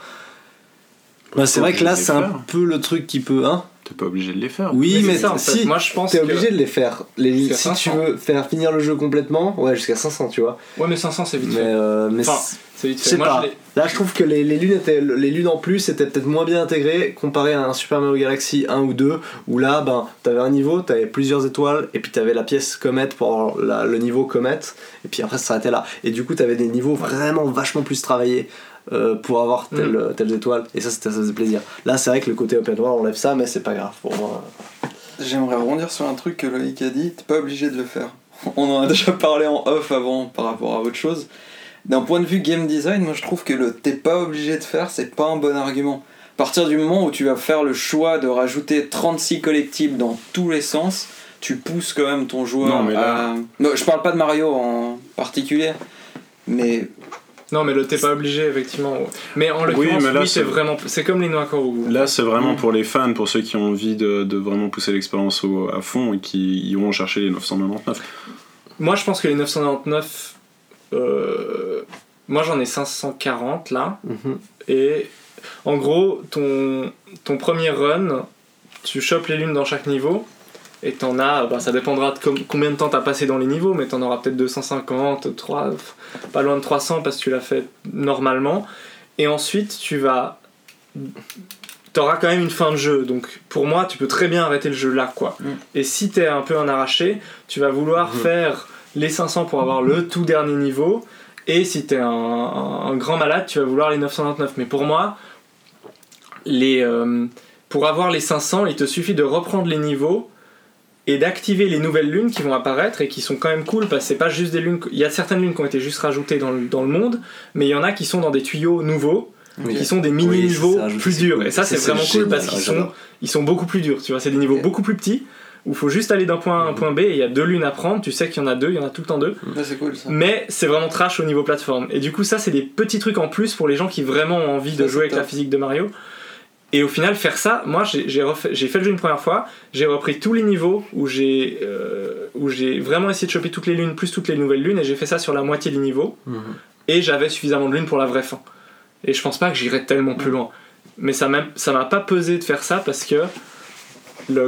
Bah, c'est vrai que là c'est un peu le truc qui peut hein. T'es pas obligé de les faire. Oui, mais ça, en fait. Si moi je pense t'es obligé de les faire. Les, si 500. Tu veux faire finir le jeu complètement, ouais, jusqu'à 500, tu vois. Ouais, mais 500 c'est vite fait. Mais enfin, c'est vite fait. Moi, pas. Là, je trouve que les lunes en plus étaient peut-être moins bien intégrées comparé à un Super Mario Galaxy 1 ou 2 où là, ben, t'avais un niveau, t'avais plusieurs étoiles et puis t'avais la pièce comète pour le niveau comète et puis après ça s'arrêtait là. Et du coup, t'avais des niveaux vraiment vachement plus travaillés. Pour avoir telles étoiles, et ça faisait plaisir. Là c'est vrai que le côté open world on lève ça, mais c'est pas grave pour moi. J'aimerais rebondir sur un truc que Loïc a dit, t'es pas obligé de le faire. On en a déjà parlé en off avant par rapport à autre chose. D'un point de vue game design, moi je trouve que le t'es pas obligé de faire, c'est pas un bon argument. À partir du moment où tu vas faire le choix de rajouter 36 collectibles dans tous les sens, tu pousses quand même ton joueur à... Non, je parle pas de Mario en particulier, mais... Non, mais le t'es pas obligé, effectivement. Mais en l'occurrence, oui, là, c'est vraiment... C'est comme les noirs coraux. Là, c'est vraiment pour les fans, pour ceux qui ont envie de vraiment pousser l'expérience à fond et qui iront chercher les 999. Moi, je pense que les 999... Moi, j'en ai 540, là. Mm-hmm. Et en gros, ton premier run, tu chopes les lunes dans chaque niveau... Et t'en as, bah ça dépendra de combien de temps t'as passé dans les niveaux, mais t'en auras peut-être 250, pas loin de 300 parce que tu l'as fait normalement. Et ensuite, t'auras quand même une fin de jeu. Donc pour moi, tu peux très bien arrêter le jeu là, quoi. Mmh. Et si t'es un peu un arraché, tu vas vouloir faire les 500 pour avoir le tout dernier niveau. Et si t'es un grand malade, tu vas vouloir les 999. Mais pour moi, pour avoir les 500, il te suffit de reprendre les niveaux et d'activer les nouvelles lunes qui vont apparaître et qui sont quand même cool, parce que c'est pas juste des lunes... Il y a certaines lunes qui ont été juste rajoutées dans le monde, mais il y en a qui sont dans des tuyaux nouveaux, qui sont des mini-niveaux plus durs. Et ça, c'est vraiment cool, parce qu'ils sont beaucoup plus durs, tu vois. C'est des niveaux beaucoup plus petits, où il faut juste aller d'un point A à un point B, et il y a deux lunes à prendre, tu sais qu'il y en a deux, il y en a tout le temps deux. Ouais, c'est cool, ça. Mais c'est vraiment trash au niveau plateforme. Et du coup, ça, c'est des petits trucs en plus pour les gens qui vraiment ont envie de jouer avec la physique de Mario. Et au final, faire ça, moi j'ai fait le jeu une première fois, j'ai repris tous les niveaux où j'ai vraiment essayé de choper toutes les lunes plus toutes les nouvelles lunes, et j'ai fait ça sur la moitié des niveaux, et j'avais suffisamment de lunes pour la vraie fin. Et je pense pas que j'irais tellement plus loin. Mais ça m'a pas pesé de faire ça, parce que,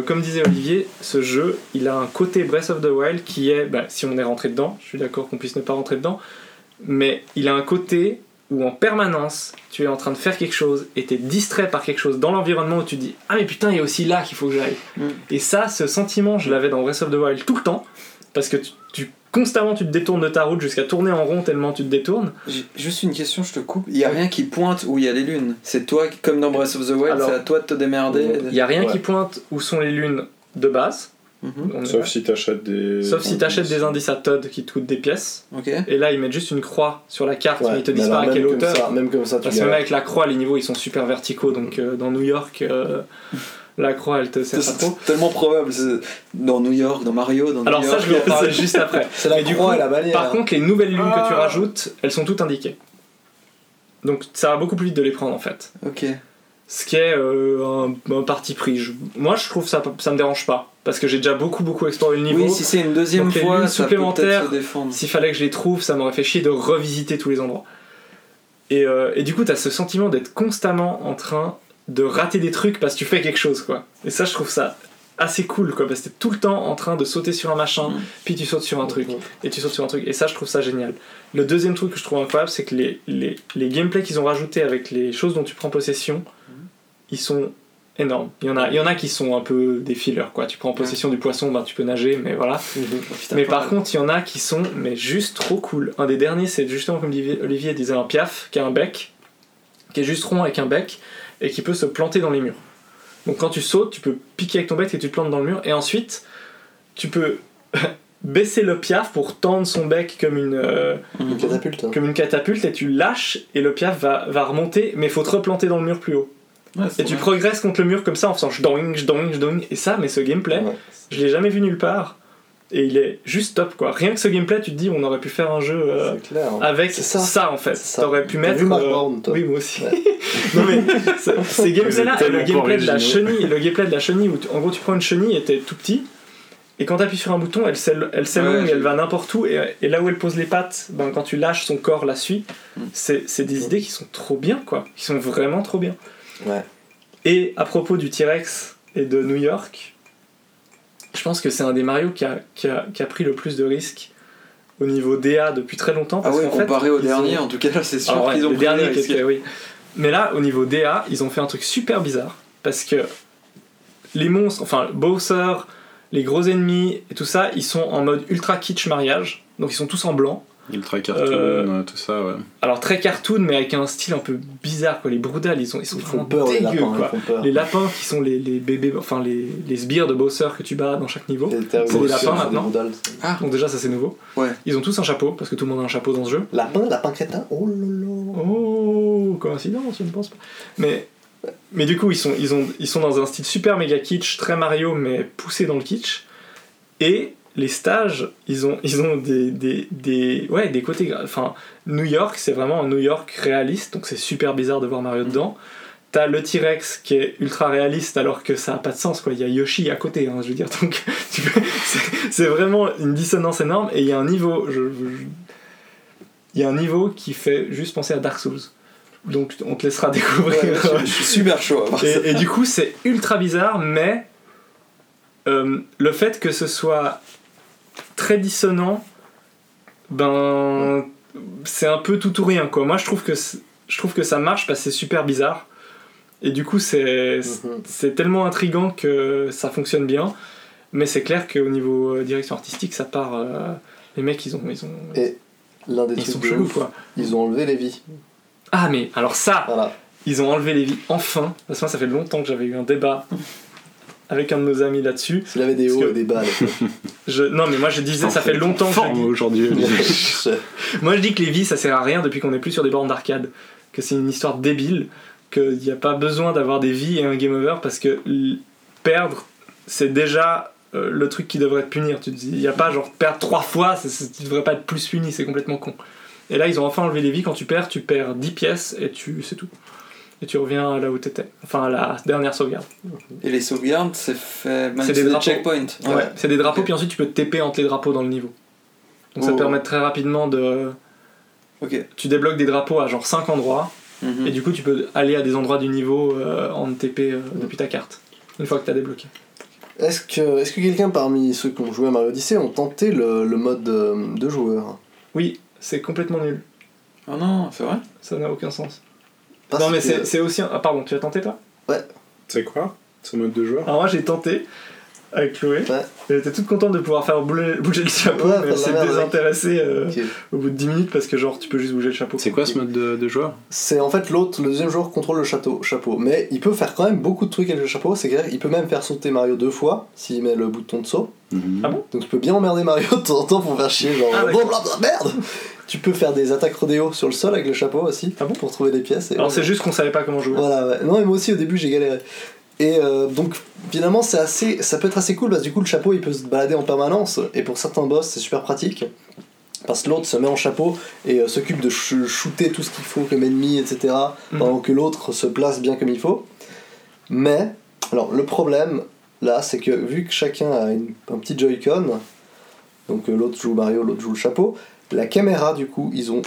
comme disait Olivier, ce jeu, il a un côté Breath of the Wild qui est, bah, si on est rentré dedans, je suis d'accord qu'on puisse ne pas rentrer dedans, mais il a un côté... où en permanence, tu es en train de faire quelque chose et t'es distrait par quelque chose dans l'environnement où tu te dis « Ah mais putain, il y a aussi là qu'il faut que j'aille ». Et ça, ce sentiment, je l'avais dans Breath of the Wild tout le temps, parce que constamment tu te détournes de ta route jusqu'à tourner en rond tellement tu te détournes. Juste une question, je te coupe. Il n'y a rien qui pointe où il y a les lunes. C'est toi, comme dans Breath of the Wild, c'est à toi de te démerder. Il n'y a rien qui pointe où sont les lunes de base. Sauf si t'achètes des indices à Todd qui te coûtent des pièces. Et là ils mettent juste une croix sur la carte, mais ils te disent pas à quelle hauteur. Parce que même avec la croix, les niveaux ils sont super verticaux, donc dans New York la croix elle te sert pas trop. C'est tellement probable, c'est... dans New York, dans Mario, dans New York. Alors ça je vais en parler juste après. C'est la croix et la bannière. Par contre les nouvelles lunes que tu rajoutes, elles sont toutes indiquées. Donc ça va beaucoup plus vite de les prendre en fait. Ce qui est un parti pris. Moi je trouve ça me dérange pas, parce que j'ai déjà beaucoup exploré le niveau. Oui, si c'est une deuxième donc, fois ça peut peut-être se défendre. S'il fallait que je les trouve, ça m'aurait fait chier de revisiter tous les endroits. Et du coup t'as ce sentiment d'être constamment en train de rater des trucs parce que tu fais quelque chose quoi. Et ça je trouve ça assez cool quoi, parce que t'es tout le temps en train de sauter sur un machin, puis tu sautes sur un truc, et tu sautes sur un truc, et ça je trouve ça génial. Le deuxième truc que je trouve incroyable, c'est que les gameplays qu'ils ont rajoutés avec les choses dont tu prends possession, ils sont énormes. Il y en a qui sont un peu des fillers quoi. Tu prends possession du poisson, ben tu peux nager, mais voilà. Mais par contre, il y en a qui sont mais juste trop cool. Un des derniers, c'est justement comme Olivier disait, un piaf qui a un bec, qui est juste rond avec un bec et qui peut se planter dans les murs. Donc quand tu sautes, tu peux piquer avec ton bec et tu te plantes dans le mur, et ensuite tu peux baisser le piaf pour tendre son bec comme une catapulte, et tu lâches et le piaf va remonter, mais faut te replanter dans le mur plus haut. Ouais, et tu progresses contre le mur comme ça en faisant je doing. Et ça, mais ce gameplay, je l'ai jamais vu nulle part. Et il est juste top quoi. Rien que ce gameplay, tu te dis, on aurait pu faire un jeu avec ça en fait. Ça. T'aurais pu mettre. Vu Mark Brown, toi. Oui, moi aussi. Ouais. Non mais ces gameplays-là, le gameplay de la chenille, où en gros tu prends une chenille et t'es tout petit. Et quand t'appuies sur un bouton, elle s'élonge, elle va n'importe où. Et là où elle pose les pattes, ben, quand tu lâches, son corps la suit. C'est des idées qui sont trop bien quoi. Qui sont vraiment trop bien. Ouais. Et à propos du T-Rex et de New York. Je pense que c'est un des Mario qui a pris le plus de risques au niveau DA depuis très longtemps. Parce qu'en comparé au dernier, en tout cas, là, c'est sûr qu'ils ont pris le risque. Oui. Mais là, au niveau DA, ils ont fait un truc super bizarre. Parce que les monstres, enfin, Bowser, les gros ennemis et tout ça, ils sont en mode ultra kitsch mariage. Donc ils sont tous en blanc. Ultra cartoon, tout ça, ouais. Alors très cartoon, mais avec un style un peu bizarre, quoi. Les Broodals, ils sont vraiment dégueux, quoi. Les lapins qui sont les bébés, enfin les sbires de Bowser que tu bats dans chaque niveau. C'est des lapins maintenant. Donc déjà, ça c'est nouveau. Ouais. Ils ont tous un chapeau, parce que tout le monde a un chapeau dans ce jeu. Lapin crétin, oh lolo. Oh, coïncidence, je ne pense pas. Mais du coup, ils sont dans un style super méga kitsch, très Mario, mais poussé dans le kitsch. Et les stages, ils ont des côtés. Enfin, New York, c'est vraiment un New York réaliste, donc c'est super bizarre de voir Mario dedans. T'as le T-Rex qui est ultra réaliste, alors que ça a pas de sens, quoi. Il y a Yoshi à côté, hein, je veux dire. Donc, c'est vraiment une dissonance énorme. Et il y a un niveau, qui fait juste penser à Dark Souls. Donc, on te laissera découvrir. Ouais, je suis super chaud. Et du coup, c'est ultra bizarre, mais le fait que ce soit très dissonant, ben c'est un peu tout ou rien quoi. Moi je trouve que ça marche parce que c'est super bizarre et du coup c'est tellement intriguant que ça fonctionne bien, mais c'est clair qu'au niveau direction artistique ça part les mecs ils ont et l'un des trucs chelous quoi, ils ont enlevé les vies. Ah mais alors ça voilà. Ils ont enlevé les vies enfin, parce que moi ça fait longtemps que j'avais eu un débat avec un de nos amis là-dessus. Il avait des hauts et des bas. Non, mais moi je disais, ça fait longtemps que aujourd'hui. Moi je dis que les vies, ça sert à rien depuis qu'on n'est plus sur des bornes d'arcade. Que c'est une histoire débile, qu'il n'y a pas besoin d'avoir des vies et un game over, parce que perdre, c'est déjà le truc qui devrait te punir. Tu te dis, il n'y a pas genre perdre 3 fois, tu ne devrais pas être plus puni, c'est complètement con. Et là, ils ont enfin enlevé les vies. Quand tu perds 10 pièces et c'est tout. Et tu reviens là où t'étais, enfin à la dernière sauvegarde. Et les sauvegardes, c'est fait même des checkpoints. Ouais, c'est des drapeaux, puis ensuite tu peux te TP entre les drapeaux dans le niveau. Donc ça te permet très rapidement de. Ok. Tu débloques des drapeaux à genre 5 endroits, et du coup tu peux aller à des endroits du niveau en TP depuis ta carte, une fois que t'as débloqué. Est-ce que quelqu'un parmi ceux qui ont joué à Mario Odyssey ont tenté le mode de joueur ? Oui, c'est complètement nul. Oh non, c'est vrai ? Ça n'a aucun sens. Parce non mais c'est aussi un... Ah pardon, tu as tenté toi ? Ouais. C'est quoi ce mode de joueur ? Alors moi j'ai tenté avec Chloé, elle était toute contente de pouvoir faire bouger le chapeau, mais elle s'est désintéressée au bout de 10 minutes parce que genre tu peux juste bouger le chapeau. C'est quoi ce mode de joueur ? C'est en fait l'autre, le deuxième joueur contrôle le chapeau, mais il peut faire quand même beaucoup de trucs avec le chapeau, c'est clair, il peut même faire sauter Mario 2 fois s'il met le bouton de saut. Ah bon ? Donc tu peux bien emmerder Mario de temps en temps pour faire chier genre blablabla merde. Tu peux faire des attaques rodéo sur le sol avec le chapeau aussi, pour trouver des pièces. Alors c'est juste qu'on savait pas comment jouer. Voilà, ouais. Non mais moi aussi au début j'ai galéré. Et donc finalement ça peut être assez cool parce que du coup le chapeau il peut se balader en permanence et pour certains boss c'est super pratique parce que l'autre se met en chapeau et s'occupe de shooter tout ce qu'il faut comme ennemi etc. Pendant que l'autre se place bien comme il faut. Mais alors le problème là c'est que vu que chacun a un petit Joy-Con, donc l'autre joue Mario, l'autre joue le chapeau. La caméra, du coup, ils ont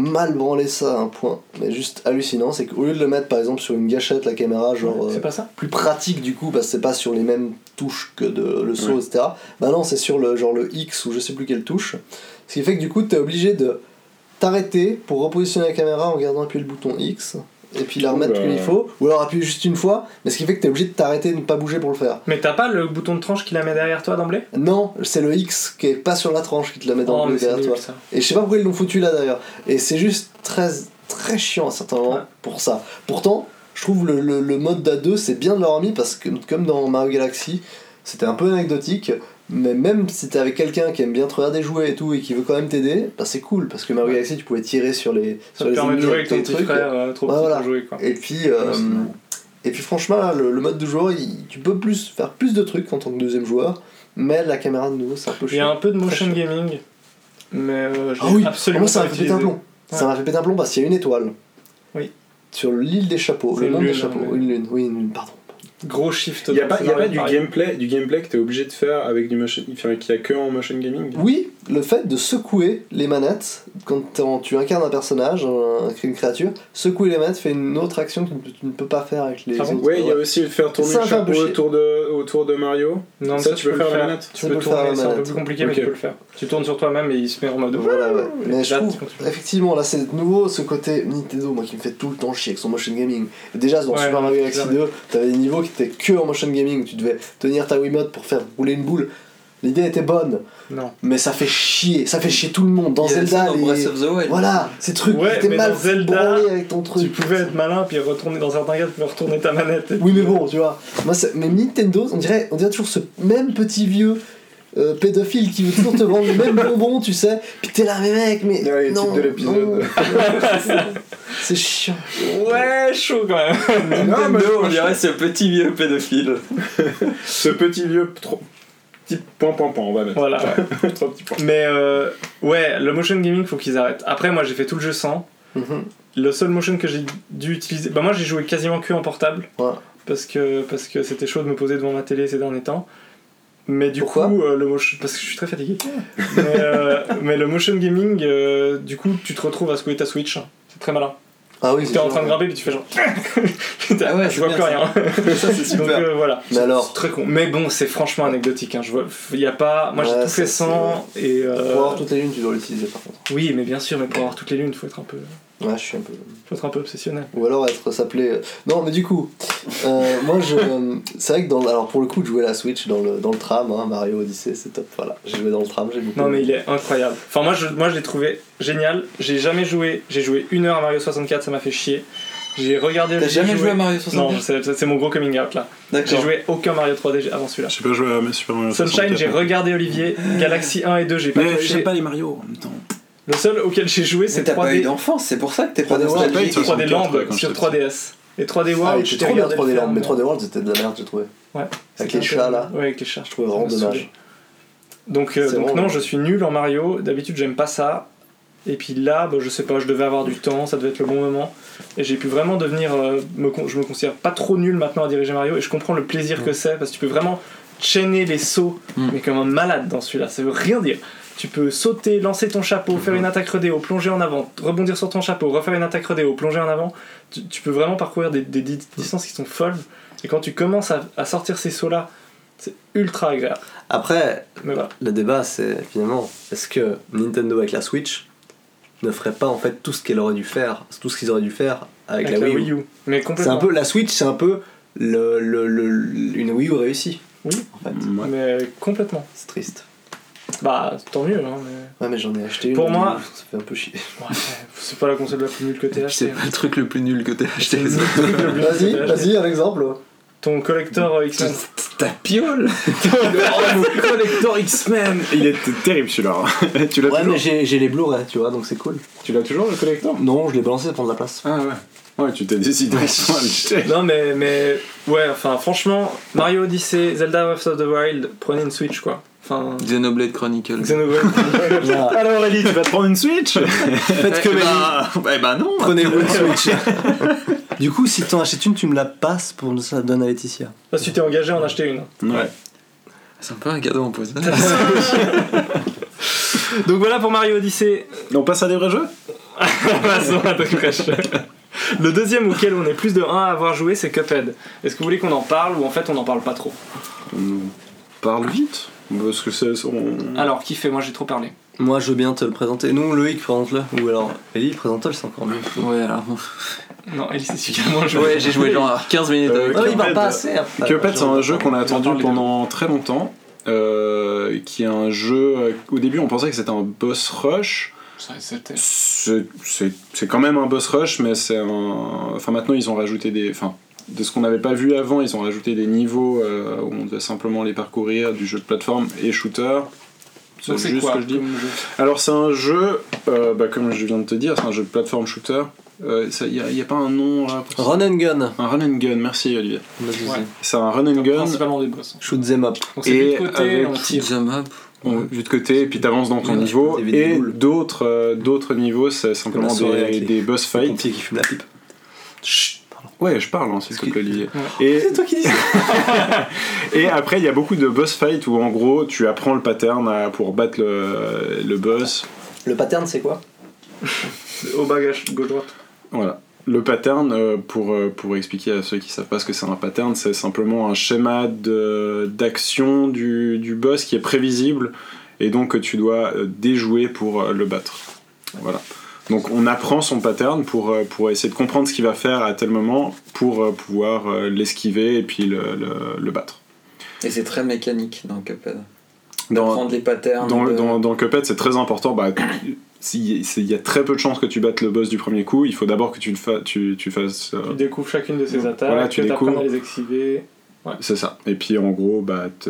mal branlé ça à un point, mais juste hallucinant, c'est qu'au lieu de le mettre par exemple sur une gâchette, la caméra, genre c'est pas ça. Plus pratique du coup, parce que c'est pas sur les mêmes touches que le saut, etc. Bah non, c'est sur le X ou je sais plus quelle touche. Ce qui fait que du coup, t'es obligé de t'arrêter pour repositionner la caméra en gardant appuyé le bouton X. Et puis la remettre comme il faut, ou alors appuyer juste une fois, mais ce qui fait que t'es obligé de t'arrêter, de ne pas bouger pour le faire. Mais t'as pas le bouton de tranche qui la met derrière toi d'emblée ? Non, c'est le X qui est pas sur la tranche qui te la met d'emblée derrière toi. Ça. Et je sais pas pourquoi ils l'ont foutu là d'ailleurs. Et c'est juste très, très chiant à certains moments pour ça. Pourtant, je trouve le mode d'A2 c'est bien de l'avoir mis parce que, comme dans Mario Galaxy, c'était un peu anecdotique. Mais même si t'es avec quelqu'un qui aime bien te regarder jouer et tout et qui veut quand même t'aider, bah c'est cool parce que Mario Galaxy tu pouvais tirer sur les ennemis avec ton truc. Ça te permet de jouer avec tes petits frères trop petits pour jouer quoi. Et puis Et puis franchement là, le mode de joueur, tu peux faire plus de trucs en tant que deuxième joueur, mais la caméra de nouveau c'est un peu chiant. Il y a un peu de motion gaming, mais je l'ai absolument pas utilisé. Ah oui, ça m'a fait péter un plomb parce qu'il y a une étoile. Oui. Sur l'île des chapeaux, c'est le monde des chapeaux, mais... une lune, pardon. Gros shift. Il y a pas du gameplay que t'es obligé de faire avec du motion, enfin, qu'il y a que en motion gaming. Oui, le fait de secouer les manettes quand tu incarnes un personnage, une créature, secouer les manettes fait une autre action que tu ne peux pas faire avec les autres. Ouais, il y a aussi le faire tourner le chapeau autour de Mario. Non, ça tu peux faire les manettes. Tu peux tourner, c'est un peu plus compliqué, mais tu peux le faire. Tu tournes sur toi-même et il se met en mode. Voilà. Mais je trouve effectivement là c'est de nouveau ce côté Nintendo, moi qui me fait tout le temps chier avec son motion gaming. Déjà dans Super Mario Galaxy 2, t'avais des niveaux t'es que en motion gaming, tu devais tenir ta Wiimote pour faire rouler une boule. L'idée était bonne, non. Mais ça fait chier tout le monde. Dans Zelda, dans Breath of the Wild. Voilà, ces trucs qui étaient mal branlés avec ton truc. Tu pouvais être malin, puis retourner dans certains cas, tu pouvais retourner ta manette. Oui, mais bon, tu vois. Mais Nintendo, on dirait toujours ce même petit vieux pédophile qui veut toujours te vendre le même bonbon, tu sais. Puis t'es là, mais mec, mais. Ouais, les types de l'épisode. C'est chiant. Ouais, chaud quand même. Non, mais on dirait ce petit vieux pédophile. Ce petit vieux petit pan, on va mettre. Voilà. Ouais. 3 petits points. Mais ouais, le motion gaming, faut qu'ils arrêtent. Après, moi, j'ai fait tout le jeu sans. Mm-hmm. Le seul motion que j'ai dû utiliser, bah moi, j'ai joué quasiment que en portable, ouais. parce que c'était chaud de me poser devant ma télé ces derniers temps. Mais du coup, le motion... parce que je suis très fatigué. mais le motion gaming, du coup, tu te retrouves à secouer ta Switch. C'est très malin. Ah oui, t'es en train de grimper puis tu fais genre. Ah ouais, je vois plus rien. Ça c'est super. Donc voilà. Mais alors, c'est très con. Mais bon, c'est franchement anecdotique. Hein. Je vois, il y a pas. Moi j'ai tout fait sans et. Pour avoir toutes les lunes, tu dois l'utiliser par contre. Oui, mais bien sûr, mais pour avoir toutes les lunes, faut être un peu. Ouais, je suis un peu. Faut être un peu obsessionnel. Ou alors être s'appeler. Non, mais du coup, moi je. C'est vrai que alors pour le coup, de jouer la Switch dans le tram, hein, Mario Odyssey, c'est top. Voilà, j'ai joué dans le tram, j'ai beaucoup. Non mais il est incroyable. Enfin moi je l'ai trouvé génial. J'ai jamais joué. J'ai joué 1 heure à Mario 64, ça m'a fait chier. J'ai regardé. T'as jamais joué à Mario 64? Non, c'est mon gros coming out là. D'accord. J'ai joué aucun Mario 3D avant celui-là. J'ai pas joué à Super Mario 64. Sunshine, j'ai regardé Olivier. Galaxy 1 et 2, j'ai pas joué. J'aime pas les Mario en même temps. Le seul auquel j'ai joué, c'est 3D. T'as pas eu d'enfance, c'est pour ça que t'es 3D World. J'ai 3D Land sur 3DS. Et 3D World, j'ai trop bien 3D Land, mais 3D World, c'était de la merde, j'ai trouvé. Ouais. Avec les chats, là. Ouais, avec les chats. Je trouvais vraiment dommage. Donc non, je suis nul en Mario. D'habitude, j'aime pas ça. Et puis là, bah, je sais pas, je devais avoir du temps, ça devait être le bon moment. Et j'ai pu vraiment devenir... je me considère pas trop nul maintenant à diriger Mario. Et je comprends le plaisir que c'est, parce que tu peux vraiment chaîner les sauts, mais comme un malade dans celui-là. Ça veut rien dire. Tu peux sauter, lancer ton chapeau, faire une attaque rodéo, plonger en avant, rebondir sur ton chapeau, refaire une attaque rodéo, plonger en avant. Tu peux vraiment parcourir des distances qui sont folles. Et quand tu commences à sortir ces sauts-là, c'est ultra agréable. Après, voilà. Le débat, c'est finalement, est-ce que Nintendo avec la Switch ne ferait pas en fait tout ce qu'elle aurait dû faire, tout ce qu'ils auraient dû faire avec la Wii U. Mais complètement. C'est un peu, la Switch, c'est un peu une Wii U réussie. Oui, en fait. Ouais. Mais complètement. C'est triste. Bah tant mieux hein, mais... Ouais mais j'en ai acheté une. Pour moi ça fait un peu chier. Ouais, c'est pas la console la plus nulle que t'aies acheté. C'est pas le truc le plus nul que t'aies acheté. Vas-y un exemple. Ton collector X-Men. Ta piole. Mon collector X-Men. Il est terrible celui-là. Tu l'as toujours. Ouais mais j'ai les Blu-ray tu vois donc c'est cool. Tu l'as toujours le collector? Non je l'ai balancé pour prendre la place. Ah ouais. Ouais tu t'es décidé à l'acheter. Non mais ouais enfin franchement Mario Odyssey, Zelda Breath of the Wild, prenez une Switch quoi. Enfin... Xenoblade Chronicle. Alors Eli, tu vas te prendre une Switch? Faites que bah non. Prenez-vous une Switch. Du coup, si t'en achètes une, tu me la passes pour que ça la donne à Laetitia. Parce que tu t'es engagé à en acheter une. Ouais. C'est un peu un cadeau en pose. Donc voilà pour Mario Odyssey. On passe à des vrais jeux. Passons à des vrais jeux. Le deuxième auquel on est plus de 1 à avoir joué, c'est Cuphead. Est-ce que vous voulez qu'on en parle ou en fait on n'en parle pas trop? Parle vite. Parce que c'est... Alors, qui fait? Moi, j'ai trop parlé. Moi, je veux bien te le présenter. Non, Loïc, présente-le. Ou alors, Eli, présente-le, c'est encore mieux. Ouais, alors... Non, Eli, c'est celui qui a moins joué. Ouais, j'ai joué genre 15 minutes avec... Oh, il parle pas assez. Cuphead, c'est un jeu qu'on a attendu pendant très longtemps, qui est un jeu... Au début, on pensait que c'était un boss rush. C'est quand même un boss rush, mais c'est un... Enfin, maintenant, ils ont rajouté des... Enfin... De ce qu'on n'avait pas vu avant, ils ont rajouté des niveaux où on devait simplement les parcourir, du jeu de plateforme et shooter. Donc c'est quoi ce que je dis. Alors c'est un jeu, comme je viens de te dire, c'est un jeu de plateforme shooter. Il n'y a pas un nom là pour ça. Run and gun. Un run and gun, merci Olivier. Ouais. C'est un run and gun. Principalement des boss. Shoot them up. Donc c'est vu de côté, on tire. Shoot them up. Vu de côté, et puis t'avances dans ton niveau. Et d'autres niveaux, c'est simplement des boss fights. Mon pied qui fume la pipe. Chut. Ouais, je parle, s'il te plaît, Olivier. Ouais. C'est toi qui dis ça. Et après, il y a beaucoup de boss fights où, en gros, tu apprends le pattern pour battre le boss. Le pattern, c'est quoi? Au bagage, gauche-droite. Voilà. Le pattern, pour expliquer à ceux qui ne savent pas ce que c'est un pattern, c'est simplement un schéma d'action du boss qui est prévisible et donc que tu dois déjouer pour le battre. Voilà. Donc on apprend son pattern pour essayer de comprendre ce qu'il va faire à tel moment pour pouvoir l'esquiver et puis le battre. Et c'est très mécanique dans Cuphead. D'apprendre les patterns. Dans Cuphead, c'est très important. Il y a très peu de chances que tu battes le boss du premier coup. Il faut d'abord que tu fasses... Tu découvres chacune de ses attaques, voilà, tu apprends à les esquiver. Ouais. C'est ça. Et puis en gros,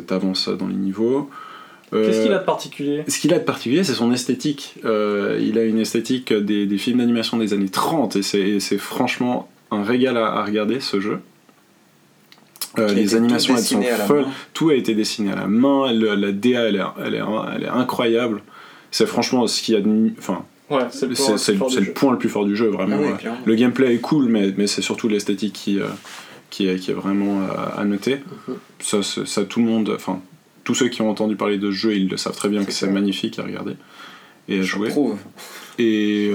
t'avances dans les niveaux. Qu'est-ce qu'il a de particulier ? Ce qu'il a de particulier, c'est son esthétique. Il a une esthétique des films d'animation des années 30 et c'est franchement un régal à regarder, ce jeu. Les animations, elles sont folles. Tout a été dessiné à la main. La DA, elle est incroyable. C'est franchement ce qu'il y a de... Ouais, c'est le point le plus fort du jeu, vraiment. Ah oui, le gameplay est cool, mais c'est surtout l'esthétique qui est vraiment à noter. Mm-hmm. Ça, tout le monde... Tous ceux qui ont entendu parler de ce jeu, ils le savent très bien, c'est magnifique à regarder et à jouer. Et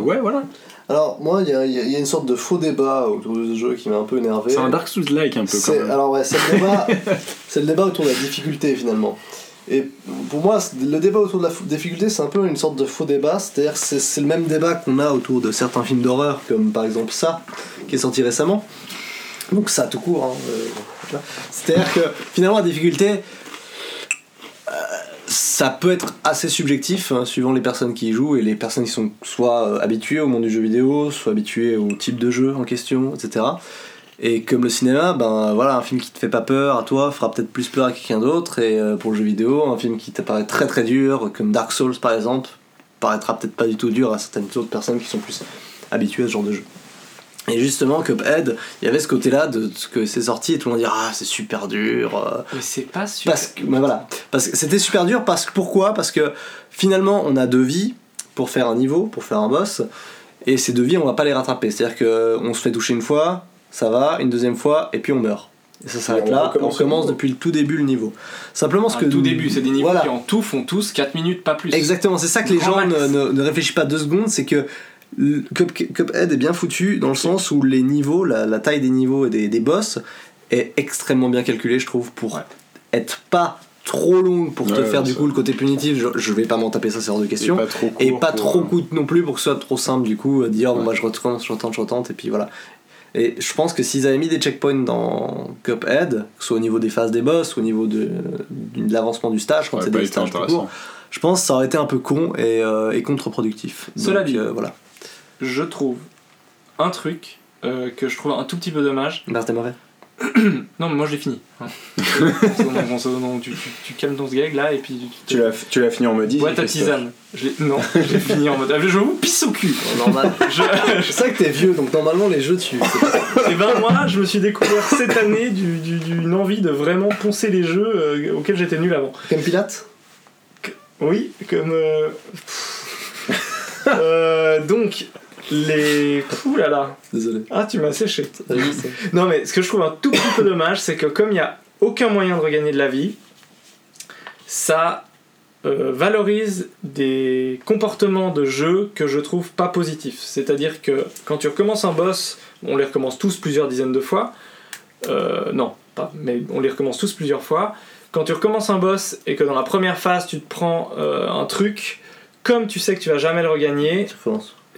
ouais, voilà. Alors moi, il y a une sorte de faux débat autour de ce jeu qui m'a un peu énervé. C'est un Dark Souls-like un peu. Quand même. Alors ouais, c'est le débat autour de la difficulté finalement. Et pour moi, le débat autour de la difficulté, c'est un peu une sorte de faux débat. C'est-à-dire que c'est le même débat qu'on a autour de certains films d'horreur, comme par exemple ça, qui est sorti récemment. Donc ça, tout court. C'est-à-dire que finalement, la difficulté. Ça peut être assez subjectif suivant les personnes qui y jouent et les personnes qui sont soit habituées au monde du jeu vidéo, soit habituées au type de jeu en question, etc. Et comme le cinéma, un film qui te fait pas peur à toi fera peut-être plus peur à quelqu'un d'autre, et pour le jeu vidéo, un film qui t'apparaît très très dur, comme Dark Souls par exemple, paraîtra peut-être pas du tout dur à certaines autres personnes qui sont plus habituées à ce genre de jeu. Et justement, Cuphead, il y avait ce côté-là de ce que c'est sorti et tout le monde dit ah c'est super dur. Mais c'est pas super. Parce que c'était super dur parce que finalement on a deux vies pour faire un niveau, pour faire un boss, et ces deux vies on va pas les rattraper. C'est-à-dire que on se fait toucher une fois, ça va, une deuxième fois et puis on meurt. Et ça s'arrête là. On commence depuis le tout début le niveau. Simplement ce que tout début, c'est des niveaux qui en tout font tous 4 minutes pas plus. Exactement, c'est ça que les gens ne réfléchissent pas deux secondes, c'est que Cuphead est bien foutu dans le sens où les niveaux, la taille des niveaux et des boss est extrêmement bien calculée, je trouve, pour être pas trop longue pour te faire du coup le côté punitif. Je vais pas m'en taper, ça c'est hors de question, et pas trop coûte non plus pour que ce soit trop simple du coup, dire je retente et puis voilà. Et je pense que s'ils avaient mis des checkpoints dans Cuphead, soit au niveau des phases des boss, au niveau de l'avancement du stage, quand c'est des stages plus courts, je pense que ça aurait été un peu con et contre-productif. Cela dit, je trouve un truc que je trouve un tout petit peu dommage. C'était mauvais. Non mais moi je l'ai fini. Tu calmes ton gag là et puis tu l'as fini en mode. Ouais, ta tisane. Je l'ai fini en mode. Le jeu vous pisse au cul. Normal. Je sais que t'es vieux donc normalement les jeux tu. Et moi je me suis découvert cette année d'une envie de vraiment poncer les jeux auxquels j'étais nul avant. Comme Pilate. Oui, comme. Donc. Les. Ouh là là. Désolé. Ah, tu m'as séché. Non, mais ce que je trouve un tout petit peu dommage, c'est que comme il n'y a aucun moyen de regagner de la vie, ça valorise des comportements de jeu que je trouve pas positifs. C'est-à-dire que quand tu recommences un boss, on les recommence tous plusieurs dizaines de fois. Mais on les recommence tous plusieurs fois. Quand tu recommences un boss et que dans la première phase, tu te prends un truc, comme tu sais que tu vas jamais le regagner.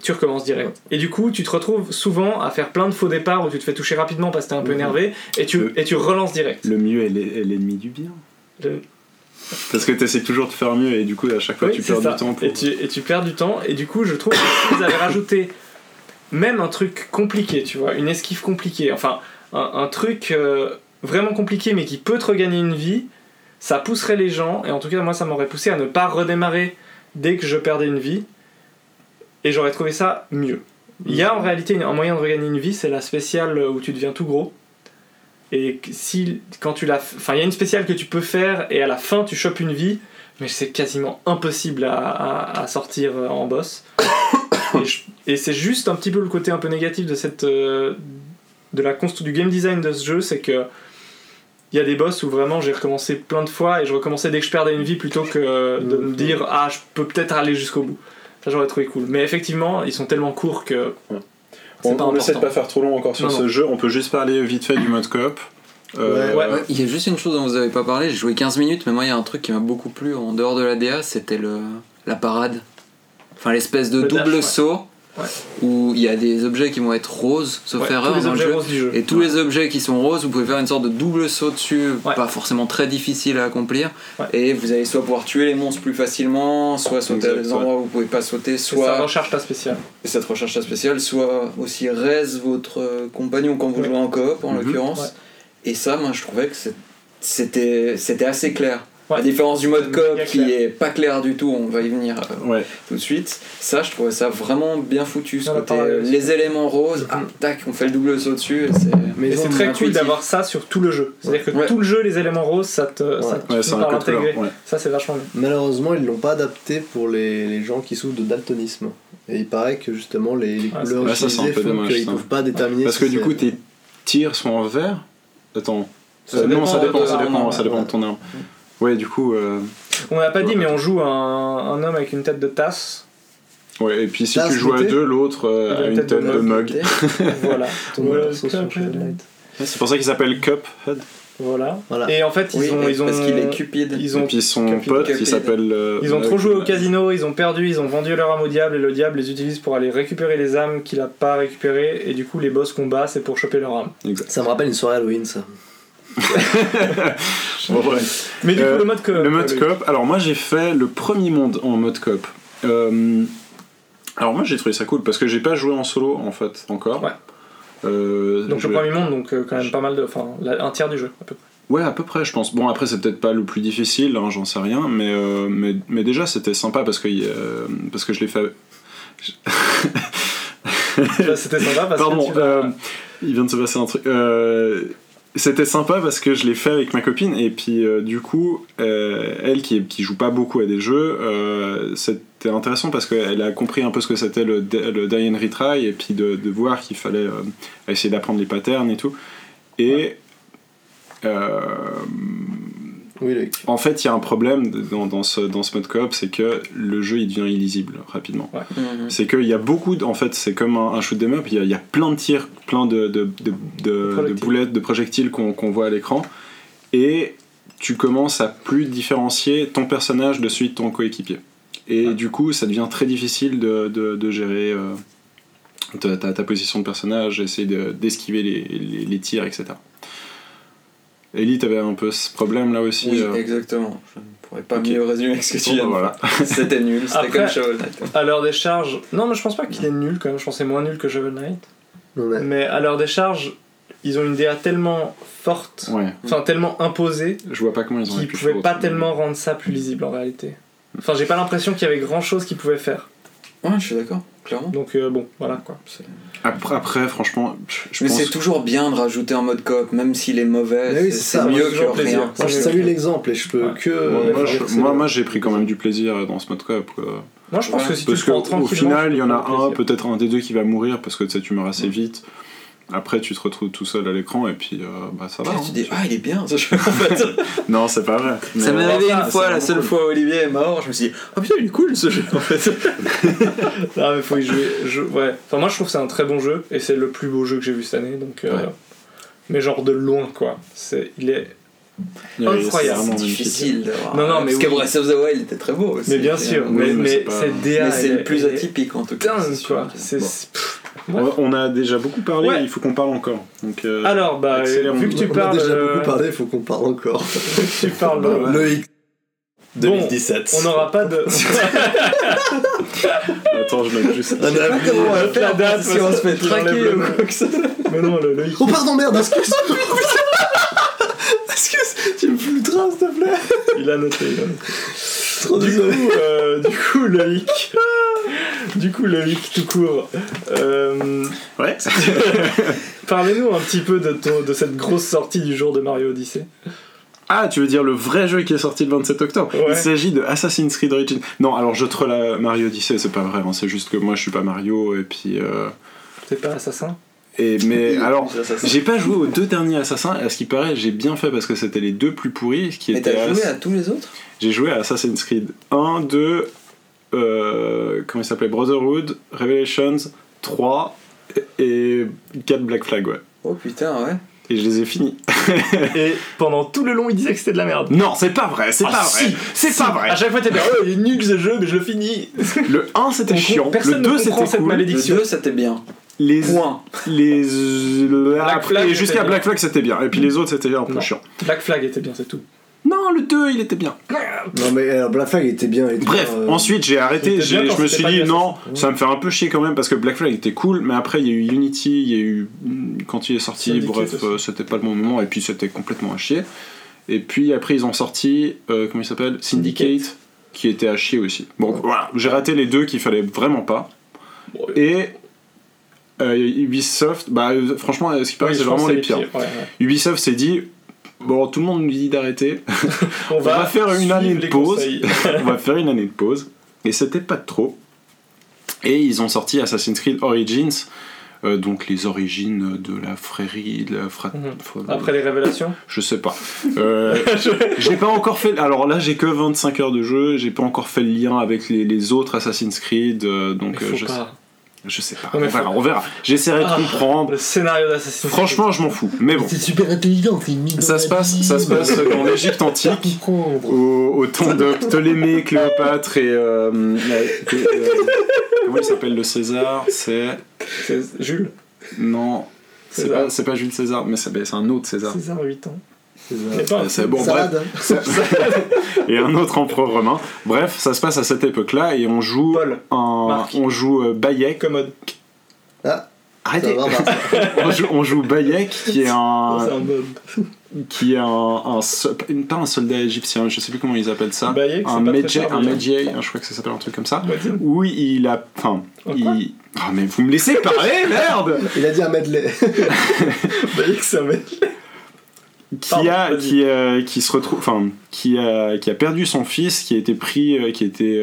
Tu recommences direct. Et du coup, tu te retrouves souvent à faire plein de faux départs où tu te fais toucher rapidement parce que t'es un peu énervé et tu relances direct. Le mieux est l'ennemi du bien. Parce que t'essaies toujours de faire mieux et du coup, à chaque fois, tu perds du temps. Et tu perds du temps. Et du coup, je trouve que s'ils avaient rajouté même un truc compliqué, tu vois, une esquive compliquée, enfin, un truc vraiment compliqué mais qui peut te regagner une vie, ça pousserait les gens, et en tout cas moi ça m'aurait poussé à ne pas redémarrer dès que je perdais une vie, et j'aurais trouvé ça mieux. Il y a en réalité un moyen de regagner une vie, c'est la spéciale où tu deviens tout gros. Et si quand tu l'as, enfin il y a une spéciale que tu peux faire et à la fin tu chopes une vie, mais c'est quasiment impossible à sortir en boss. Et c'est juste un petit peu le côté un peu négatif de cette de la construction du game design de ce jeu, c'est que il y a des boss où vraiment j'ai recommencé plein de fois et je recommençais dès que je perdais une vie plutôt que de me dire ah je peux peut-être aller jusqu'au bout. Ça j'aurais trouvé cool. Mais effectivement ils sont tellement courts que on essaie de pas faire trop long encore sur ce jeu. On peut juste parler vite fait du mode coop. Ouais. Il y a juste une chose dont vous avez pas parlé. J'ai joué 15 minutes mais moi il y a un truc qui m'a beaucoup plu en dehors de la DA, c'était la parade. Enfin l'espèce de double saut. Ouais. Où il y a des objets qui vont être roses, sauf erreur dans le jeu. Et tous les objets qui sont roses, vous pouvez faire une sorte de double saut dessus, pas forcément très difficile à accomplir. Ouais. Et vous allez soit pouvoir tuer les monstres plus facilement, soit sauter à des endroits où vous pouvez pas sauter, soit. Et ça recharge ta spéciale. Et cette recharge ta spéciale, soit aussi raise votre compagnon quand vous jouez en coop, en l'occurrence. Ouais. Et ça, moi, je trouvais que c'était assez clair. Ouais. À différence du mode coop qui est pas clair du tout, on va y venir tout de suite. Ça, je trouvais ça vraiment bien foutu. Ce côté les éléments roses, tac, on fait le double saut dessus. Mais c'est très cool d'avoir ça sur tout le jeu. C'est-à-dire que tout le jeu, les éléments roses, ça te finit par l'intégrer. Ça, c'est vachement bien. Malheureusement, ils l'ont pas adapté pour les gens qui souffrent de daltonisme. Et il paraît que justement, les couleurs utilisées font qu'ils peuvent pas déterminer. Parce que du coup, tes tirs sont en vert. Attends. Non, ça dépend de ton arme. Ouais, du coup. On n'a pas dit, mais on joue un homme avec une tête de tasse. Ouais, et puis si tasse tu joues à deux, l'autre a une tête de mug. Voilà. C'est pour ça qu'il s'appelle Cuphead. Voilà. Et en fait, ils ont parce qu'il est cupide. Et puis son pote, il s'appelle. Ils ont trop joué au casino, ils ont perdu, ils ont vendu leur âme au diable, et le diable les utilise pour aller récupérer les âmes qu'il n'a pas récupérées, et du coup, les boss qu'on bat, c'est pour choper leur âme. Exact. Ça me rappelle une soirée Halloween, ça. Mais du coup le mode coop. Le mode coop. Alors moi j'ai fait le premier monde en mode coop. Alors moi j'ai trouvé ça cool parce que j'ai pas joué en solo en fait encore. Ouais. Donc le premier monde donc quand même pas mal de, enfin un tiers du jeu à peu près. Ouais à peu près je pense. Bon après c'est peut-être pas le plus difficile, hein, j'en sais rien, mais déjà c'était sympa parce que je l'ai fait. C'était sympa parce que. Il vient de se passer un truc. C'était sympa parce que je l'ai fait avec ma copine et puis du coup elle qui joue pas beaucoup à des jeux c'était intéressant parce qu'elle a compris un peu ce que c'était le die and retry et puis de voir qu'il fallait essayer d'apprendre les patterns et tout et en fait il y a un problème dans ce mode coop, c'est que le jeu il devient illisible rapidement. C'est qu'il y a beaucoup en fait c'est comme un shoot 'em up, il y a plein de tirs, plein de boulettes, de projectiles qu'on voit à l'écran et tu commences à plus différencier ton personnage de celui de ton coéquipier et du coup ça devient très difficile de gérer ta position de personnage, essayer d'esquiver les tirs, etc. Eli, t'avais un peu ce problème là aussi. Oui, exactement. Je ne pourrais pas mieux résumer ce que tu viens de faire. C'était nul, c'était après, comme Shovel Knight. À l'heure des charges. Non, mais je pense pas qu'il est nul quand même, je pense que c'est moins nul que Shovel Knight. Ouais. Mais à l'heure des charges, ils ont une DA tellement forte, tellement imposée. Je vois pas comment ils ont qu'ils pouvaient pas tellement rendre ça plus lisible en réalité. Enfin, j'ai pas l'impression qu'il y avait grand chose qu'ils pouvaient faire. Ouais, je suis d'accord. Clairement. Donc voilà quoi. Après franchement je pense c'est toujours bien de rajouter un mode coop même s'il est mauvais. Mais oui, c'est mieux que rien. Moi je salue l'exemple et je peux moi j'ai pris quand même du plaisir dans ce mode coop quoi. Moi je pense que si tu te prends au final il y en a un peut-être un des deux qui va mourir parce que tu meurs assez vite. Après tu te retrouves tout seul à l'écran et puis ça va. Tu dis il est bien ce jeu en fait. Non c'est pas vrai. Mais ça m'est arrivé une fois, la seule fois où Olivier est mort, je me suis dit putain il est cool ce jeu en fait. Non mais faut y jouer. Enfin moi je trouve que c'est un très bon jeu et c'est le plus beau jeu que j'ai vu cette année donc mais genre de loin quoi. Il est incroyable. C'est difficile de voir. Non mais parce que Breath of the Wild était très beau aussi. Mais bien sûr. Mais c'est le plus atypique en tout cas. C'est on a déjà beaucoup parlé, il faut qu'on parle encore. Donc, alors, vu que tu parles. On a déjà beaucoup parlé, il faut qu'on parle encore. Tu parles Loïc 2017. Bon, on n'aura pas de. Attends, je note juste. On a plus de faire date si on se fait traquer ou quoi que ça. Mais non, le Loïc. Oh pardon, merde, excuse-moi. Excuse, tu me flouteras s'il te plaît. il a noté. Du coup, Loïc. Loïc, tout court. Ouais. Parlez-nous un petit peu de cette grosse sortie du jour de Mario Odyssey. Ah, tu veux dire le vrai jeu qui est sorti le 27 octobre. Ouais. Il s'agit de Assassin's Creed Origins. Non, alors je troll à Mario Odyssey, c'est pas vrai, hein, c'est juste que moi je suis pas Mario et puis... T'es pas assassin ? Alors, j'ai pas joué aux deux derniers assassins, à ce qui paraît, j'ai bien fait parce que c'était les deux plus pourris. T'as joué à tous les autres ? J'ai joué à Assassin's Creed 1, 2, comment il s'appelait ? Brotherhood, Revelations, 3 et 4 Black Flag, ouais. Oh putain, ouais. Et je les ai finis. Et pendant tout le long, il disait que c'était de la merde. Non, c'est pas vrai, c'est pas vrai. À chaque fois, t'es bien, il est nul ce jeu, mais je le finis. Le 1, c'était chiant. Le 2, c'était cool. Le 2, c'était bien. Les points. Et jusqu'à Black Flag, c'était bien. Et puis les autres, c'était un peu chiant. Black Flag était bien, c'est tout. Non, le 2, il était bien. Non, mais alors, Black Flag était bien. Bref, ensuite, j'ai arrêté. Je me suis dit, non, ça me fait un peu chier quand même, parce que Black Flag était cool, mais après, il y a eu Unity, il y a eu. Quand il est sorti, bref, c'était pas le bon moment, et puis c'était complètement à chier. Et puis après, ils ont sorti, comment il s'appelle ? Syndicate, qui était à chier aussi. Bon, voilà, j'ai raté les deux qu'il fallait vraiment pas. Et. Ubisoft, bah, franchement, ce qui paraît, c'est vraiment les pires. Ouais. Ubisoft s'est dit. Bon, tout le monde nous dit d'arrêter. On va faire une année de pause. On va faire une année de pause. Et c'était pas trop. Et ils ont sorti Assassin's Creed Origins, donc les origines de la frérie, de la Après les révélations. Je sais pas. J'ai pas encore fait. Alors là, j'ai que 25 heures de jeu. J'ai pas encore fait le lien avec les autres Assassin's Creed. Donc je sais. Je sais pas, on verra. J'essaierai de comprendre. Le scénario d'Assassin's Creed. Franchement, je m'en fous. Mais bon. C'est super intelligent, c'est une Ça se passe en Égypte antique, au temps de Ptolémée, Cléopâtre et. Comment il s'appelle le César ? C'est Jules ? Non, c'est pas Jules César, mais c'est un autre César. César 8 ans. C'est bon, bref. Et un autre empereur romain. Bref, ça se passe à cette époque-là et on joue Bayek. Commode. Ah. Arrêtez. On joue Bayek qui est pas un soldat égyptien, je sais plus comment ils appellent ça. Bayek, un Medjay, je crois que ça s'appelle un truc comme ça. Où il a Ah mais vous me laissez parler, merde. Il a dit un medley. Bayek c'est un medley. Qui a perdu son fils, qui a été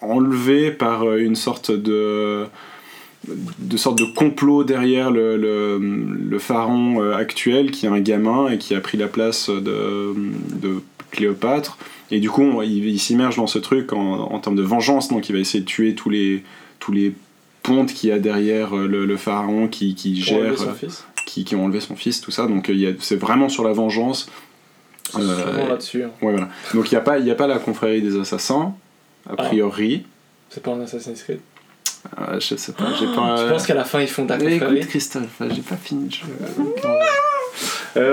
enlevé par une sorte de complot derrière le pharaon actuel, qui est un gamin et qui a pris la place de Cléopâtre, et du coup il s'immerge dans ce truc en termes de vengeance, donc il va essayer de tuer tous les pontes qu'il y a derrière le pharaon qui gère son fils. Qui ont enlevé son fils, tout ça, donc c'est vraiment sur la vengeance. Là-dessus. Ouais, voilà. Donc il n'y a pas la confrérie des assassins, a priori. C'est pas un Assassin's Creed. Je sais pas, je pense qu'à la fin ils font la confrérie. Mais écoute Christophe, j'ai pas fini le jeu.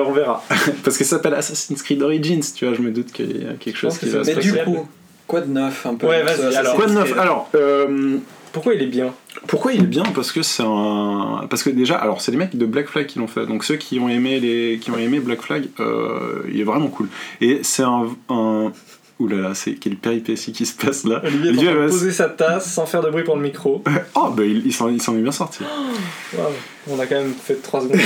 On verra. Parce que ça s'appelle Assassin's Creed Origins, tu vois, je me doute qu'il y a quelque chose qui va se passer. Mais du coup, quoi de neuf un peu ? Ouais, vas-y, alors. Quoi de neuf ? Alors, pourquoi il est bien ? Pourquoi il est bien ? Parce que déjà, alors c'est les mecs de Black Flag qui l'ont fait. Donc ceux qui ont aimé Black Flag, il est vraiment cool. Et c'est un... Ouh là là, c'est quelle péripétie qui se passe là. Olivier est en train de poser sa tasse sans faire de bruit pour le micro. Oh bah il s'en est bien sorti. Wow. On a quand même fait 3 secondes.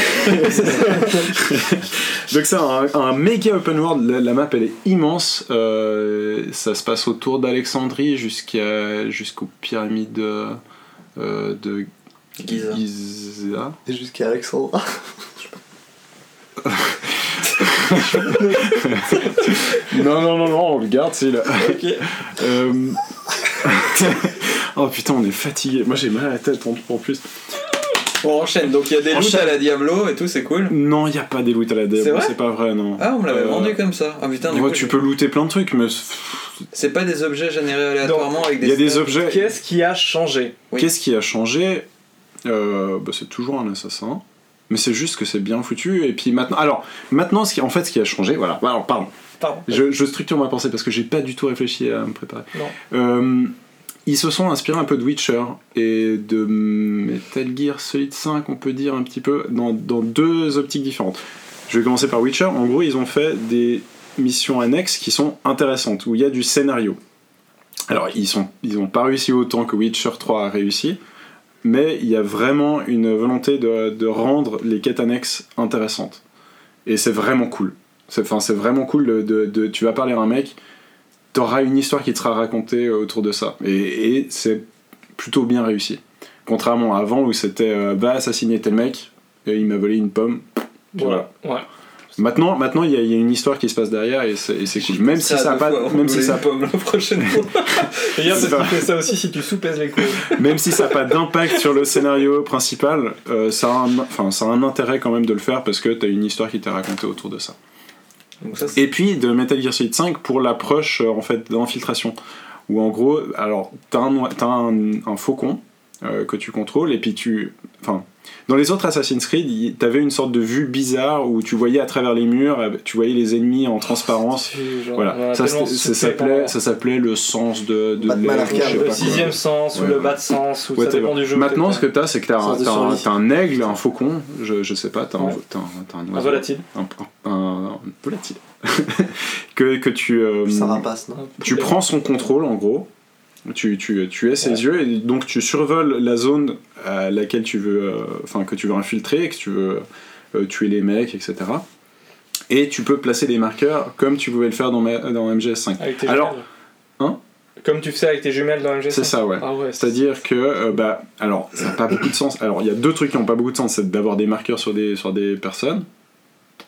Donc c'est un méga open world, la map elle est immense, ça se passe autour d'Alexandrie jusqu'aux pyramides de Giza. Et jusqu'à Alexandrie. Non, on le garde, c'est là. Okay. Oh putain, on est fatigué. Moi j'ai mal à la tête en plus. On enchaîne, donc il y a des loots à la Diablo et tout, c'est cool. Non, il n'y a pas des loots à la Diablo, c'est pas vrai, non. Ah, on me l'avait vendu comme ça. Ah putain, tu peux looter plein de trucs, mais. C'est pas des objets générés aléatoirement avec des. Il y a des objets. Qu'est-ce qui a changé ? Oui. Qu'est-ce qui a changé ? C'est toujours un assassin. Mais c'est juste que c'est bien foutu. Et puis maintenant, ce qui a changé, voilà. Alors, pardon. Je structure ma pensée parce que j'ai pas du tout réfléchi à me préparer. Non. Ils se sont inspirés un peu de Witcher et de Metal Gear Solid 5, on peut dire un petit peu, dans deux optiques différentes. Je vais commencer par Witcher. En gros, ils ont fait des missions annexes qui sont intéressantes, où il y a du scénario. Alors, ils ont pas réussi autant que Witcher 3 a réussi, mais il y a vraiment une volonté de rendre les quêtes annexes intéressantes. Et c'est vraiment cool. C'est vraiment cool, tu vas parler à un mec, t'auras une histoire qui te sera racontée autour de ça. Et c'est plutôt bien réussi. Contrairement à avant où c'était va assassiner tel mec, et il m'a volé une pomme. Voilà. Ouais. Maintenant, il y a une histoire qui se passe derrière et c'est cool. Même si ça a pas, même si ça a pomme la prochaine fois. D'ailleurs, ça fait ça aussi si tu soupèses les coups. Même si ça a pas d'impact sur le scénario principal, ça a un intérêt quand même de le faire parce que t'as une histoire qui t'est racontée autour de ça. Donc ça et puis de Metal Gear Solid 5 pour l'approche en fait d'infiltration, où en gros, alors t'as un faucon que tu contrôles et puis dans les autres Assassin's Creed, t'avais une sorte de vue bizarre où tu voyais à travers les murs, tu voyais les ennemis en transparence. Voilà. Ça s'appelait le sens de Batman Arcade, le sixième sens ou le bas de sens. Ça dépend du jeu. Maintenant, ce que t'as, c'est que t'as un aigle, un faucon, je sais pas, t'as un oiseau. Un volatile. Un volatile. que tu. Ça rapace, non ? Tu prends son contrôle, en gros. Tu es ses yeux et donc tu survoles la zone à laquelle tu veux que tu veux infiltrer, que tu veux tuer les mecs, etc. Et tu peux placer des marqueurs comme tu pouvais le faire dans MGS5. Avec tes jumelles. Comme tu fais avec tes jumelles dans MGS5. C'est ça, ouais. Ah ouais, c'est-à-dire que ça n'a pas beaucoup de sens. Alors il y a deux trucs qui n'ont pas beaucoup de sens, c'est d'avoir des marqueurs sur des personnes.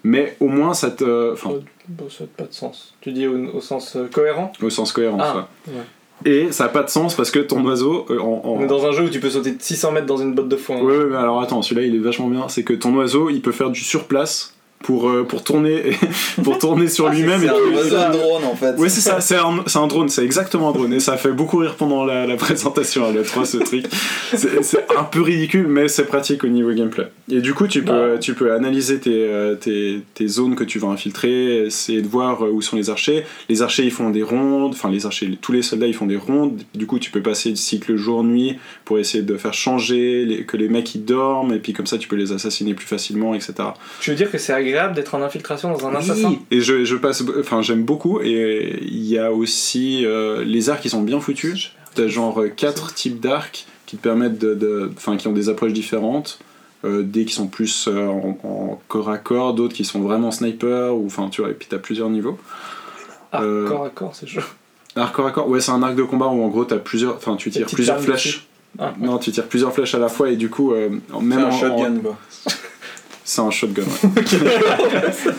Mais au moins ça te ça n'a pas de sens. Tu dis au sens cohérent. Au sens cohérent, ouais. Et ça n'a pas de sens parce que ton oiseau... On est dans un jeu où tu peux sauter de 600 mètres dans une botte de foin. Hein. Oui, mais alors attends, celui-là il est vachement bien. C'est que ton oiseau, il peut faire du surplace pour tourner, sur lui-même. C'est un drone en fait. Oui, c'est ça, c'est un drone, c'est exactement un drone. Et ça fait beaucoup rire pendant la présentation à l'E3 ce truc. C'est un peu ridicule, mais c'est pratique au niveau gameplay. Et du coup, tu peux analyser tes zones que tu vas infiltrer, essayer de voir où sont les archers. Les archers, ils font des rondes, tous les soldats, ils font des rondes. Du coup, tu peux passer du cycle jour-nuit pour essayer de faire changer, que les mecs, ils dorment, et puis comme ça, tu peux les assassiner plus facilement, etc. Tu veux dire que c'est agréable d'être en infiltration dans un assassin ? Oui, et j'aime beaucoup, et il y a aussi les arcs qui sont bien foutus. T'as genre 4 types d'arcs qui te permettent qui ont des approches différentes. Des qui sont plus en corps à corps, d'autres qui sont vraiment sniper, et puis t'as plusieurs niveaux. Corps à corps, c'est chaud. Corps à corps, ouais, c'est un arc de combat où en gros t'as tu tires plusieurs flèches. Non, tu tires plusieurs flèches à la fois et du coup, même en shotgun, quoi. C'est un shotgun, ouais.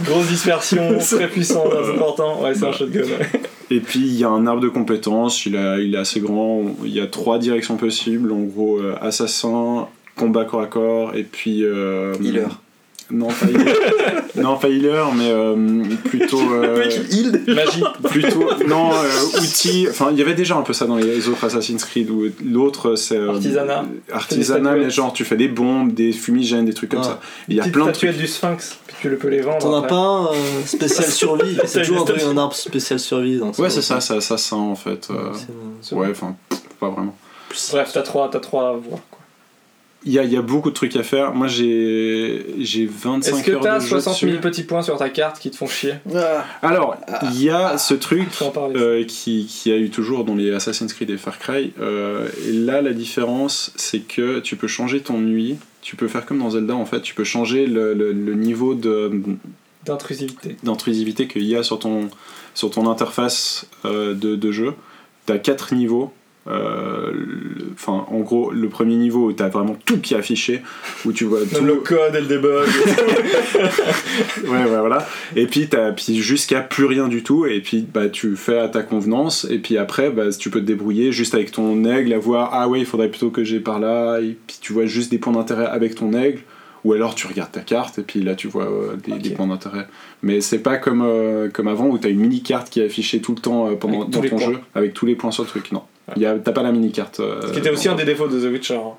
Grosse dispersion, très puissant, c'est important. Ouais, c'est un shotgun, ouais. Et puis il y a un arbre de compétences, il est assez grand, il y a 3 directions possibles, en gros, assassin, combat corps à corps et puis healer. Non, pas healer, mais plutôt magie, plutôt outils. Il y avait déjà un peu ça dans les autres Assassin's Creed, où l'autre c'est artisanat, mais genre tu fais des bombes, des fumigènes, des trucs comme ça. Il y a plein de trucs du sphinx, puis tu le peux les vendre. T'en as pas un spécial survie? C'est toujours un arbre spécial survie dans ça. Ouais, c'est ça, ça sent en fait. Ouais, pas vraiment. Bref, t'as trois voix. Il y a beaucoup de trucs à faire. Moi, j'ai 25 heures de jeu. Est-ce que t'as 60 000 petits points sur ta carte qui te font chier ? Alors, il y a ce truc qui a eu toujours dans les Assassin's Creed et Far Cry. Et là, la différence, c'est que tu peux changer ton UI. Tu peux faire comme dans Zelda, en fait. Tu peux changer le niveau d'intrusivité qu'il y a sur ton interface de jeu. T'as 4 niveaux. En gros, le premier niveau où t'as vraiment tout qui est affiché, où tu vois tout le code et le debug. ouais, voilà. Et puis jusqu'à plus rien du tout. Et puis tu fais à ta convenance. Et puis après, tu peux te débrouiller juste avec ton aigle, à voir il faudrait plutôt que j'aille par là. Et puis tu vois juste des points d'intérêt avec ton aigle. Ou alors tu regardes ta carte et puis là tu vois des points d'intérêt. Mais c'est pas comme avant où t'as une mini carte qui est affichée tout le temps pendant dans ton jeu avec tous les points sur le truc. Non. T'as pas la mini-carte. Ce qui était aussi un des défauts de The Witcher. Hein.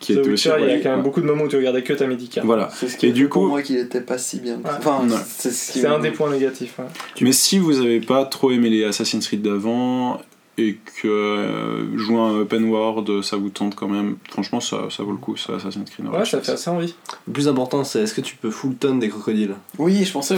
Qui The Witcher, il y a quand même beaucoup de moments où tu regardais que ta mini-carte. Voilà. C'est ce qui pour moi qu'il était pas si bien. Ouais. C'est un des points négatifs. Ouais. Mais si vous avez pas trop aimé les Assassin's Creed d'avant, et que jouer un open world, ça vous tente quand même, franchement ça vaut le coup, ça, Assassin's Creed. Ouais, ça fait assez envie. Le plus important, c'est est-ce que tu peux full tonne des crocodiles? Oui, je pensais.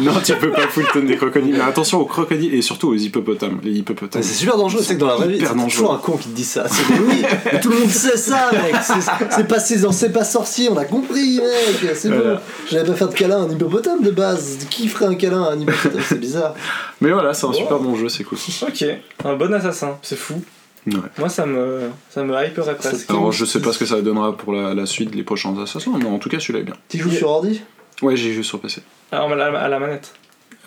Non, tu peux pas full tonne des crocodiles, mais attention aux crocodiles et surtout aux hippopotames. Les hippopotames, c'est super dangereux, c'est que dans la vraie vie, c'est toujours un con qui te dit ça. C'est mais oui, mais tout le monde sait ça, mec. C'est pas sorcier, on a compris, mec. C'est voilà. Bon, j'allais pas faire de câlin à un hippopotame de base. Qui ferait un câlin à un hippopotame? C'est bizarre. Mais voilà, c'est un super bon jeu, c'est cool. Ok. Un bon assassin, c'est fou. Ouais. Moi ça me hyperait presque. Alors je sais pas ce que ça donnera pour la suite, les prochains assassins, mais en tout cas celui-là est bien. Tu joues sur ordi? Ouais, j'ai joué sur PC. Alors à la manette?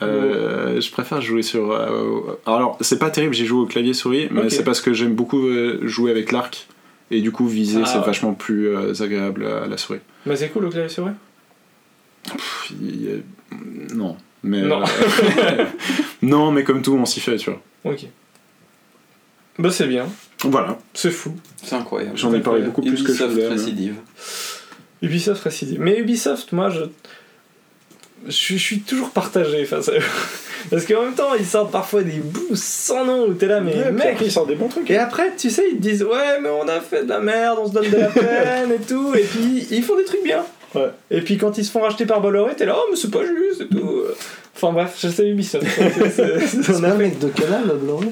Je préfère jouer sur... Alors c'est pas terrible, j'ai joué au clavier souris, mais okay. C'est parce que j'aime beaucoup jouer avec l'arc, et du coup viser c'est vachement plus agréable à la souris. Mais c'est cool le clavier souris? Non. Mais non. Non, mais comme tout, on s'y fait, tu vois. Ok. Bah c'est bien. Voilà. C'est fou. C'est incroyable. J'en ai parlé beaucoup plus que je voulais. Ubisoft récidive. Mais Ubisoft, moi, je suis toujours partagé face à eux. Parce qu'en même temps, ils sortent parfois des bouts sans nom où t'es là, mais ouais, mec, ils sortent des bons trucs. Et après, tu sais, ils te disent, ouais, mais on a fait de la merde, on se donne de la peine et tout. Et puis, ils font des trucs bien. Ouais. Et puis quand ils se font racheter par Bolloré, t'es là, oh mais c'est pas juste et tout. Enfin bref, je sais Ubisoft. C'est on a un mec de Canal, Bolloré.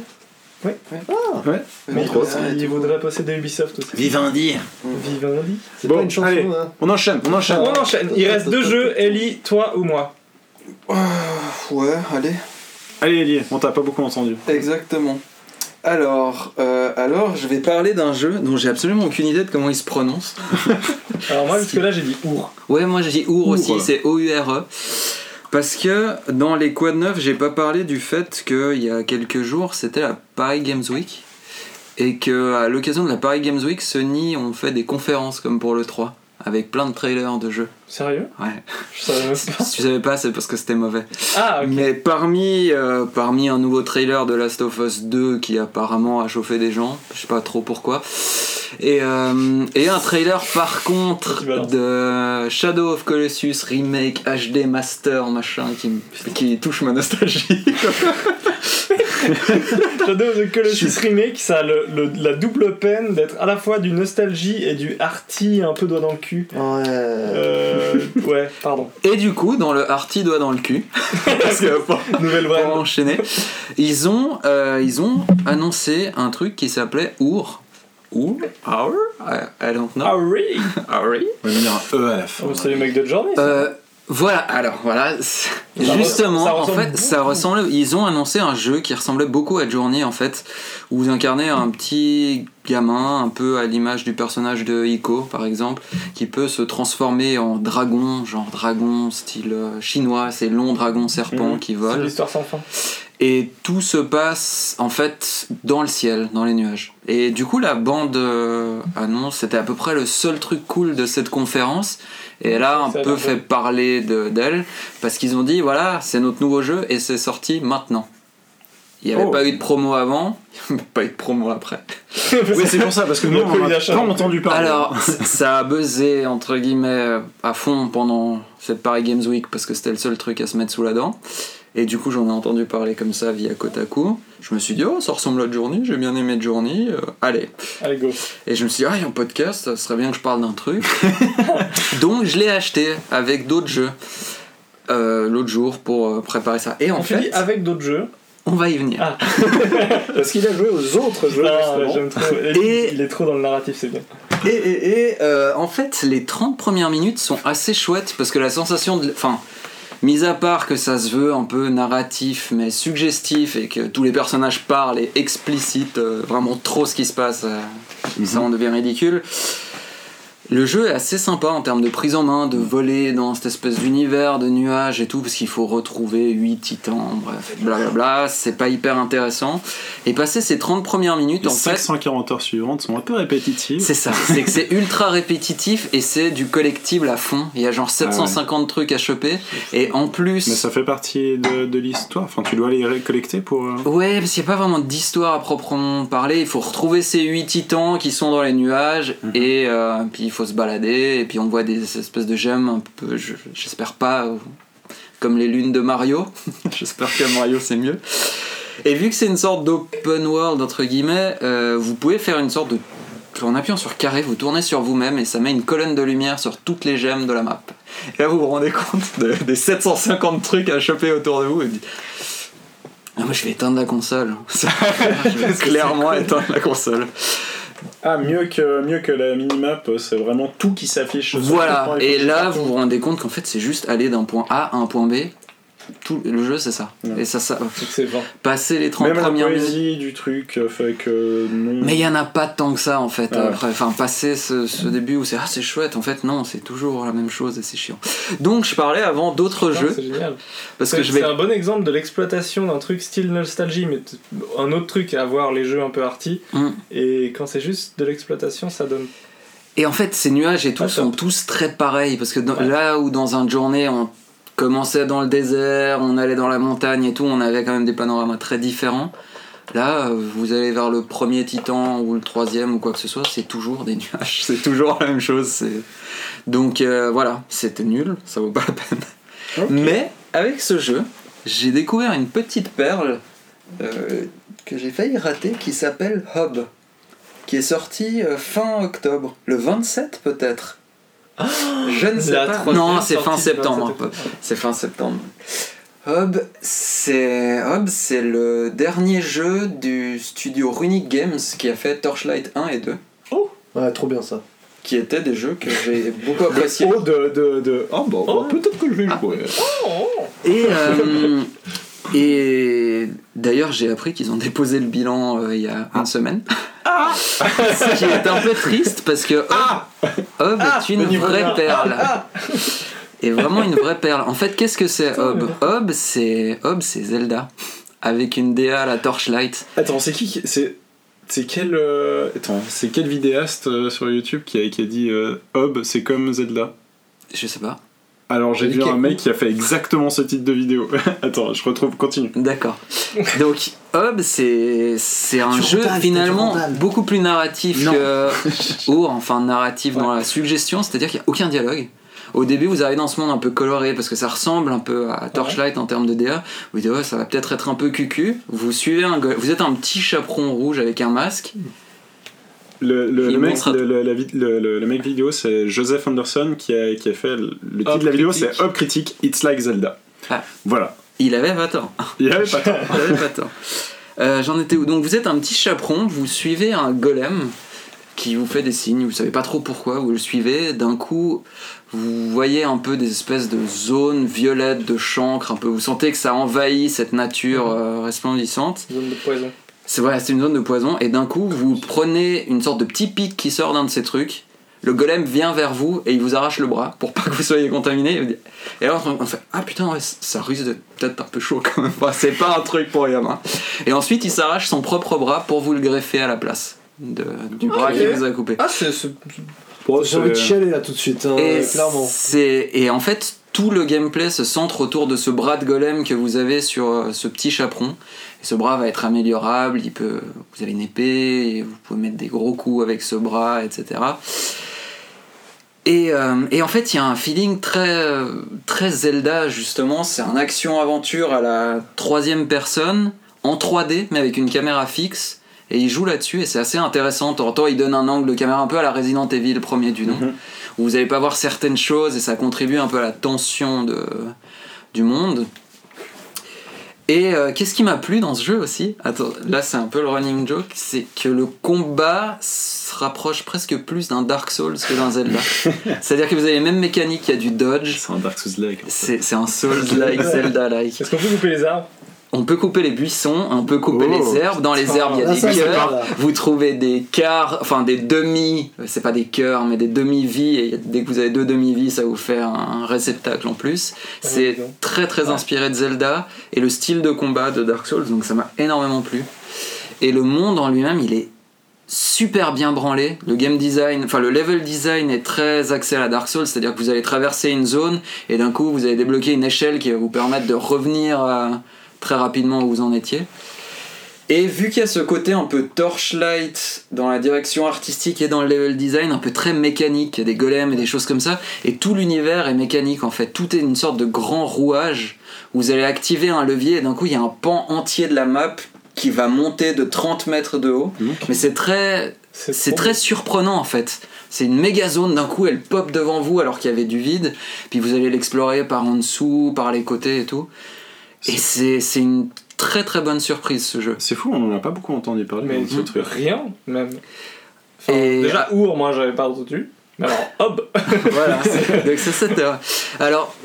Ouais. Ah ouais. Mais il voudrait posséder Ubisoft aussi. Vivendi. C'est bon, pas une chanson. Allez, hein. On enchaîne. Il reste deux jeux, Eli, toi ou moi. Ouais, allez. Allez Eli, on t'a pas beaucoup entendu. Exactement. Alors, je vais parler d'un jeu dont j'ai absolument aucune idée de comment il se prononce. Alors moi, jusque-là, j'ai dit Our. Ouais, moi j'ai dit Our aussi, c'est O-U-R-E. Parce que dans les Quad 9, j'ai pas parlé du fait qu'il y a quelques jours, c'était la Paris Games Week. Et qu'à l'occasion de la Paris Games Week, Sony ont fait des conférences comme pour le 3. Avec plein de trailers de jeux. Sérieux? Ouais. Je savais même pas. Si tu savais pas, c'est parce que c'était mauvais. Ah, ok. Mais parmi un nouveau trailer de Last of Us 2 qui apparemment a chauffé des gens, je sais pas trop pourquoi, et un trailer par contre de Shadow of Colossus Remake HD Master machin qui touche ma nostalgie. Shadow of the Colossus Remake, ça a la double peine d'être à la fois du nostalgie et du arty un peu doigt dans le cul. Ouais. Ouais, pardon. Et du coup, dans le arty doigt dans le cul, parce que pour enchaîner, ils ont annoncé un truc qui s'appelait Our? I don't know. Ari? On va venir un E à la fin. Oh, c'est les mecs de Journey. Voilà. Justement, ça ressemble. Ils ont annoncé un jeu qui ressemblait beaucoup à Journey, en fait, où vous incarnez un petit gamin, un peu à l'image du personnage de Ico, par exemple, qui peut se transformer en dragon, genre dragon style chinois, ces longs dragons serpents qui volent. C'est l'histoire sans fin. Et tout se passe, en fait, dans le ciel, dans les nuages. Et du coup, la bande annonce, c'était à peu près le seul truc cool de cette conférence. Et là, un peu fait parler d'elle, parce qu'ils ont dit, voilà, c'est notre nouveau jeu, et c'est sorti maintenant. Il n'y avait pas eu de promo avant, il n'y avait pas eu de promo après. Oui, c'est pour ça, parce que nous, on n'a pas entendu parler. Alors, ça a buzzé, entre guillemets, à fond pendant cette Paris Games Week, parce que c'était le seul truc à se mettre sous la dent. Et du coup, j'en ai entendu parler comme ça via Kotaku. Je me suis dit, ça ressemble à Journey, j'ai bien aimé Journey, allez, go. Et je me suis dit, il y a un podcast, ça serait bien que je parle d'un truc. Donc, je l'ai acheté avec d'autres jeux l'autre jour pour préparer ça. Et en fait, avec d'autres jeux. On va y venir. Ah. Parce qu'il a joué aux autres jeux. J'aime trop. Il est trop dans le narratif, c'est bien. Et en fait, les 30 premières minutes sont assez chouettes parce que la sensation de. Enfin, mis à part que ça se veut un peu narratif mais suggestif et que tous les personnages parlent et explicitent vraiment trop ce qui se passe, ça en devient ridicule. Le jeu est assez sympa en termes de prise en main, de voler dans cette espèce d'univers de nuages et tout, parce qu'il faut retrouver 8 titans, bref, blablabla, c'est pas hyper intéressant. Et passer ces 30 premières minutes, en fait... Les 540 heures suivantes sont un peu répétitives. C'est ça, c'est que c'est ultra répétitif et c'est du collectible à fond. Il y a genre 750 trucs à choper, et en plus... Mais ça fait partie de l'histoire, enfin tu dois les collecter pour... Ouais, parce qu'il n'y a pas vraiment d'histoire à proprement parler, il faut retrouver ces 8 titans qui sont dans les nuages, et puis il faut se balader et puis on voit des espèces de gemmes un peu, j'espère pas comme les lunes de Mario. J'espère que Mario c'est mieux Et vu que c'est une sorte d'open world, entre guillemets, vous pouvez faire une sorte de... En appuyant sur carré, vous tournez sur vous-même et ça met une colonne de lumière sur toutes les gemmes de la map. Et là, vous vous rendez compte des 750 trucs à choper autour de vous et vous dites... Ah, moi, je vais éteindre la console. Je vais clairement éteindre la console. Ah, mieux que la minimap, c'est vraiment tout qui s'affiche. Voilà, et là vous vous rendez compte qu'en fait c'est juste aller d'un point A à un point B, tout le jeu c'est ça. Ouais. Et ça c'est passer les 30 premières minutes. Même la poésie du truc fait que... Non. Mais il n'y en a pas tant que ça en fait. Ah, après. Ouais. Enfin, passer ce début où c'est c'est chouette, en fait non, c'est toujours la même chose et c'est chiant. Donc je parlais avant d'autres jeux. C'est génial. Parce que c'est un bon exemple de l'exploitation d'un truc style nostalgie, mais un autre truc à voir les jeux un peu arty. Et quand c'est juste de l'exploitation, ça donne... Et en fait, ces nuages et tout sont tous très pareils, parce que là où dans une journée on commençait dans le désert, on allait dans la montagne et tout, on avait quand même des panoramas très différents. Là, vous allez vers le premier titan ou le troisième ou quoi que ce soit, c'est toujours des nuages, c'est toujours la même chose. Donc voilà, c'était nul, ça vaut pas la peine. Okay. Mais avec ce jeu, j'ai découvert une petite perle que j'ai failli rater, qui s'appelle Hub, qui est sorti fin octobre, le 27 peut-être. Je ne sais pas. Non, c'est fin septembre. C'est fin septembre. Hub, c'est le dernier jeu du studio Runic Games qui a fait Torchlight 1 et 2. Oh, ouais, trop bien ça. Qui étaient des jeux que j'ai beaucoup appréciés. Oh, peut-être que je vais jouer. Et d'ailleurs, j'ai appris qu'ils ont déposé le bilan il y a une semaine. Ce qui est un peu triste parce que Hub est une vraie perle. Et vraiment une vraie perle. En fait, qu'est-ce que c'est Hub ? Hub, c'est Zelda. Avec une DA à la Torchlight. Attends, c'est qui ? C'est quel vidéaste sur YouTube qui a dit Hub, c'est comme Zelda ? Je sais pas. Alors j'ai vu un mec qui a fait exactement ce titre de vidéo. Attends, je retrouve, continue. D'accord. Donc Hub, c'est un jeu finalement beaucoup plus narratif narratif dans la suggestion, c'est-à-dire qu'il n'y a aucun dialogue. Au début, vous arrivez dans ce monde un peu coloré parce que ça ressemble un peu à Torchlight en termes de DA. Vous dites, ça va peut-être être un peu cucu. Vous suivez vous êtes un petit chaperon rouge avec un masque. Le mec vidéo, c'est Joseph Anderson qui a fait le titre de la vidéo, c'est Hub Critique, It's Like Zelda. Ah. Voilà. Il avait pas tort. J'en étais où ? Donc vous êtes un petit chaperon, vous suivez un golem qui vous fait des signes, vous savez pas trop pourquoi, vous le suivez, d'un coup vous voyez un peu des espèces de zones violettes de chancre, un peu, vous sentez que ça envahit cette nature resplendissante. Zone de poison. C'est une zone de poison, et d'un coup, vous prenez une sorte de petit pic qui sort d'un de ces trucs, le golem vient vers vous, et il vous arrache le bras, pour pas que vous soyez contaminé, et alors on fait, ah putain, ouais, ça risque d'être peut-être un peu chaud quand même, enfin, c'est pas un truc pour les gamins. Et ensuite, il s'arrache son propre bras pour vous le greffer à la place du bras qui vous a coupé. Ah, j'ai envie de chialer là tout de suite, hein, et clairement. Et en fait, tout le gameplay se centre autour de ce bras de golem que vous avez sur ce petit chaperon. Et ce bras va être améliorable, vous avez une épée, et vous pouvez mettre des gros coups avec ce bras, etc. Et en fait, il y a un feeling très, très Zelda, justement. C'est un action-aventure à la troisième personne, en 3D, mais avec une caméra fixe. Et il joue là-dessus, et c'est assez intéressant. En temps, il donne un angle de caméra un peu à la Resident Evil, le premier du nom, où vous n'allez pas voir certaines choses, et ça contribue un peu à la tension du monde. Et qu'est-ce qui m'a plu dans ce jeu aussi ? Attends, là c'est un peu le running joke, c'est que le combat se rapproche presque plus d'un Dark Souls que d'un Zelda. C'est-à-dire que vous avez les mêmes mécaniques, il y a du dodge. C'est un Dark Souls-like. C'est un Souls-like, Zelda-like. Est-ce qu'on peut couper les arbres ? On peut couper les buissons, on peut couper les herbes. Dans les herbes, il y a des cœurs. Vous trouvez des quarts, enfin des demi, c'est pas des cœurs, mais des demi-vies. Et dès que vous avez 2 demi-vies, ça vous fait un réceptacle en plus. C'est très très inspiré de Zelda et le style de combat de Dark Souls, donc ça m'a énormément plu. Et le monde en lui-même, il est super bien branlé. Le game design, enfin le level design est très axé à la Dark Souls, c'est-à-dire que vous allez traverser une zone et d'un coup vous allez débloquer une échelle qui va vous permettre de revenir très rapidement où vous en étiez. Et vu qu'il y a ce côté un peu torchlight dans la direction artistique et dans le level design, un peu très mécanique, il y a des golems et des choses comme ça, et tout l'univers est mécanique en fait, tout est une sorte de grand rouage où vous allez activer un levier et d'un coup il y a un pan entier de la map qui va monter de 30 mètres de haut, mais c'est très surprenant en fait. C'est une méga zone, d'un coup elle pop devant vous alors qu'il y avait du vide, puis vous allez l'explorer par en dessous, par les côtés et tout. Et c'est une très très bonne surprise ce jeu. C'est fou, on en a pas beaucoup entendu parler de ce truc. Rien même. Enfin, et... Déjà Our, moi j'avais pas entendu. Mais alors hop. Voilà. Donc c'est ça. Alors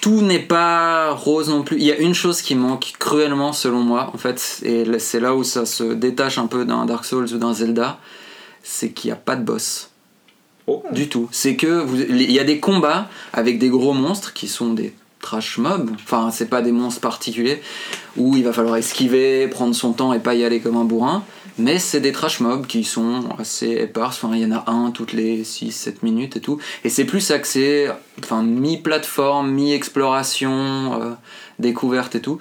tout n'est pas rose non plus. Il y a une chose qui manque cruellement selon moi en fait, et c'est là où ça se détache un peu d'un Dark Souls ou d'un Zelda, c'est qu'il y a pas de boss. Oh. Du tout. C'est que il y a des combats avec des gros monstres qui sont des trash mob, enfin c'est pas des monstres particuliers où il va falloir esquiver, prendre son temps et pas y aller comme un bourrin, mais c'est des trash mobs qui sont assez épars, enfin il y en a un toutes les 6-7 minutes et tout, et c'est plus axé enfin mi-plateforme, mi-exploration, découverte et tout,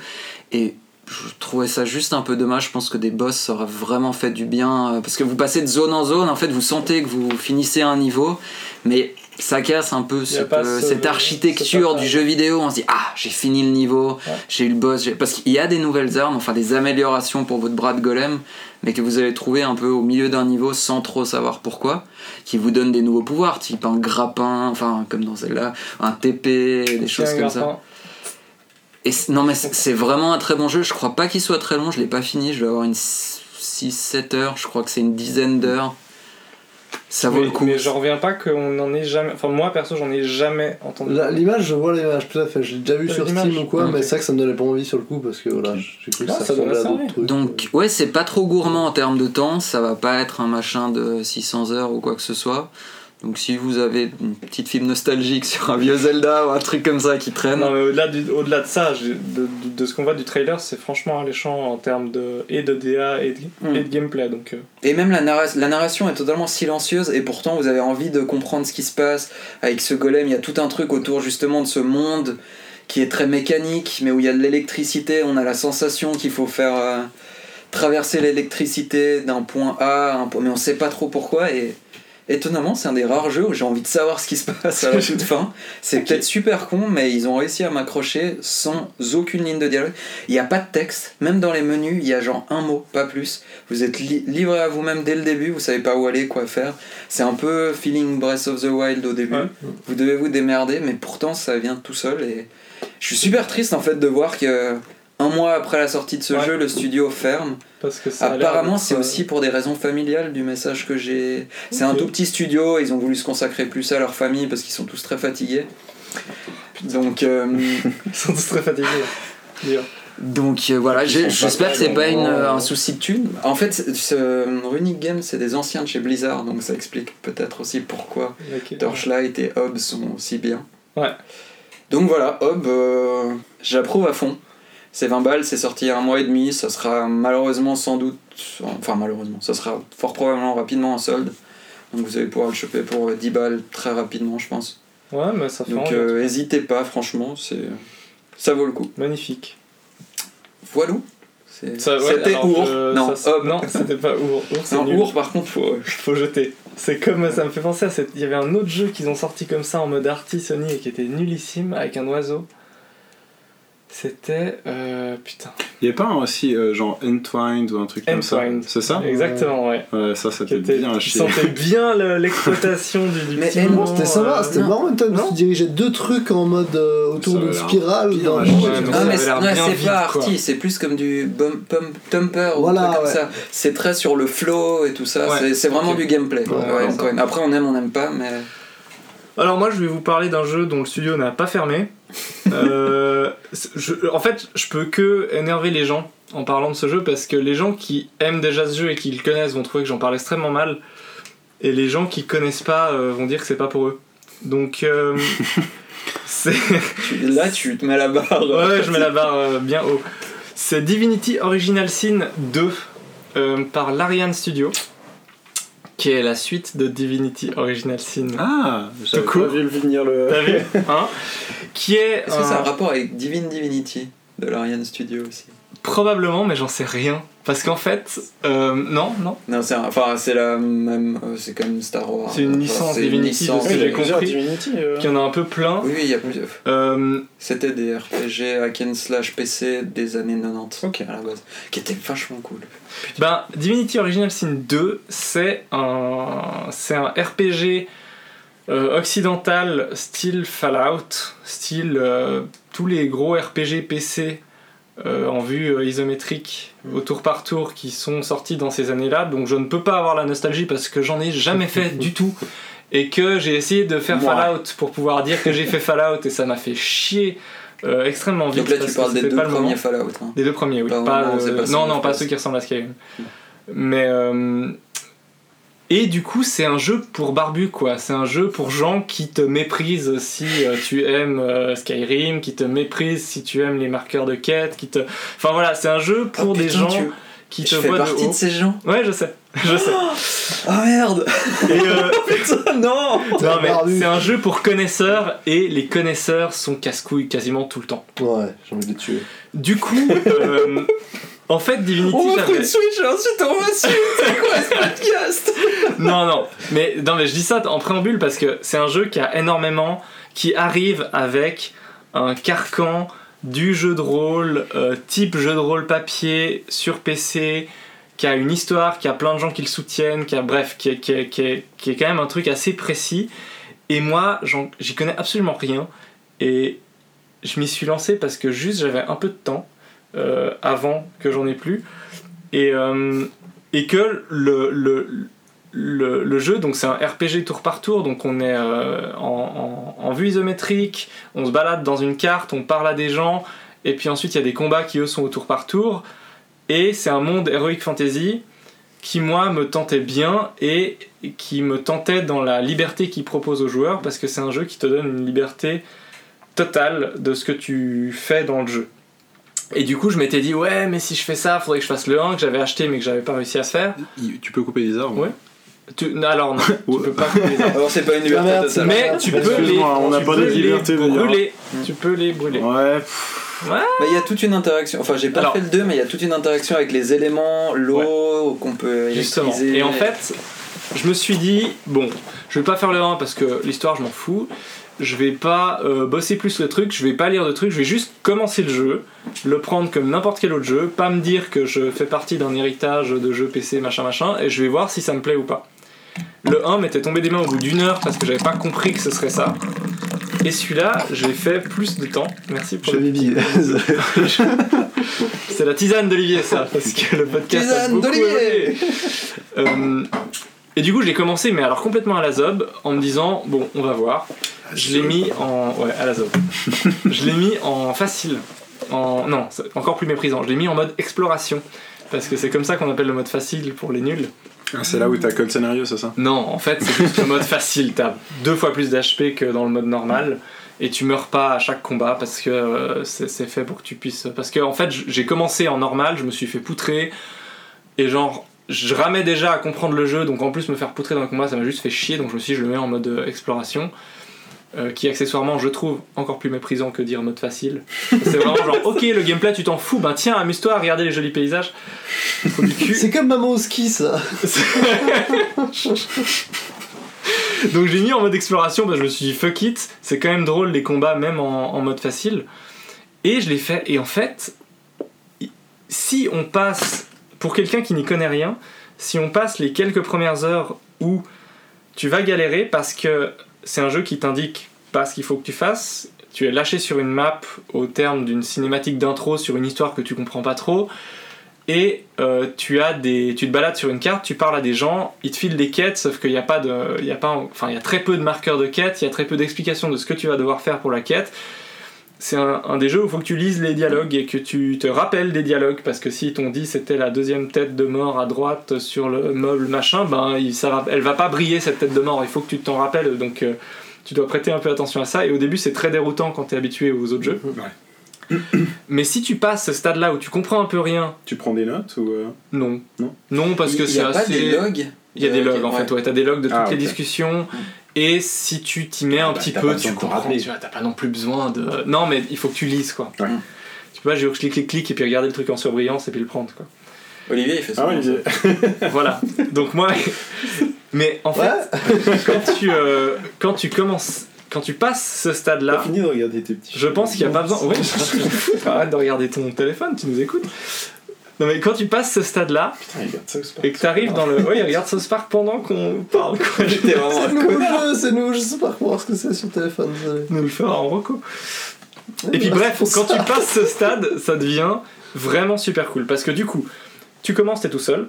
et je trouvais ça juste un peu dommage. Je pense que des boss auraient vraiment fait du bien, parce que vous passez de zone en zone, en fait vous sentez que vous finissez un niveau, mais ça casse un peu cette architecture du jeu vidéo. On se dit ah j'ai fini le niveau, ouais. J'ai eu le boss, parce qu'il y a des nouvelles armes, enfin des améliorations pour votre bras de golem, mais que vous allez trouver un peu au milieu d'un niveau sans trop savoir pourquoi, qui vous donnent des nouveaux pouvoirs, type un grappin, enfin comme dans celle-là, un TP, des choses comme ça. Et non mais c'est vraiment un très bon jeu. Je crois pas qu'il soit très long, je l'ai pas fini, je dois avoir une 6-7 heures, je crois que c'est une dizaine d'heures. Ça vaut le coup. Mais je reviens pas qu'on en ait jamais. Enfin, moi perso, j'en ai jamais entendu. L'image, je vois l'image tout à fait. J'ai déjà vu sur Steam ou quoi, mais c'est vrai que ça me donnait pas envie sur le coup parce que voilà, j'ai cru que ça ressemblait à d'autres trucs. Donc, ouais, c'est pas trop gourmand en termes de temps. Ça va pas être un machin de 600 heures ou quoi que ce soit. Donc, si vous avez une petite fibre nostalgique sur un vieux Zelda ou un truc comme ça qui traîne. Non, mais au-delà de ça, de ce qu'on voit du trailer, c'est franchement alléchant en termes de DA et de gameplay. Donc, Et même la narration est totalement silencieuse, et pourtant vous avez envie de comprendre ce qui se passe. Avec ce golem, il y a tout un truc autour justement de ce monde qui est très mécanique, mais où il y a de l'électricité. On a la sensation qu'il faut faire traverser l'électricité d'un point A à un point, mais on sait pas trop pourquoi. Et étonnamment, c'est un des rares jeux où j'ai envie de savoir ce qui se passe à la toute fin. C'est peut-être super con, mais ils ont réussi à m'accrocher sans aucune ligne de dialogue. Il n'y a pas de texte, même dans les menus, il y a genre un mot, pas plus. Vous êtes livré à vous-même dès le début, vous savez pas où aller, quoi faire. C'est un peu feeling Breath of the Wild au début. Ouais. Vous devez vous démerder, mais pourtant ça vient tout seul. Et je suis super triste en fait de voir que un mois après la sortie de ce jeu, le studio ferme. Parce que ça apparemment, c'est aussi pour des raisons familiales du message que j'ai. C'est un tout petit studio, ils ont voulu se consacrer plus à leur famille parce qu'ils sont tous très fatigués. Donc, ils sont tous très fatigués. Donc voilà, j'espère que c'est pas un souci de thune. En fait, ce Runic Games, c'est des anciens de chez Blizzard, donc ça explique peut-être aussi pourquoi Torchlight et Hob sont aussi bien. Ouais. Donc voilà, Hob, j'approuve à fond. C'est 20 balles, c'est sorti il y a un mois et demi, ça sera malheureusement sans doute, enfin malheureusement, ça sera fort probablement rapidement en solde. Donc vous allez pouvoir le choper pour 10 balles très rapidement, je pense. Ouais, mais ça fait donc n'hésitez pas, franchement, ça vaut le coup. Magnifique. Voilà. C'était Our. Non, c'était pas Our. Non, Our par contre, faut jeter. C'est comme ça me fait penser à cette. Il y avait un autre jeu qu'ils ont sorti comme ça en mode arty Sony et qui était nullissime avec un oiseau. C'était putain. Il y avait pas un aussi genre Entwined ou un truc comme ça. C'est ça ? Exactement, ouais. Ça c'était bien chier. Tu sentais bien l'exploitation du mais bon, c'était sympa, c'était marrant Entwined. Tu dirigeais deux trucs en mode autour d'une spirale ou d'un truc. Non mais c'est pas arty, c'est plus comme du Thumper ou comme ça. C'est très sur le flow et tout ça, c'est vraiment du gameplay. Après on n'aime pas mais alors moi je vais vous parler d'un jeu dont le studio n'a pas fermé. En fait je peux que énerver les gens en parlant de ce jeu, parce que les gens qui aiment déjà ce jeu et qui le connaissent vont trouver que j'en parle extrêmement mal, et les gens qui connaissent pas vont dire que c'est pas pour eux. Donc là tu te mets la barre. Ouais je mets la barre bien haut. C'est Divinity Original Sin 2 par Larian Studio, qui est la suite de Divinity Original Sin. Ah, j'avais pas vu venir le... T'as vu hein qui est. Est-ce que ça a un rapport avec Divine Divinity de Larian Studio aussi ? Probablement, mais j'en sais rien. Parce qu'en fait, non. Non, c'est enfin c'est la même, c'est comme Star Wars. C'est une licence Divinity, de ce que j'ai compris. Divinity, qu'il y en a un peu plein. Oui, il y a plusieurs. C'était des RPG hack and slash PC des années 90. Ok. À la base, qui était vachement cool. Ben Divinity Original Sin 2, c'est un RPG occidental style Fallout, style tous les gros RPG PC. En vue isométrique au tour par tour qui sont sortis dans ces années-là, donc je ne peux pas avoir la nostalgie parce que j'en ai jamais fait du tout et que j'ai essayé de faire Fallout pour pouvoir dire que j'ai fait Fallout et ça m'a fait chier extrêmement vite. Donc là tu parles des deux premiers Fallout, hein. Des deux premiers, oui. Pas ceux qui ressemblent à Skyrim. Mais et du coup c'est un jeu pour barbus, quoi. C'est un jeu pour gens qui te méprisent si tu aimes Skyrim, qui te méprisent si tu aimes les marqueurs de quête, qui te... Enfin voilà, c'est un jeu pour des gens qui te voient de haut. Je fais partie de ces gens. Ouais, je sais. Oh merde. Putain, non mais c'est un jeu pour connaisseurs et les connaisseurs sont casse-couilles quasiment tout le temps. Ouais, j'ai envie de les tuer. Du coup... En fait, Divinity... On va une Switch et ensuite on va suivre. C'est quoi ce podcast? Non, mais je dis ça en préambule parce que c'est un jeu qui a énormément... qui arrive avec un carcan du jeu de rôle, type jeu de rôle papier sur PC, qui a une histoire, qui a plein de gens qui le soutiennent, qui est quand même un truc assez précis. Et moi, j'y connais absolument rien. Et je m'y suis lancé parce que juste j'avais un peu de temps. Avant que j'en ai plus et que le jeu, donc c'est un RPG tour par tour, donc on est en vue isométrique, on se balade dans une carte, on parle à des gens et puis ensuite il y a des combats qui eux sont au tour par tour et c'est un monde heroic fantasy qui moi me tentait bien et qui me tentait dans la liberté qu'il propose aux joueurs parce que c'est un jeu qui te donne une liberté totale de ce que tu fais dans le jeu. Et du coup je m'étais dit ouais mais si je fais ça faudrait que je fasse le 1 que j'avais acheté mais que j'avais pas réussi à se faire. Tu peux couper des arbres. Ouais. Alors non, tu peux pas couper les arbres. Alors c'est pas une liberté totale. Mais tu peux les brûler. Tu peux les brûler. Ouais. Ouais. Bah, il y a toute une interaction, enfin j'ai pas fait le 2 mais il y a toute une interaction avec les éléments, l'eau qu'on peut électriser. Justement. Et en fait je me suis dit bon je vais pas faire le 1 parce que l'histoire je m'en fous. Je vais pas bosser plus le truc, je vais pas lire de trucs, je vais juste commencer le jeu, le prendre comme n'importe quel autre jeu, pas me dire que je fais partie d'un héritage de jeu PC machin et je vais voir si ça me plaît ou pas. Le 1 m'était tombé des mains au bout d'une heure parce que j'avais pas compris que ce serait ça. Et celui-là, j'ai fait plus de temps. Merci pour c'est la tisane d'Olivier ça, parce que le podcast tisane a beaucoup évolué. Et du coup j'ai commencé mais alors complètement à la zob en me disant bon on va voir. Je l'ai mis en... Ouais, à la zone. Je l'ai mis en facile. Non, c'est encore plus méprisant. Je l'ai mis en mode exploration. Parce que c'est comme ça qu'on appelle le mode facile pour les nuls. Ah, c'est là où t'as que le scénario, c'est ça ? Non, en fait, c'est juste le mode facile. T'as 2 fois plus d'HP que dans le mode normal. Et tu meurs pas à chaque combat parce que c'est fait pour que tu puisses... Parce que, en fait, j'ai commencé en normal, je me suis fait poutrer. Et genre... Je ramais déjà à comprendre le jeu, donc en plus me faire poutrer dans le combat, ça m'a juste fait chier. Donc je me suis dit, je le mets en mode exploration. Qui accessoirement je trouve encore plus méprisant que dire mode facile. C'est vraiment genre ok le gameplay tu t'en fous, ben tiens amuse-toi à regarder les jolis paysages. C'est comme maman au ski ça. Donc j'ai mis en mode exploration parce que je me suis dit fuck it, c'est quand même drôle les combats même en mode facile. Et je l'ai fait et en fait si on passe, pour quelqu'un qui n'y connaît rien, si on passe les quelques premières heures où tu vas galérer parce que c'est un jeu qui t'indique pas ce qu'il faut que tu fasses, tu es lâché sur une map au terme d'une cinématique d'intro sur une histoire que tu comprends pas trop, et tu te balades sur une carte, tu parles à des gens, ils te filent des quêtes, sauf qu'il y a très peu de marqueurs de quêtes, il y a très peu d'explications de ce que tu vas devoir faire pour la quête. C'est un des jeux où il faut que tu lises les dialogues et que tu te rappelles des dialogues parce que s'ils t'ont dit c'était la deuxième tête de mort à droite sur le meuble machin, ben elle va pas briller cette tête de mort, il faut que tu t'en rappelles donc tu dois prêter un peu attention à ça et au début c'est très déroutant quand t'es habitué aux autres jeux. Ouais. Mais si tu passes ce stade là où tu comprends un peu rien... Tu prends des notes ou... Non parce que c'est assez... Il y a pas des logs ? Il y a des logs en fait, ouais, t'as des logs de toutes les discussions... Et si tu t'y mets un petit peu, tu comprends. T'as pas non plus besoin de... Non, mais il faut que tu lises, quoi. Ouais. vois, j'ai au clic et puis regarder le truc en surbrillance et puis le prendre, quoi. Olivier, il fait ça. Ah, Olivier. Voilà. Donc moi, mais en fait, quand tu commences, quand tu passes ce stade-là, fini de regarder tes petits. Je pense qu'il n'y a pas besoin. Oui, arrête de regarder ton téléphone, tu nous écoutes. Non mais quand tu passes ce stade-là, putain, regarde South Park, et que t'arrives dans le, oui, regarde South Park pendant qu'on parle. Quoi. J'étais vraiment c'est nouveau jeu South Park pour voir ce que c'est sur le téléphone. Nous le fera en reco. Et puis bref, quand tu passes ce stade, ça devient vraiment super cool parce que du coup, tu commences, t'es tout seul.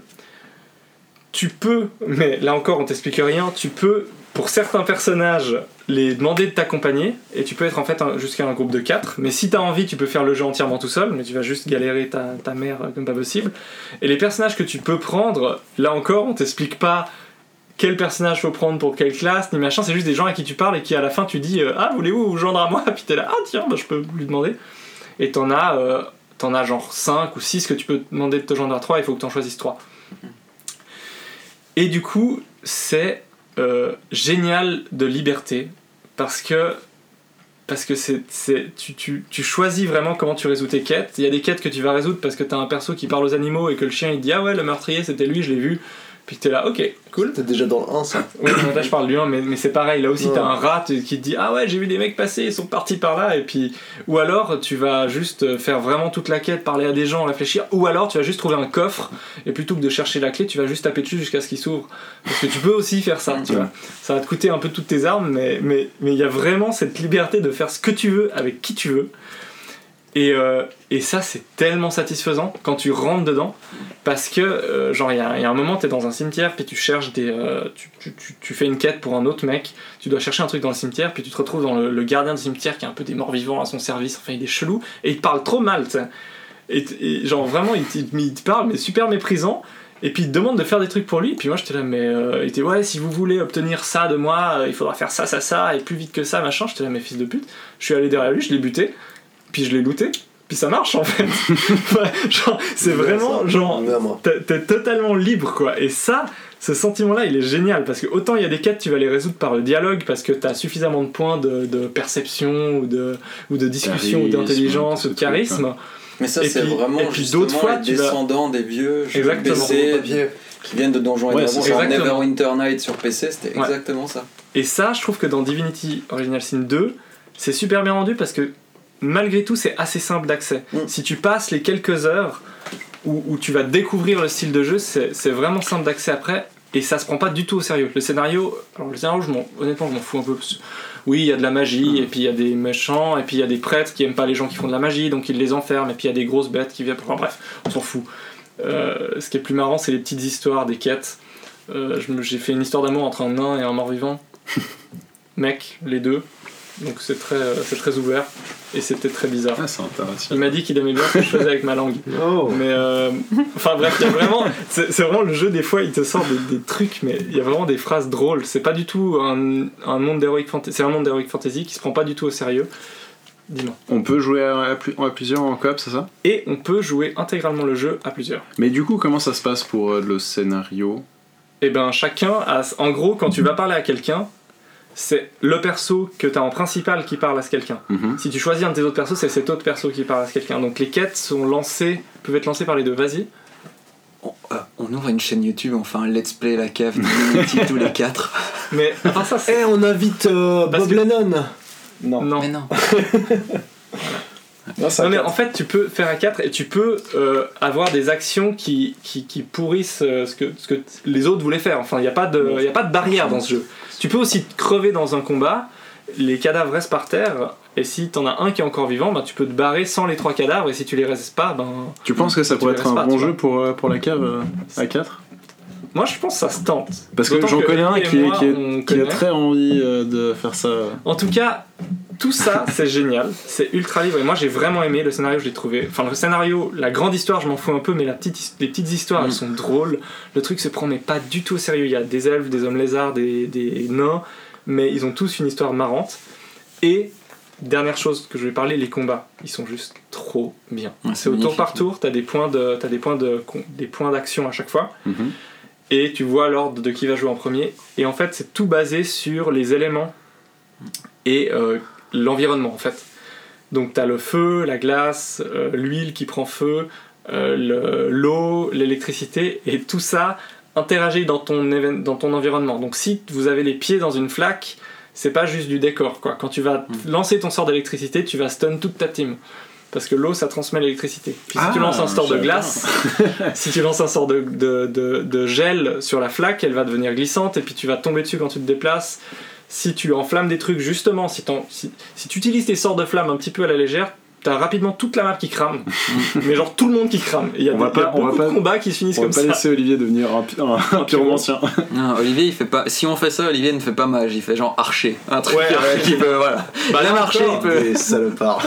Tu peux, mais là encore, on t'explique rien. Tu peux, pour certains personnages, les demander de t'accompagner et tu peux être en fait jusqu'à un groupe de 4, mais si t'as envie tu peux faire le jeu entièrement tout seul, mais tu vas juste galérer ta mère comme pas possible. Et les personnages que tu peux prendre, là encore on t'explique pas quel personnage faut prendre pour quelle classe ni machin, c'est juste des gens à qui tu parles et qui à la fin tu dis ah voulez-vous vous joindre à moi, puis t'es là ah tiens bah, je peux lui demander, et t'en as genre 5 ou 6 que tu peux demander de te joindre à 3, il faut que t'en choisisses 3. Et du coup c'est génial de liberté parce que c'est tu choisis vraiment comment tu résous tes quêtes. Il y a des quêtes que tu vas résoudre parce que t'as un perso qui parle aux animaux et que le chien il dit ah ouais le meurtrier c'était lui je l'ai vu, puis t'es là ok cool, t'es déjà dans le 1 ça. Oui là je parle du 1 mais c'est pareil là aussi ouais. T'as un rat qui te dit ah ouais j'ai vu des mecs passer ils sont partis par là, et puis ou alors tu vas juste faire vraiment toute la quête, parler à des gens, réfléchir, ou alors tu vas juste trouver un coffre et plutôt que de chercher la clé tu vas juste taper dessus jusqu'à ce qu'il s'ouvre, parce que tu peux aussi faire ça tu vois, ça va te coûter un peu toutes tes armes mais il y a vraiment cette liberté de faire ce que tu veux avec qui tu veux. Et ça c'est tellement satisfaisant quand tu rentres dedans, parce que genre il y a un moment t'es dans un cimetière puis tu cherches des tu fais une quête pour un autre mec, tu dois chercher un truc dans le cimetière puis tu te retrouves dans le gardien du cimetière qui a un peu des morts vivants à son service, enfin il est chelou et il te parle trop mal t'sais. Et genre vraiment il te parle mais super méprisant. Et puis il te demande de faire des trucs pour lui, et puis moi j'étais là, mais il était ouais, si vous voulez obtenir ça de moi, il faudra faire ça, ça, ça, et plus vite que ça, machin. J'étais là, mais fils de pute, je suis allé derrière lui, je l'ai buté. Puis je l'ai looté, puis ça marche en fait. Genre, c'est vraiment genre t'es totalement libre quoi. Et ça, ce sentiment-là, il est génial parce que autant il y a des quêtes tu vas les résoudre par le dialogue parce que t'as suffisamment de points de perception ou de discussion ou d'intelligence ou de charisme. Mais ça c'est vraiment justement les descendants des vieux jeux PC qui viennent de Donjons et Dragons, genre Neverwinter Nights sur PC, c'était exactement ça. Et ça, je trouve que dans Divinity Original Sin 2, c'est super bien rendu parce que malgré tout c'est assez simple d'accès. Si tu passes les quelques heures où tu vas découvrir le style de jeu, c'est vraiment simple d'accès après, et ça se prend pas du tout au sérieux. Le scénario honnêtement je m'en fous un peu. Oui il y a de la magie et puis il y a des méchants et puis il y a des prêtres qui aiment pas les gens qui font de la magie donc ils les enferment, et puis il y a des grosses bêtes qui viennent, enfin bref on s'en fout. Ce qui est plus marrant c'est les petites histoires des quêtes. J'ai fait une histoire d'amour entre un nain et un mort-vivant mec, les deux. Donc c'est très ouvert et c'était très bizarre. Ah, c'est intéressant. Il m'a dit qu'il aimait bien ce que je faisais avec ma langue. Oh. Mais enfin bref, il y a vraiment c'est vraiment le jeu, des fois il te sort des trucs, mais il y a vraiment des phrases drôles. C'est pas du tout un monde d'heroic fantasy, c'est un monde d'heroic fantasy qui se prend pas du tout au sérieux. Dis-moi. On peut jouer à plusieurs en coop, c'est ça ? Et on peut jouer intégralement le jeu à plusieurs. Mais du coup, comment ça se passe pour le scénario ? Eh ben chacun a, en gros, quand tu vas parler à quelqu'un, c'est le perso que t'as en principal qui parle à ce quelqu'un. Si tu choisis un de tes autres persos, c'est cet autre perso qui parle à ce quelqu'un. Donc les quêtes peuvent être lancées par les deux. Vas-y. On ouvre une chaîne YouTube, on fait un let's play La Cave de tous les 4. Mais à part ça, c'est... on invite Bob Lennon. Non. Mais non. Non mais en fait tu peux faire à 4 et tu peux avoir des actions qui pourrissent ce que les autres voulaient faire. Enfin il n'y a pas de barrière dans ce jeu. Tu peux aussi crever dans un combat, les cadavres restent par terre, et si t'en as un qui est encore vivant, ben tu peux te barrer sans les 3 cadavres, et si tu les restes pas, ben... Tu penses que ça pourrait être un bon jeu pour La Cave à 4 ? Moi je pense que ça se tente. Parce que j'en connais un qui a très envie de faire ça. En tout cas, tout ça c'est génial, c'est ultra libre, et moi j'ai vraiment aimé le scénario, je l'ai trouvé. Enfin le scénario, la grande histoire je m'en fous un peu, mais les petites histoires elles sont drôles. Le truc se prend mais pas du tout au sérieux, il y a des elfes, des hommes lézards, des nains, mais ils ont tous une histoire marrante. Et dernière chose que je vais parler, les combats, ils sont juste trop bien. Ouais, c'est au tour par tour, t'as des points d'action à chaque fois. Et tu vois l'ordre de qui va jouer en premier, et en fait c'est tout basé sur les éléments et l'environnement en fait. Donc t'as le feu, la glace, l'huile qui prend feu, l'eau, l'électricité, et tout ça interagit dans ton environnement. Donc si vous avez les pieds dans une flaque, c'est pas juste du décor, quoi. Quand tu vas lancer ton sort d'électricité, tu vas stun toute ta team. Parce que l'eau, ça transmet l'électricité. Puis si tu lances un sort de glace, si tu lances un sort de gel sur la flaque, elle va devenir glissante, et puis tu vas tomber dessus quand tu te déplaces. Si tu enflammes des trucs, justement, si tu utilises tes sorts de flammes un petit peu à la légère, t'as rapidement toute la map qui crame. Mais genre tout le monde qui crame. Il y a beaucoup de combats qui se finissent comme ça. On va pas laisser Olivier devenir un pyromancien. Non, Olivier, il fait pas. Si on fait ça, Olivier ne fait pas mage. Il fait genre archer. Un truc qui peut. Voilà. Bah, même archer, il peut. Des salopards.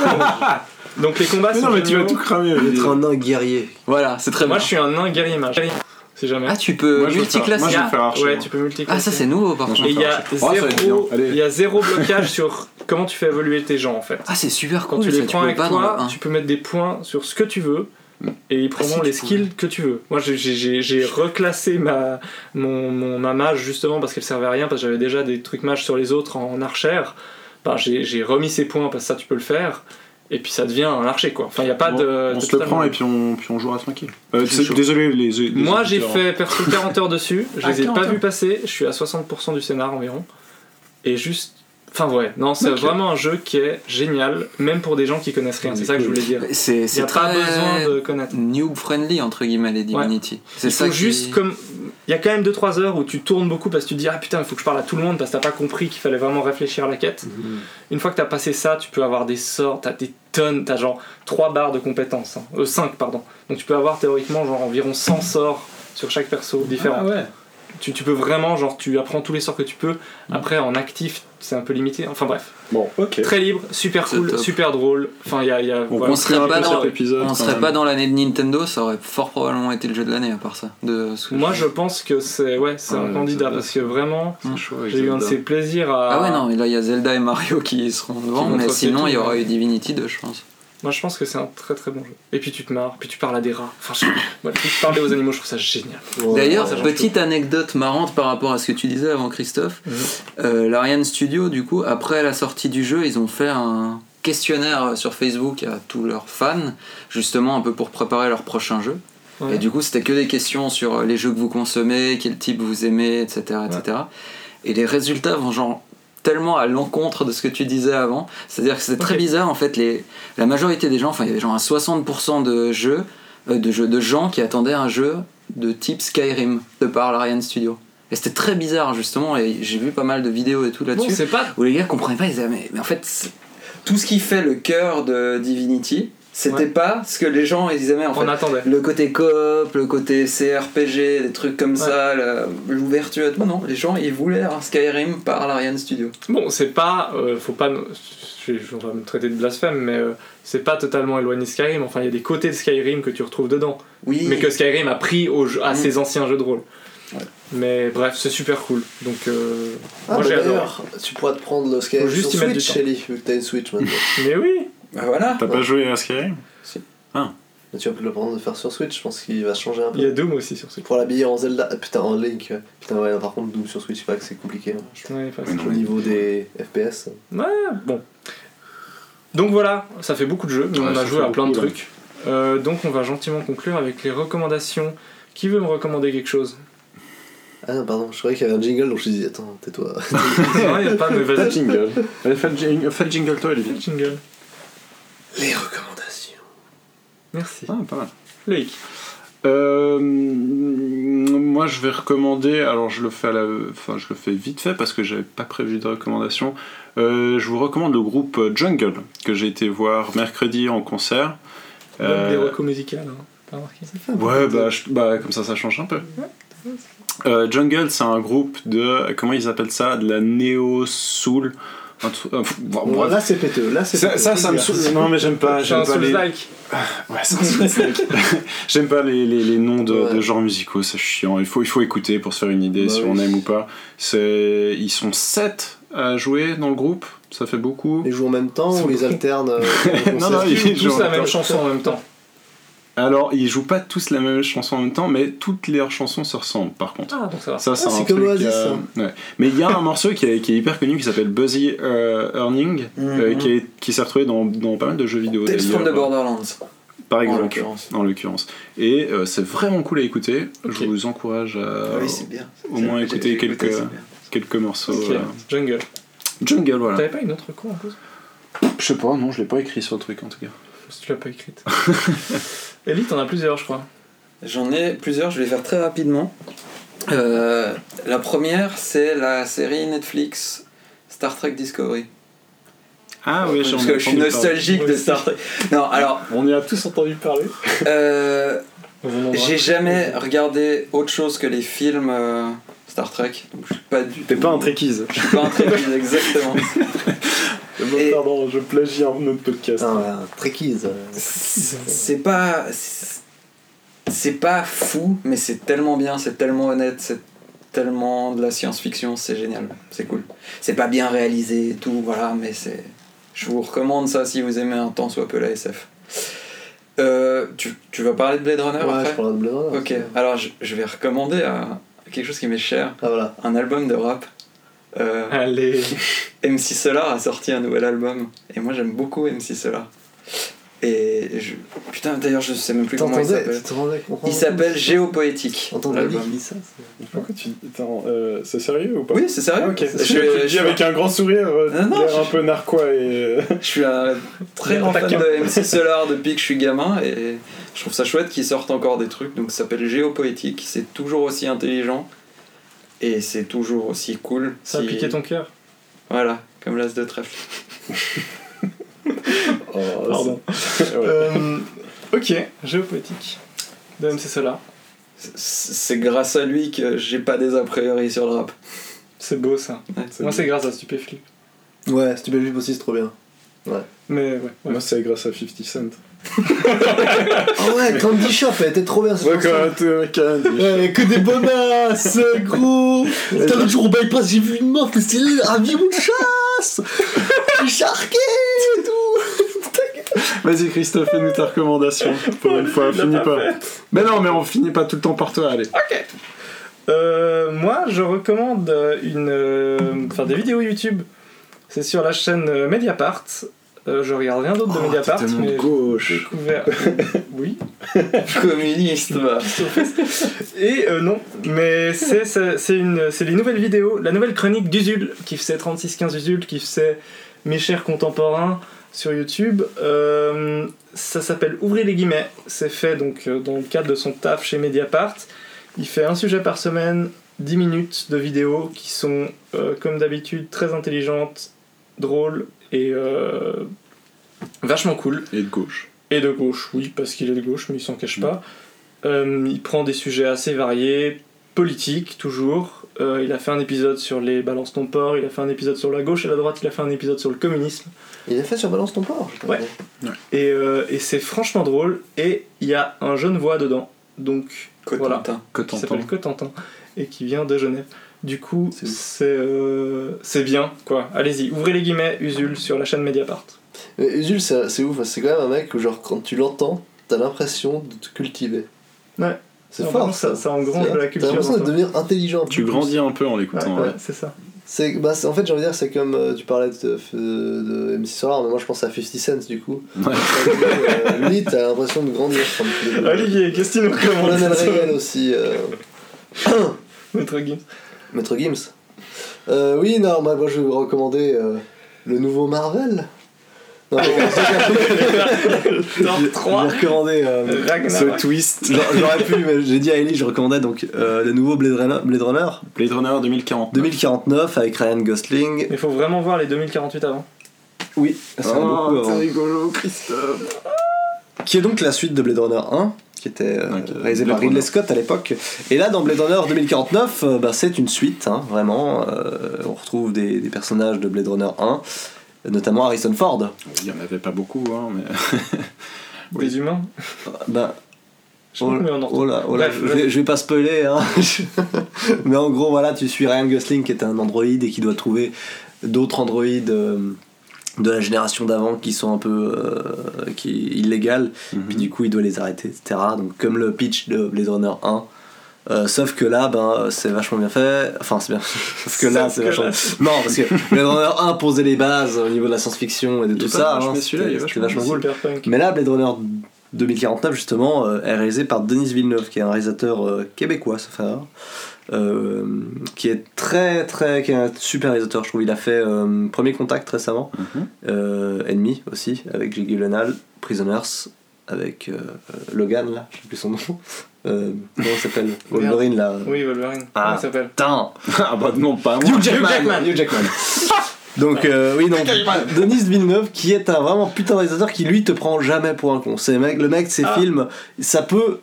Donc les combats sont. Non, mais tu vas tout cramer. Être un nain guerrier. Voilà, c'est très bien. Moi, je suis un nain guerrier mage. Si jamais. Ah, tu peux multiclasser. Moi, je vais faire archer. Ouais, tu peux multiclasser. Ah, ça, c'est nouveau, par contre. Et il y a zéro blocage sur comment tu fais évoluer tes gens, en fait. Ah, c'est super cool. Quand tu les prends avec toi, tu peux mettre des points sur ce que tu veux, et ils prendront les skills que tu veux. Moi, j'ai reclassé ma mage, justement, parce qu'elle servait à rien, parce que j'avais déjà des trucs mage sur les autres en archère. Bah, j'ai remis ses points, parce que ça, tu peux le faire. Et puis ça devient un archer, quoi. Enfin, il n'y a pas de. On se le prend et puis on joue à tranquille. Désolé, les moi, j'ai fait perso 40 heures dessus. Je les ai pas vus passer. Je suis à 60% du scénar environ. Et juste. Enfin, ouais. Non, c'est vraiment un jeu qui est génial, même pour des gens qui connaissent rien. C'est ça que je voulais dire. Il n'y a pas besoin de connaître. Noob friendly, entre guillemets, les Divinity. Ouais. C'est ça. Juste comme. Il y a quand même 2-3 heures où tu tournes beaucoup parce que tu te dis ah putain il faut que je parle à tout le monde parce que t'as pas compris qu'il fallait vraiment réfléchir à la quête. Une fois que t'as passé ça, tu peux avoir des sorts, t'as des tonnes, t'as genre 3 barres de compétences, 5 pardon. Donc tu peux avoir théoriquement genre environ 100 sorts sur chaque perso différent. Ah ouais. Tu peux vraiment genre tu apprends tous les sorts que tu peux. Après en actif c'est un peu limité. Enfin bref. Bon, ok. Très libre, super c'est cool, top. Super drôle. Enfin il y a on serait pas dans épisode. On serait pas dans l'année de Nintendo, ça aurait fort probablement été le jeu de l'année à part ça. Moi je pense que c'est un candidat Zelda. Parce que vraiment j'ai eu un de ses plaisirs à. Ah ouais non, mais là il y a Zelda et Mario qui seront devant, mais sinon il y aura eu Divinity 2 je pense. Moi je pense que c'est un très très bon jeu. Et puis tu te marres, puis tu parles à des rats. Enfin, parler aux animaux, je trouve ça génial. Wow. D'ailleurs, petite anecdote marrante par rapport à ce que tu disais avant Christophe. L'Ariane Studio, du coup, après la sortie du jeu, ils ont fait un questionnaire sur Facebook à tous leurs fans, justement un peu pour préparer leur prochain jeu. Ouais. Et du coup, c'était que des questions sur les jeux que vous consommez, quel type vous aimez, etc. etc. Et les résultats vont genre tellement à l'encontre de ce que tu disais avant, c'est-à-dire que c'est très bizarre en fait. La majorité des gens, enfin il y avait genre un 60% de gens qui attendaient un jeu de type Skyrim de par l'Ariane Studio. Et c'était très bizarre justement, et j'ai vu pas mal de vidéos et tout là-dessus où les gars comprenaient pas, ils disaient mais en fait tout ce qui fait le cœur de Divinity, c'était pas ce que les gens ils aimaient en fait. On attendait. Le côté coop, le côté CRPG, des trucs comme ça, l'ouverture et tout. Non, les gens ils voulaient un Skyrim par l'Ariane Studio. Bon, c'est pas. Faut pas. On va me traiter de blasphème, mais c'est pas totalement éloigné de Skyrim. Enfin, il y a des côtés de Skyrim que tu retrouves dedans. Oui. Mais que Skyrim a pris à ses anciens jeux de rôle. Ouais. Mais bref, c'est super cool. Donc, moi j'ai adoré. Tu pourras te prendre le Skyrim sur Switch, Eli, vu que t'as une Switch maintenant. Mais oui! Bah voilà. T'as pas joué à Skyrim ? Si. Ah. Mais tu vas plus le prendre de faire sur Switch, je pense qu'il va changer un peu. Il y a Doom aussi sur Switch. Pour l'habiller en Zelda, putain en Link. Putain ouais, par contre Doom sur Switch, c'est pas que c'est compliqué. Hein. Ouais, au niveau des FPS. Ouais, bon. Donc voilà, ça fait beaucoup de jeux, mais on a joué à plein de trucs. Donc on va gentiment conclure avec les recommandations. Qui veut me recommander quelque chose ? Ah non, pardon, je croyais qu'il y avait un jingle, donc je me suis dit, attends, tais-toi. Non, il n'y a pas, mais vas-y. Fais jingle. Allez, fais le jingle toi, Olivier. Fais jingle. Les recommandations. Merci. Ah, pas mal. Loïc. Moi, je vais recommander. Alors, je le fais vite fait parce que j'avais pas prévu de recommandation. Je vous recommande le groupe Jungle que j'ai été voir mercredi en concert. Des recos musicales. Hein. T'as remarqué ça ? Ouais, comme ça change un peu. Ouais, Jungle, c'est un groupe de comment ils appellent ça, de la néo soul. Là c'est péteux, ça me saoule. Non mais j'aime pas les ouais c'est un soul-like. J'aime pas les noms de genres musicaux, c'est chiant. Il faut écouter pour se faire une idée si on aime ou pas. Ils sont 7 à jouer dans le groupe, ça fait beaucoup. Ils jouent en même temps ou ils alternent? Non, ils jouent tous la même chanson en même temps. Alors, ils jouent pas tous la même chanson en même temps, mais toutes leurs chansons se ressemblent par contre. Ah, donc ça va. Ça, c'est un truc, Oasis, ça. Ouais. Mais il y a un morceau qui est hyper connu qui s'appelle Buzzy Earning, qui s'est retrouvé dans pas mal de jeux vidéo. Tales from the Borderlands. Par exemple, en l'occurrence. Et c'est vraiment cool à écouter. Okay. Je vous encourage à au moins écouter quelques morceaux. Okay. Jungle, voilà. T'avais pas une autre con en cause ? Je sais pas, non, je l'ai pas écrit sur le truc en tout cas. Si tu l'as pas écrite. Ellie, t'en as plusieurs, je crois. J'en ai plusieurs, je vais faire très rapidement. La première, c'est la série Netflix Star Trek Discovery. Ah oui, parce que je suis nostalgique de Star Trek. Non, alors. On y a tous entendu parler. J'ai jamais regardé autre chose que les films Star Trek. Donc je suis pas du. T'es pas un trekkies. Je suis pas un trekkies, exactement. Pardon, je plagie un autre podcast. Un trekkies. C'est pas fou, mais c'est tellement bien, c'est tellement honnête, c'est tellement de la science-fiction, c'est génial, c'est cool. C'est pas bien réalisé et tout, voilà, mais c'est. Je vous recommande ça si vous aimez un tant soit peu la SF. Tu vas parler de Blade Runner après ? Ouais, je parle de Blade Runner. Ok, alors je vais recommander à quelque chose qui m'est cher, un album de rap. Allez. MC Solar a sorti un nouvel album, et moi j'aime beaucoup MC Solar. Et putain, d'ailleurs je sais même plus comment il s'appelle. Il s'appelle Géopoétique. Pourquoi tu c'est sérieux ou pas ? Oui, c'est sérieux. Ah, okay. Je dis avec un grand sourire, un peu narquois et. Je suis un très grand fan de MC Solar depuis que je suis gamin et je trouve ça chouette qu'ils sortent encore des trucs. Donc ça s'appelle Géopoétique. C'est toujours aussi intelligent et c'est toujours aussi cool. Ça a piqué ton cœur. Voilà, comme l'as de trèfle. Pardon. Ok, Géopoétique de MC Solar. C'est grâce à lui que j'ai pas des a priori sur le rap. C'est beau ça. Ouais, moi c'est grâce à Stupéflip. Ouais, Stupéflip aussi c'est trop bien. Ouais. Mais ouais. Moi c'est grâce à 50 Cent. Oh ouais, Candy Shop, elle était trop bien cette chanson. Ouais, que des bonasses, gros. T'as l'autre jour au bypass, j'ai vu une meuf, c'est un vieux de chasse. Charqué et tout. Vas-y Christophe, fais-nous ta recommandation. Pour une fois, on finit pas. Mais non, mais on finit pas tout le temps par toi, allez. Ok. Moi, je recommande des vidéos YouTube. C'est sur la chaîne Mediapart. Je regarde rien d'autre de Mediapart, mais gauche. J'ai découvert. Oui. Communiste. Bah. Et non, mais c'est les nouvelles vidéos, la nouvelle chronique d'Usul qui faisait 36-15 Usul qui faisait mes chers contemporains sur YouTube. Ça s'appelle Ouvrez les guillemets. C'est fait donc dans le cadre de son taf chez Mediapart. Il fait un sujet par semaine, 10 minutes de vidéos qui sont comme d'habitude très intelligentes, drôles. Et vachement cool. Et de gauche. Et de gauche, oui, parce qu'il est de gauche, mais il s'en cache pas. Il prend des sujets assez variés, politiques toujours. Il a fait un épisode sur les Balance ton port, il a fait un épisode sur la gauche et la droite, il a fait un épisode sur le communisme. Il a fait sur Balance ton port, je crois. Ouais. Et c'est franchement drôle. Et il y a un jeune voix dedans, donc Cotentin. Voilà, qui s'appelle Cotentin et qui vient de Genève. Du coup, c'est bien, quoi. Allez-y, ouvrez les guillemets, Usul, sur la chaîne Mediapart. Mais Usul, c'est ouf, c'est quand même un mec où, genre, quand tu l'entends, t'as l'impression de te cultiver. Ouais. C'est fort, ça engrange la culture. T'as l'impression de devenir intelligent. Tu grandis un peu en l'écoutant. Ouais. C'est ça. C'est en fait, j'ai envie de dire, c'est comme tu parlais de MC Solar, mais moi je pense à 50 Cent du coup. Ouais. Lui, t'as l'impression de grandir. Olivier, qu'est-ce qu'il nous recommande ? Ronald Reagan aussi. Maître Gims. Oui, non, moi je vais vous recommander le nouveau Marvel. Non, mais je vais recommander ce twist. J'aurais pu, mais j'ai dit à Eli, je recommandais donc le nouveau Blade Runner. Blade Runner 2049 avec Ryan Gosling. Mais faut vraiment voir les 2048 avant. Oui, c'est rigolo, Christophe. Qui est donc la suite de Blade Runner 1. Qui était réalisé par Ridley Scott à l'époque. Et là, dans Blade Runner 2049, c'est une suite, hein, vraiment. On retrouve des personnages de Blade Runner 1, notamment Harrison Ford. Il n'y en avait pas beaucoup, hein, mais. Oui. Des humains je vais pas spoiler, hein. Mais en gros, voilà, tu suis Ryan Gosling, qui est un androïde et qui doit trouver d'autres androïdes de la génération d'avant qui sont un peu qui illégales, puis du coup il doit les arrêter, etc. Donc comme le pitch de Blade Runner 1, sauf que là ben c'est vachement bien fait, enfin c'est bien parce que là c'est vachement non parce que Blade Runner 1 posait les bases au niveau de la science-fiction et de tout ça, hein, c'était vachement cool. Mais là Blade Runner 2049 justement est réalisé par Denis Villeneuve qui est un réalisateur québécois, qui est qui est un super réalisateur, je trouve. Il a fait Premier Contact récemment, Ennemi aussi avec Jake Gyllenhaal, Prisoners avec Logan là, je sais plus son nom, comment il s'appelle, Wolverine là, oui Wolverine, ah il s'appelle putain ah bah non pas moi, Hugh Jackman. Donc oui, donc Denis Villeneuve qui est un vraiment putain réalisateur qui lui te prend jamais pour un con. C'est le mec ses films, ça peut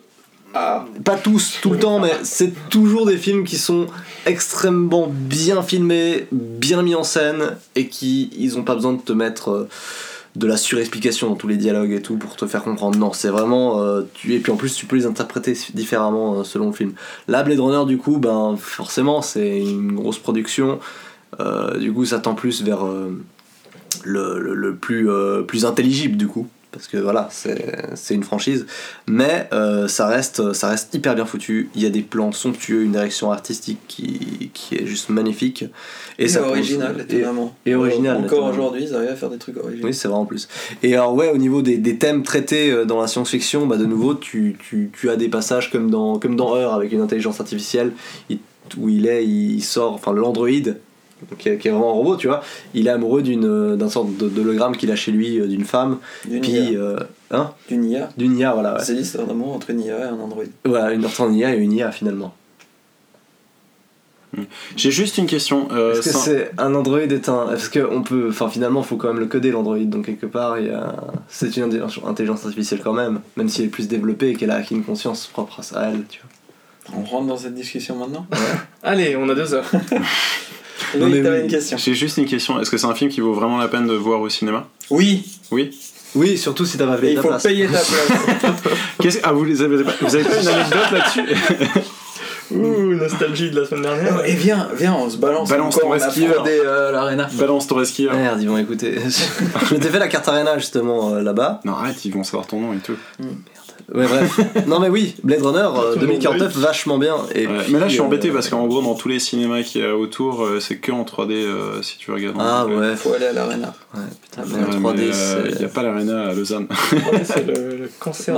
pas tous tout le temps, mais c'est toujours des films qui sont extrêmement bien filmés, bien mis en scène, et qui ils ont pas besoin de te mettre de la surexplication dans tous les dialogues et tout pour te faire comprendre. Non, c'est vraiment et puis en plus tu peux les interpréter différemment selon le film. Là Blade Runner du coup ben forcément c'est une grosse production, du coup ça tend plus vers le plus intelligible du coup, parce que voilà c'est une franchise, mais ça reste hyper bien foutu. Il y a des plans somptueux, une direction artistique qui est juste magnifique, et ça original étonnamment, et original encore étonnamment. Aujourd'hui ils arrivent à faire des trucs originaux, oui c'est vrai en plus. Et alors ouais, au niveau des thèmes traités dans la science-fiction, bah de nouveau tu as des passages comme dans Heure avec une intelligence artificielle où il sort, enfin l'androïde qui est vraiment un robot, tu vois, il est amoureux d'un sorte d'hologramme qu'il a chez lui, d'une femme, d'une IA, voilà, ouais. C'est l'histoire d'amour entre une IA et un android, voilà, une IA finalement. J'ai juste une question, est-ce que c'est un android parce que on peut, enfin finalement faut quand même le coder l'android, donc quelque part c'est une intelligence artificielle quand même si elle est plus développée et qu'elle a une conscience propre à elle, tu vois. On rentre dans cette discussion maintenant, ouais. Allez, on a 2 heures. Non, mais t'avais une question. J'ai juste une question. Est-ce que c'est un film qui vaut vraiment la peine de voir au cinéma ? Oui, surtout si t'as pas payé ta place. Il faut payer ta place. Vous avez pas une anecdote là-dessus ? Ouh, nostalgie de la semaine dernière. Oh, et viens, on se balance. Balance ton resquilleur. L'arena. Balance ton resquilleur. Merde, ils vont écouter. Je m'étais fait la carte arena justement là-bas. Non, arrête, ils vont savoir ton nom et tout. Ouais, bref. Non mais oui, Blade Runner 2049 vachement bien. Et ouais. Puis, mais là je suis embêté parce qu'en gros dans tous les cinémas qu'il y a autour c'est que en 3D si tu regardes. Ah ouais, faut aller à l'arena. Ouais, putain, mais en 3D il y a pas l'arena à Lausanne. 3D, c'est le cancer.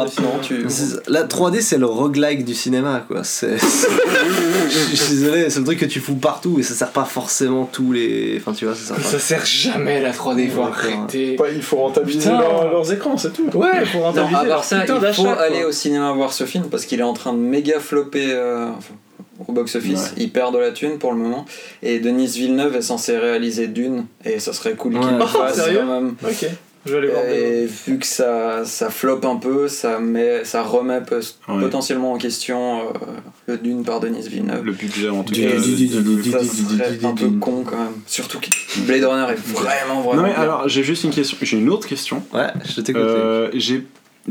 La 3D c'est le roguelike du cinéma quoi. Je suis désolé, c'est le truc que tu fous partout et ça sert pas forcément tous les. Enfin tu vois, ça sert jamais la 3D, faut arrêter. Bah, il faut rentabiliser leurs écrans, c'est tout. Ouais, il faut rentabiliser leurs écrans d'achat. Aller au cinéma voir ce film parce qu'il est en train de méga flopper au box-office, ouais. Il perd de la thune pour le moment et Denis Villeneuve est censé réaliser Dune et ça serait cool qu'il le fasse quand même. Ok, je vais aller voir. Et vu que ça floppe un peu, ça remet potentiellement en question le Dune par Denis Villeneuve. Le budget en tout cas. Ça serait un peu con quand même. Surtout que Blade Runner est vraiment. Non mais alors j'ai juste une question, j'ai une autre question. Ouais, je t'écoute.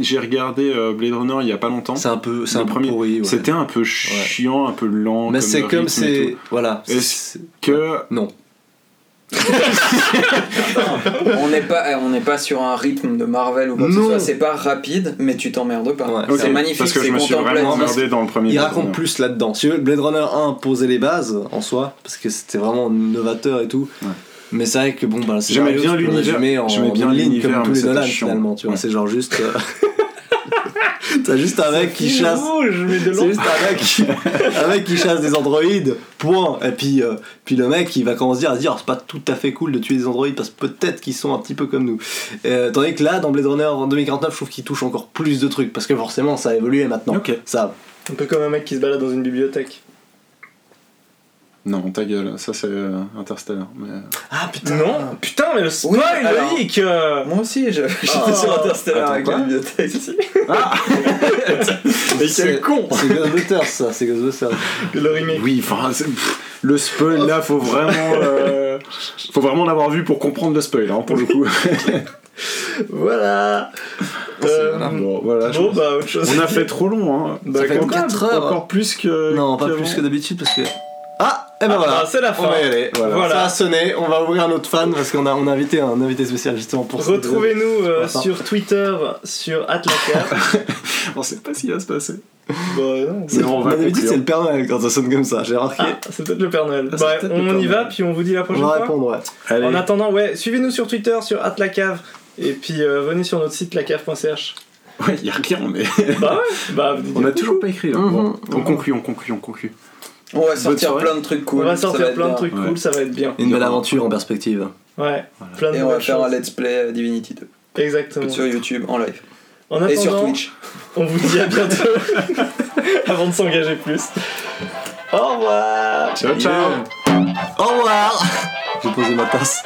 J'ai regardé Blade Runner il y a pas longtemps. C'est un peu pourri, ouais. C'était un peu chiant, un peu lent. Mais c'est comme c'est voilà. Est-ce que non. on n'est pas sur un rythme de Marvel ou quoi que ce soit. C'est pas rapide, mais tu t'emmerdes pas. Ouais, okay. C'est magnifique. Parce que je me suis vraiment emmerdé dans le premier. Il raconte plus là-dedans. Si Blade Runner 1 posait les bases en soi, parce que c'était vraiment novateur et tout. Ouais. Mais c'est vrai que bon, bah, c'est j'aimais bien l'univers, j'aimais bien l'univers comme tous les Nolan finalement, tu vois, ouais. C'est genre juste t'as juste un mec qui chasse, c'est juste un mec qui chasse des androïdes, point. Et puis le mec il va commencer à se dire c'est pas tout à fait cool de tuer des androïdes parce que peut-être qu'ils sont un petit peu comme nous, tandis que là dans Blade Runner en 2049 je trouve qu'il touche encore plus de trucs parce que forcément ça a évolué maintenant, okay. Ça un peu comme un mec qui se balade dans une bibliothèque. Non, ta gueule, ça c'est Interstellar. Mais... Ah putain! Non! Putain, mais le spoil, Loïc! Moi aussi, j'étais sur Interstellar avec la bibliothèque. Ah! Mais quel con! C'est Ghostbusters ça, c'est Ghostbusters. Le remake. Oui, enfin, le spoil là, faut vraiment l'avoir vu pour comprendre le spoil, hein, pour le coup. Voilà! Bon, autre chose. On a fait trop long, hein. Ça fait 4 heures. Encore plus que. Non, pas plus que d'habitude parce que. Ah! Et ben voilà, c'est la fin. On va y aller. Voilà. Ça a sonné. On va ouvrir notre fan parce qu'on a invité un invité spécial justement pour. Retrouvez-nous sur Twitter sur @lacave. On sait pas ce qui va se passer. Bah non, c'est bon, on va conclure. C'est le Père Noël quand ça sonne comme ça, j'ai remarqué. Ah, c'est peut-être le Père Noël. Bah, on y va, puis on vous dit la prochaine fois. On va répondre, ouais. En attendant, ouais, suivez-nous sur Twitter, sur @lacave, et puis venez sur notre site lacave.ch. Ouais, il y a rien, mais. Bah ouais, bah, on a toujours pas écrit. Là. Mm-hmm. Bon, on conclut. On va sortir plein de trucs cool. Ça va être bien. Une belle aventure en perspective. Ouais, plein de choses. Et on va faire un let's play Divinity 2. Exactement. Sur YouTube, en live. En attendant, et sur Twitch. On vous dit à bientôt avant de s'engager plus. Au revoir. Ciao. Au revoir. J'ai posé ma tasse.